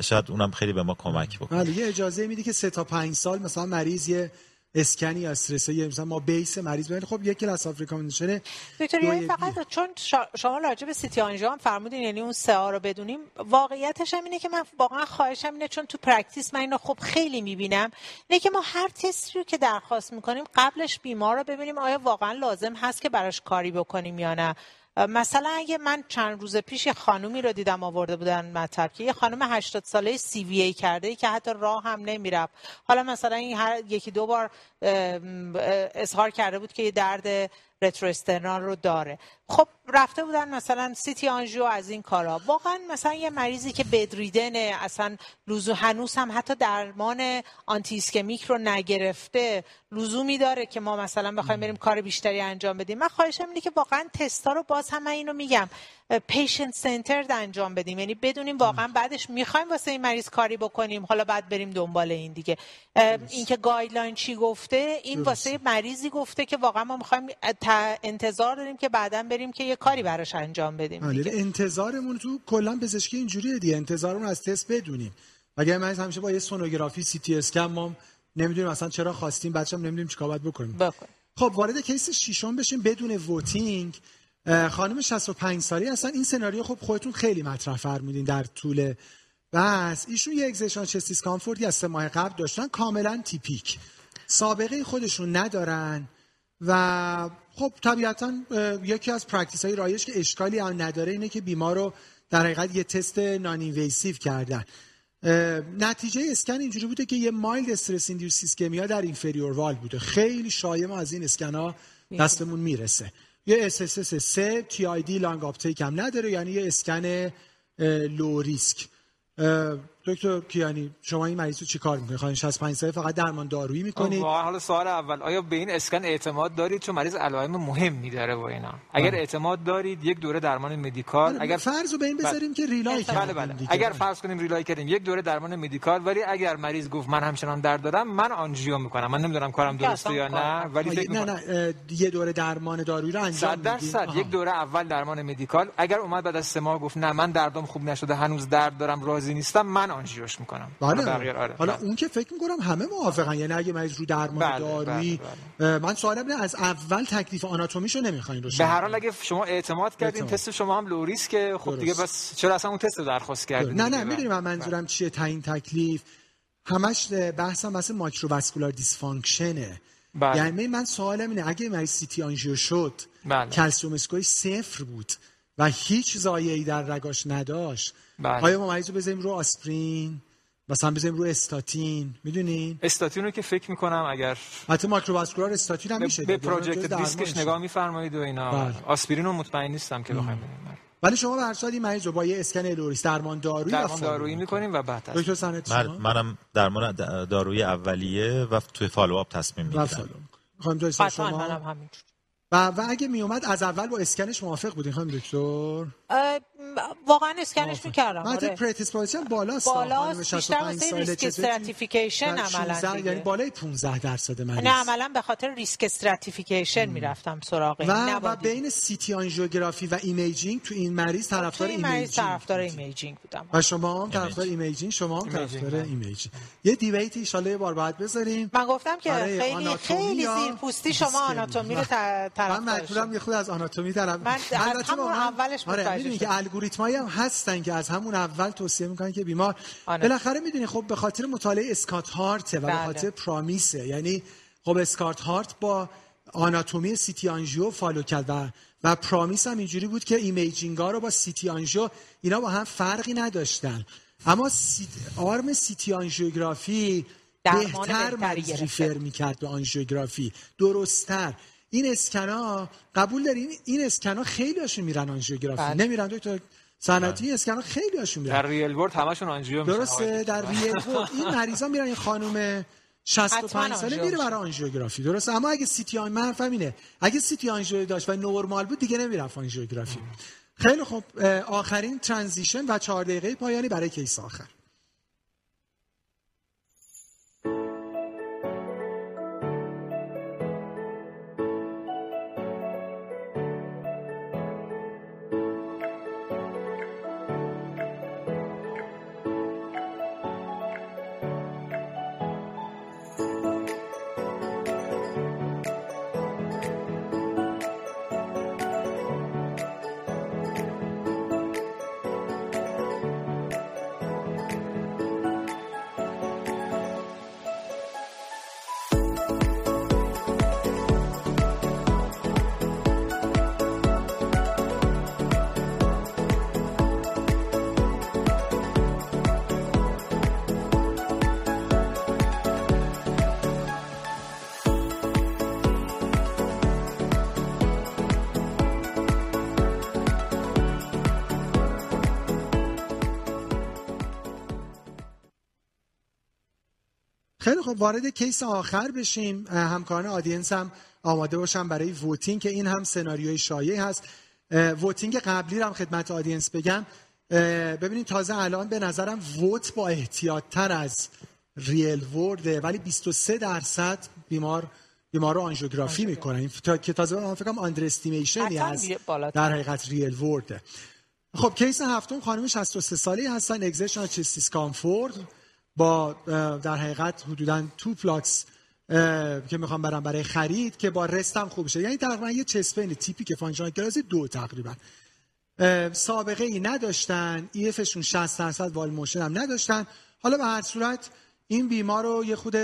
شاید اونم خیلی به ما کمک بکنه. بله، یه اجازه میده که 3 تا 5 سال مثلا مریض یه اسکنی یا استرسی مثلا ما بیس مریض ببینیم. خب یک کلاس آف ریکامندیشن دکتر فقط چون شما راجع به سی تی آنژیو هم فرمودین، یعنی اون سئا رو بدونیم. واقعیتش هم اینه که من واقعا خواهشم اینه، چون تو پرکتیس من اینو خب خیلی میبینم، اینه که ما هر تستی رو که درخواست میکنیم قبلش بیمار رو ببینیم آیا واقعا لازم هست که براش کاری بکنیم یا نه. مثلا اگه من چند روز پیش یه خانومی رو دیدم آورده بودن مطلب که یه خانم 80 ساله سی وی ای کرده ای که حتی راه هم نمیرفت. حالا مثلا این هر یکی دو بار اظهار کرده بود که یه درد رتروسترنال رو داره. خب رفته بودن مثلا سی تی آنژیو از این کارا. واقعا مثلا یه مریضی که بدریدنه، اصلا لزوم هنوز هم حتی درمان آنتی اسکمیک رو نگرفته، لزومی داره که ما مثلا بخوایم بریم کار بیشتری انجام بدیم؟ من خواهشم اینه که واقعا تستا رو، باز هم من اینو میگم، پیشنت سنترد انجام بدیم، یعنی بدونیم واقعا بعدش میخوایم واسه این مریض کاری بکنیم، حالا بعد بریم دنبال این دیگه. اینکه گایدلاین چی گفت گفته این واسه مریضی گفته که واقعا ما میخوایم انتظار داریم که بعداً بریم که یه کاری براش انجام بدیم. انتظارمون تو کلا پزشکی اینجوریه دیگه، انتظارمون از تست بدونیم. مگر من همیشه با یه سونوگرافی سی تی اسکن ما نمیدونیم اصلا چرا خواستیم، بچه‌م نمیدونیم چیکار باید بکنیم. خب وارد کیس ششم بشیم بدون ووتینگ. خانم 65 سالی هستن. این سناریو خب خودتون خیلی مطرح فرمودین در طول بس. ایشون یه اگزیشن چست دیسکامفورتی از 3 ماه قبل داشتن، کاملا تیپیک، سابقه خودشون ندارن و خب طبیعتا یکی از پرکتیس‌های رایج که اشکالی هم نداره اینه که بیمار رو در حقیقت یه تست نان اینویسیو کردن. نتیجه اسکن اینجوری بوده که یه مایلد استرس ایندیوس ایسکمیا در اینفریور وال بوده. خیلی شایعه از این اسکن‌ها دستمون میرسه. یه SSS 3 TID لانگ آپتیک هم نداره، یعنی یه اسکن لو ریسک. دکتر کیانی شما این مریض رو چی کار میکنید؟ خانم 65 ساله فقط درمان دارویی میکنید؟ واقعا حالا سوال اول، آیا به این اسکن اعتماد دارید؟ چون مریض علائم مهمی داره با اینا. اگر اعتماد دارید یک دوره درمان مدیکال، اگر فرض رو به این بذاریم که ریلای کردیم، بله. اگر فرض کنیم ریلای کردیم، یک دوره درمان مدیکال، ولی اگر مریض گفت من همچنان درد دارم، من آنژیو میکنم. من نمیدونم کارم درسته یا نه، ولی فکر میکنم نه یه دوره درمان دارویی رو انجام میدیم 100%. یک دوره اول درمان مدیکال، اگر اومد بعد از 3 ماه گفت نه من دردم خوب نشده، هنوز درد دارم، راضی نیستم، من آنژیوش میکنم. حالا اون که فکر میکنم همه موافقن، یعنی اگه مریض رو درمان دارویی، من سوالم اینه از اول تکلیف آناتومیشو نمیخواین روشن. به هر حال اگه شما اعتماد کردین تست شما هم لو ریسک که خب دیگه بس چرا اصلا اون تست رو درخواست کردین؟ نه میدونیم من منظورم چیه. تعیین تکلیف همش بحثم واسه ماکروواسکولار دیسفانکشنه. یعنی من سوالم اینه اگه مریض سی تی آنژیو شد، کلسیم اسکورش 0 بود و هیچ زایعی در رگاش نداشت، آیا ما مریض رو بذاریم رو آسپرین، مثلا بذاریم رو استاتین؟ میدونین استاتین رو که فکر میکنم اگر حتی ماکروواسکولار استاتین هم میشه، به پروژکت ریسکش نگاه میفرمایید و اینا. آسپرین رو مطمئن نیستم که بخوایم بدیم، ولی شما به هر صورت این مریض رو با یه اسکن لوریس درمان دارویی میکنیم و بعد دکتر سنت منم درمان دارویی اولیه و توی فالوآپ تصمیم میگیرم. میخوام جای شما منم همینجوری و اگه می اومد از اول با اسکنش موافق بودین خانم دکتر؟ واقعا اسکنش می‌کردم. آره. حتی پرتیسپوزیشن بالاست. بیشتر واسه ریسک استراتیفیکیشن عملاً، یعنی بالای 15% مریض. نه عملاً به خاطر ریسک استراتیفیکیشن می‌رفتم سراغ این. و بین سی تی آنژیوگرافی و ایمیجینگ تو این مریض طرفدار ایمیجینگ بودم. و شما هم طرفدار ایمیجینگ، شما هم طرفدار ایمیجینگ. یه دیبیت ان شاءالله یه بار بعد بذاریم. من گفتم که خیلی زیرپوستی شما آناتومی رو من مجبورم یه خود از آناتومی دارم. من از همون اولش متوجه میدونی که الگوریتمایی هم هستن که از همون اول توصیه میکنن که بیمار بالاخره میدونی خب به خاطر مطالعه اسکات هارت و به خاطر پرامیسه، یعنی خب اسکات هارت با آناتومی سی تی آنژیو فالو کرد و پرامیس هم اینجوری بود که ایمیجینگا رو با سی تی آنژیو اینا با هم فرقی نداشتن، اما آرم سی تی آنژیوگرافی بهتر مریض ریفر میکرد به آنژیوگرافی، درست‌تر. این اسکنا قبول دارین؟ این اسکنا خیلی هاشون میرن آنژیوگرافی، نمیرن دکتر صنعتی؟ این اسکنا خیلی هاشون میرن در ریل ورد، همشون آنژیو میشن. درسته، در ریل ورد این مریضا میرن. این خانم 65 ساله میره برای آنژیوگرافی، درسته، اما اگه سی تی آن منفهمینه، اگه سی تی آنژیو داشت و نورمال بود دیگه نمیره آنژیوگرافی. خیلی خوب، آخرین ترانزیشن و 4 دقیقه پایانی برای کیس آخر. خب وارد کیس آخر بشیم. همکاران آدینس هم آماده باشن برای ووتینگ که این هم سناریوی شایع هست. ووتینگ قبلی رو هم خدمت آدینس بگم. ببینید تازه الان به نظرم ووت با احتیاط تر از ریل ورده، ولی 23% بیمار رو آنژیوگرافی میکنن، که تازه من فکرم آندر استیمیشنی هست در حقیقت ریل ورده. خب کیس هفتم خانم 63 ساله هستن، اگزشنال چست دیسکامفورت با در حقیقت حدوداً 2 پلاکس که میخوام برم برای خرید که با رستم خوب شه، یعنی تقریبا یه چست پین تیپی که فانکشنال کلاس 2 تقریبا. سابقه ای نداشتن، ای افشون 60% وال موشن هم نداشتن. حالا به هر صورت این بیمار رو یه خود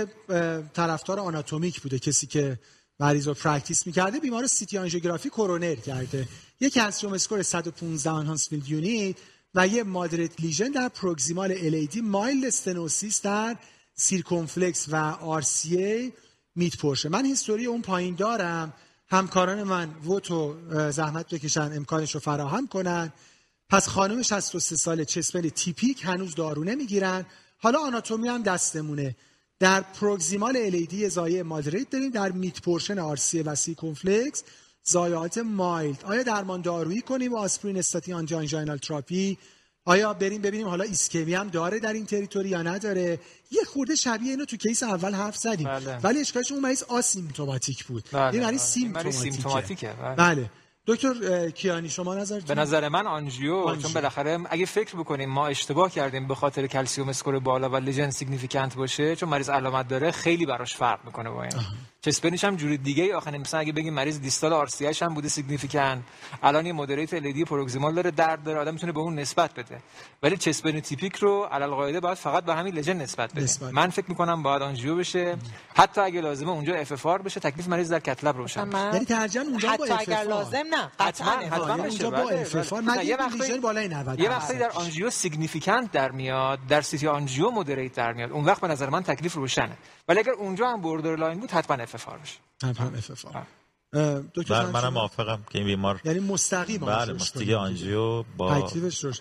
طرفدار آناتومیک بوده، کسی که مریض رو پرکتیس میکرده. بیمار رو سی تی آنژیوگرافی کورونر کرده، یه کلسیوم اسکور 115 آنهانسفیلد یونیت و یه مادرت لیژن در پروگزیمال LAD، مایل استنوسیس در سیرکومفلکس و RCA میت پورشه. من هیستوری اون پایین دارم، همکاران من ووتو زحمت بکشن امکانش رو فراهم کنن. پس خانم 63 ساله چسپل تیپیک، هنوز دارو نمیگیرن. حالا آناتومی هم دستمونه، در پروگزیمال LAD زایه مادریت داریم، در میت پورشن آرسی و سی کونفلکس زایات مایلد. آیا درمان دارویی کنیم، آسپرین، استاتین، آنتی آنژینال تراپی؟ آیا بریم ببینیم حالا ایسکمی هم داره در این تریتوری یا نداره؟ یه خورده شبیه اینو تو کیس اول حرف زدیم، بله. ولی اشکالش اون مریض آسیمپتوماتیک بود، بله. این مریض سیمپتوماتیکه، بله. بله. دکتر کیانی شما نظر؟ به نظر من آنژیو، چون بالاخره اگه فکر بکنیم ما اشتباه کردیم به خاطر کلسیم اسکور بالا و لیژن سیگنیفیکانت باشه، چون مریض علامت داره خیلی براش فرق میکنه با این. چسپنش هم جوری دیگه ای، آخه مثلا اگه بگیم مریض دیستال آرسی‌اش هم بوده سیگنیفیکانت، الان یه مودریت الیدی پروگزیمال داره، درد داره، آدم میتونه به اون نسبت بده، ولی چسپن تیپیک رو علالقاعده باید فقط به همین لیژن نسبت بده. من فکر میکنم باید آنژیو بشه، حتی اگه لازمه اونجا FFR بشه، تکلیف مریض در کتلب روشن بشه. یعنی ترجیحاً اونجا با FFR نه، حتما اونجا با FFR لیژن بالای 90. یه وقتی در آنژیو سیگنیفیکانت در میاد، در سی تی آنژیو مودریت در میاد، اون وقت به نظر من تکلیف روشنه. ولی اگر اونجا هم بوردرلاین بود، حتما FFR میشه. حتما FFR. دکتر منم موافقم که این بیمار یعنی مستقیم آنژیو با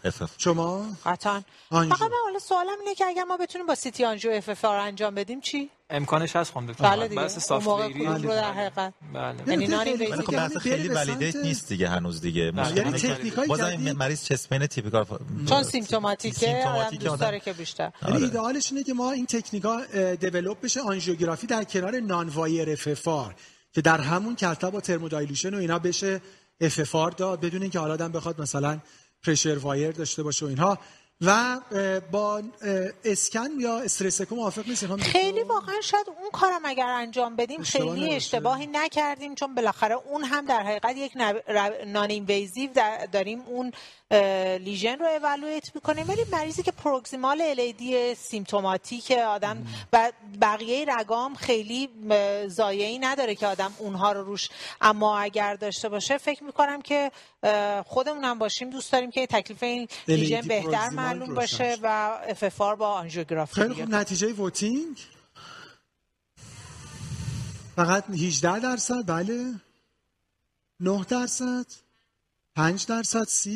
FFR. شما قطعا آنژیو. فقط حالا سوالم اینه که اگر ما بتونیم با سی تی آنژیو FFR انجام بدیم چی؟ امکانش هست خانم دکتر، بس سافت‌ویری رو در حقیقت، بله، یعنی نان ریزی خیلی ولیدیت نیست دیگه، هنوز دیگه یعنی تکنیکای جدید مریض چسپین تیپیکال چون سیمپتوماتیکه دوست داره که بیشتر، یعنی ایدئالش اینه که ما این تکنیکا دیولپ بشه، آنژیوگرافی در کنار نان وایر FFR که در همون کتلب با ترمودایلیشن و اینا بشه FFR داد، بدون اینکه حالا آدم بخواد مثلا پرشر وایر داشته باشه و اینها. و با اسکن یا استرس اکو موافق نیستم خیلی، واقعا شاید اون کارم اگر انجام بدیم خیلی اشتباهی نکردیم، چون بالاخره اون هم در حقیقت یک نان اینویزیو داریم، اون لیژن رو اولویت میکنیم. ولی مریضی که پروگزیمال الیدی سیمپتوماتیک آدم و بقیه رگام خیلی زایعی نداره که آدم اونها رو روش، اما اگر داشته باشه فکر میکنم که خودمونم باشیم دوست داریم که تکلیف این لیژن بهتر معلوم باشه و FFR با آنژیوگرافی. خیلی خوب، نتیجه ووتینگ فقط 18%، بله، 9%، 5%، 30%.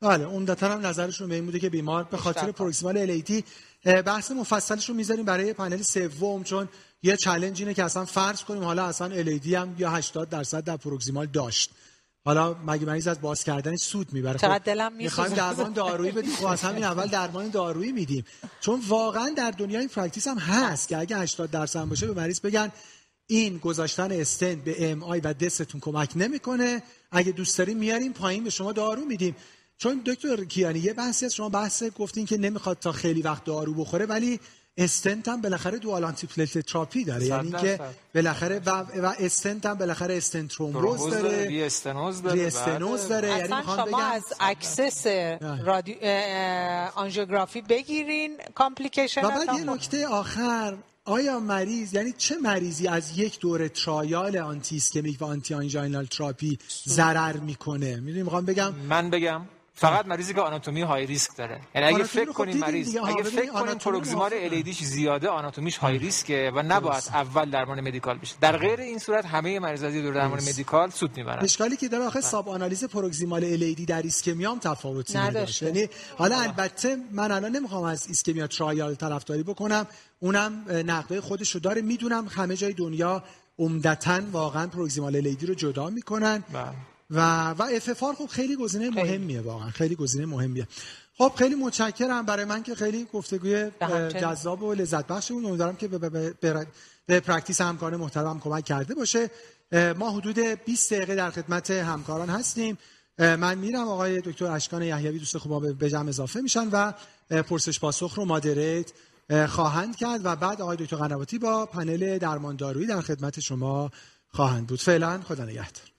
بله، عمدتاً هم نظرشون به این بوده که بیمار به خاطر پروکسیمال الیتی، بحث مفصلش رو میذاریم برای پنل سوم، چون یه چالش اینه که اصلا فرض کنیم حالا اصلا الیتی هم یا 80% در پروکسیمال داشت، حالا مگه مریض از باز کردنش سود میبره؟ چقدر دلم میخواد درمان دارویی بدیم، خب از همین اول درمان دارویی میدیم، چون واقعا در دنیا این پرکتیس هم هست که اگه 80% هم باشه به مریض بگن این گذاشتن استنت به MI و دستتون کمک نمیکنه، اگه دوست دارین میاریم پایین به شما دارو میدیم. چون دکتر کیانی یه بحثی هست، شما بحث گفتین که نمیخواد تا خیلی وقت دارو بخوره، ولی استنت هم بالاخره دوال آنتی پلتلت تراپی داره، یعنی که بالاخره و استنت هم بالاخره استنت ترومبوز داره، ری استنوز داره، یعنی میخوام بگم از اکسس رادیو آنژیوگرافی بگیرین کامپلیکیشن. و بعد یه نکته آخر، آیا مریض، یعنی چه مریضی از یک دوره ترایال آنتی ایسکمیک و آنتی آنژینال تراپی ضرر میکنه؟ میخوام بگم فقط مریضی که آناتومی های ریسک داره، یعنی اگه فکر کنیم مریض اگه فکر کنیم پروگزیمال الیدیش زیاده، آناتومیش های ریسکه و نباید اول درمان مدیکال بشه. در غیر این صورت همه مریضا دور درمان مدیکال سود میبرن. اشکالی که داره آخه ساب آنالیز پروگزیمال الیدی در ایسکمی هم تفاوتی نداشته، یعنی حالا البته من الان نمیخوام از ایسکمی ترایال طرفداری بکنم، اونم نقدای خودشو داره، میدونم همه جای دنیا عمدتاً واقعا پروگزیمال الیدی رو جدا میکنن و FFR خب خیلی گزینه مهمیه، واقعا خیلی گزینه مهمیه. خب خیلی متشکرم، برای من که خیلی گفتگوی جذاب و لذت بخش بود. امیدوارم که به پرکتیس همکار محترم کمک کرده باشه. ما حدود 20 دقیقه در خدمت همکاران هستیم. من میرم آقای دکتر اشکان یحیوی دوست خوبم به جمع اضافه میشن و پرسش پاسخ رو مادریت خواهند کرد و بعد آقای دکتر قنواتی با پنل درماندارویی در خدمت شما خواهند بود. فعلا خدا نگهدار.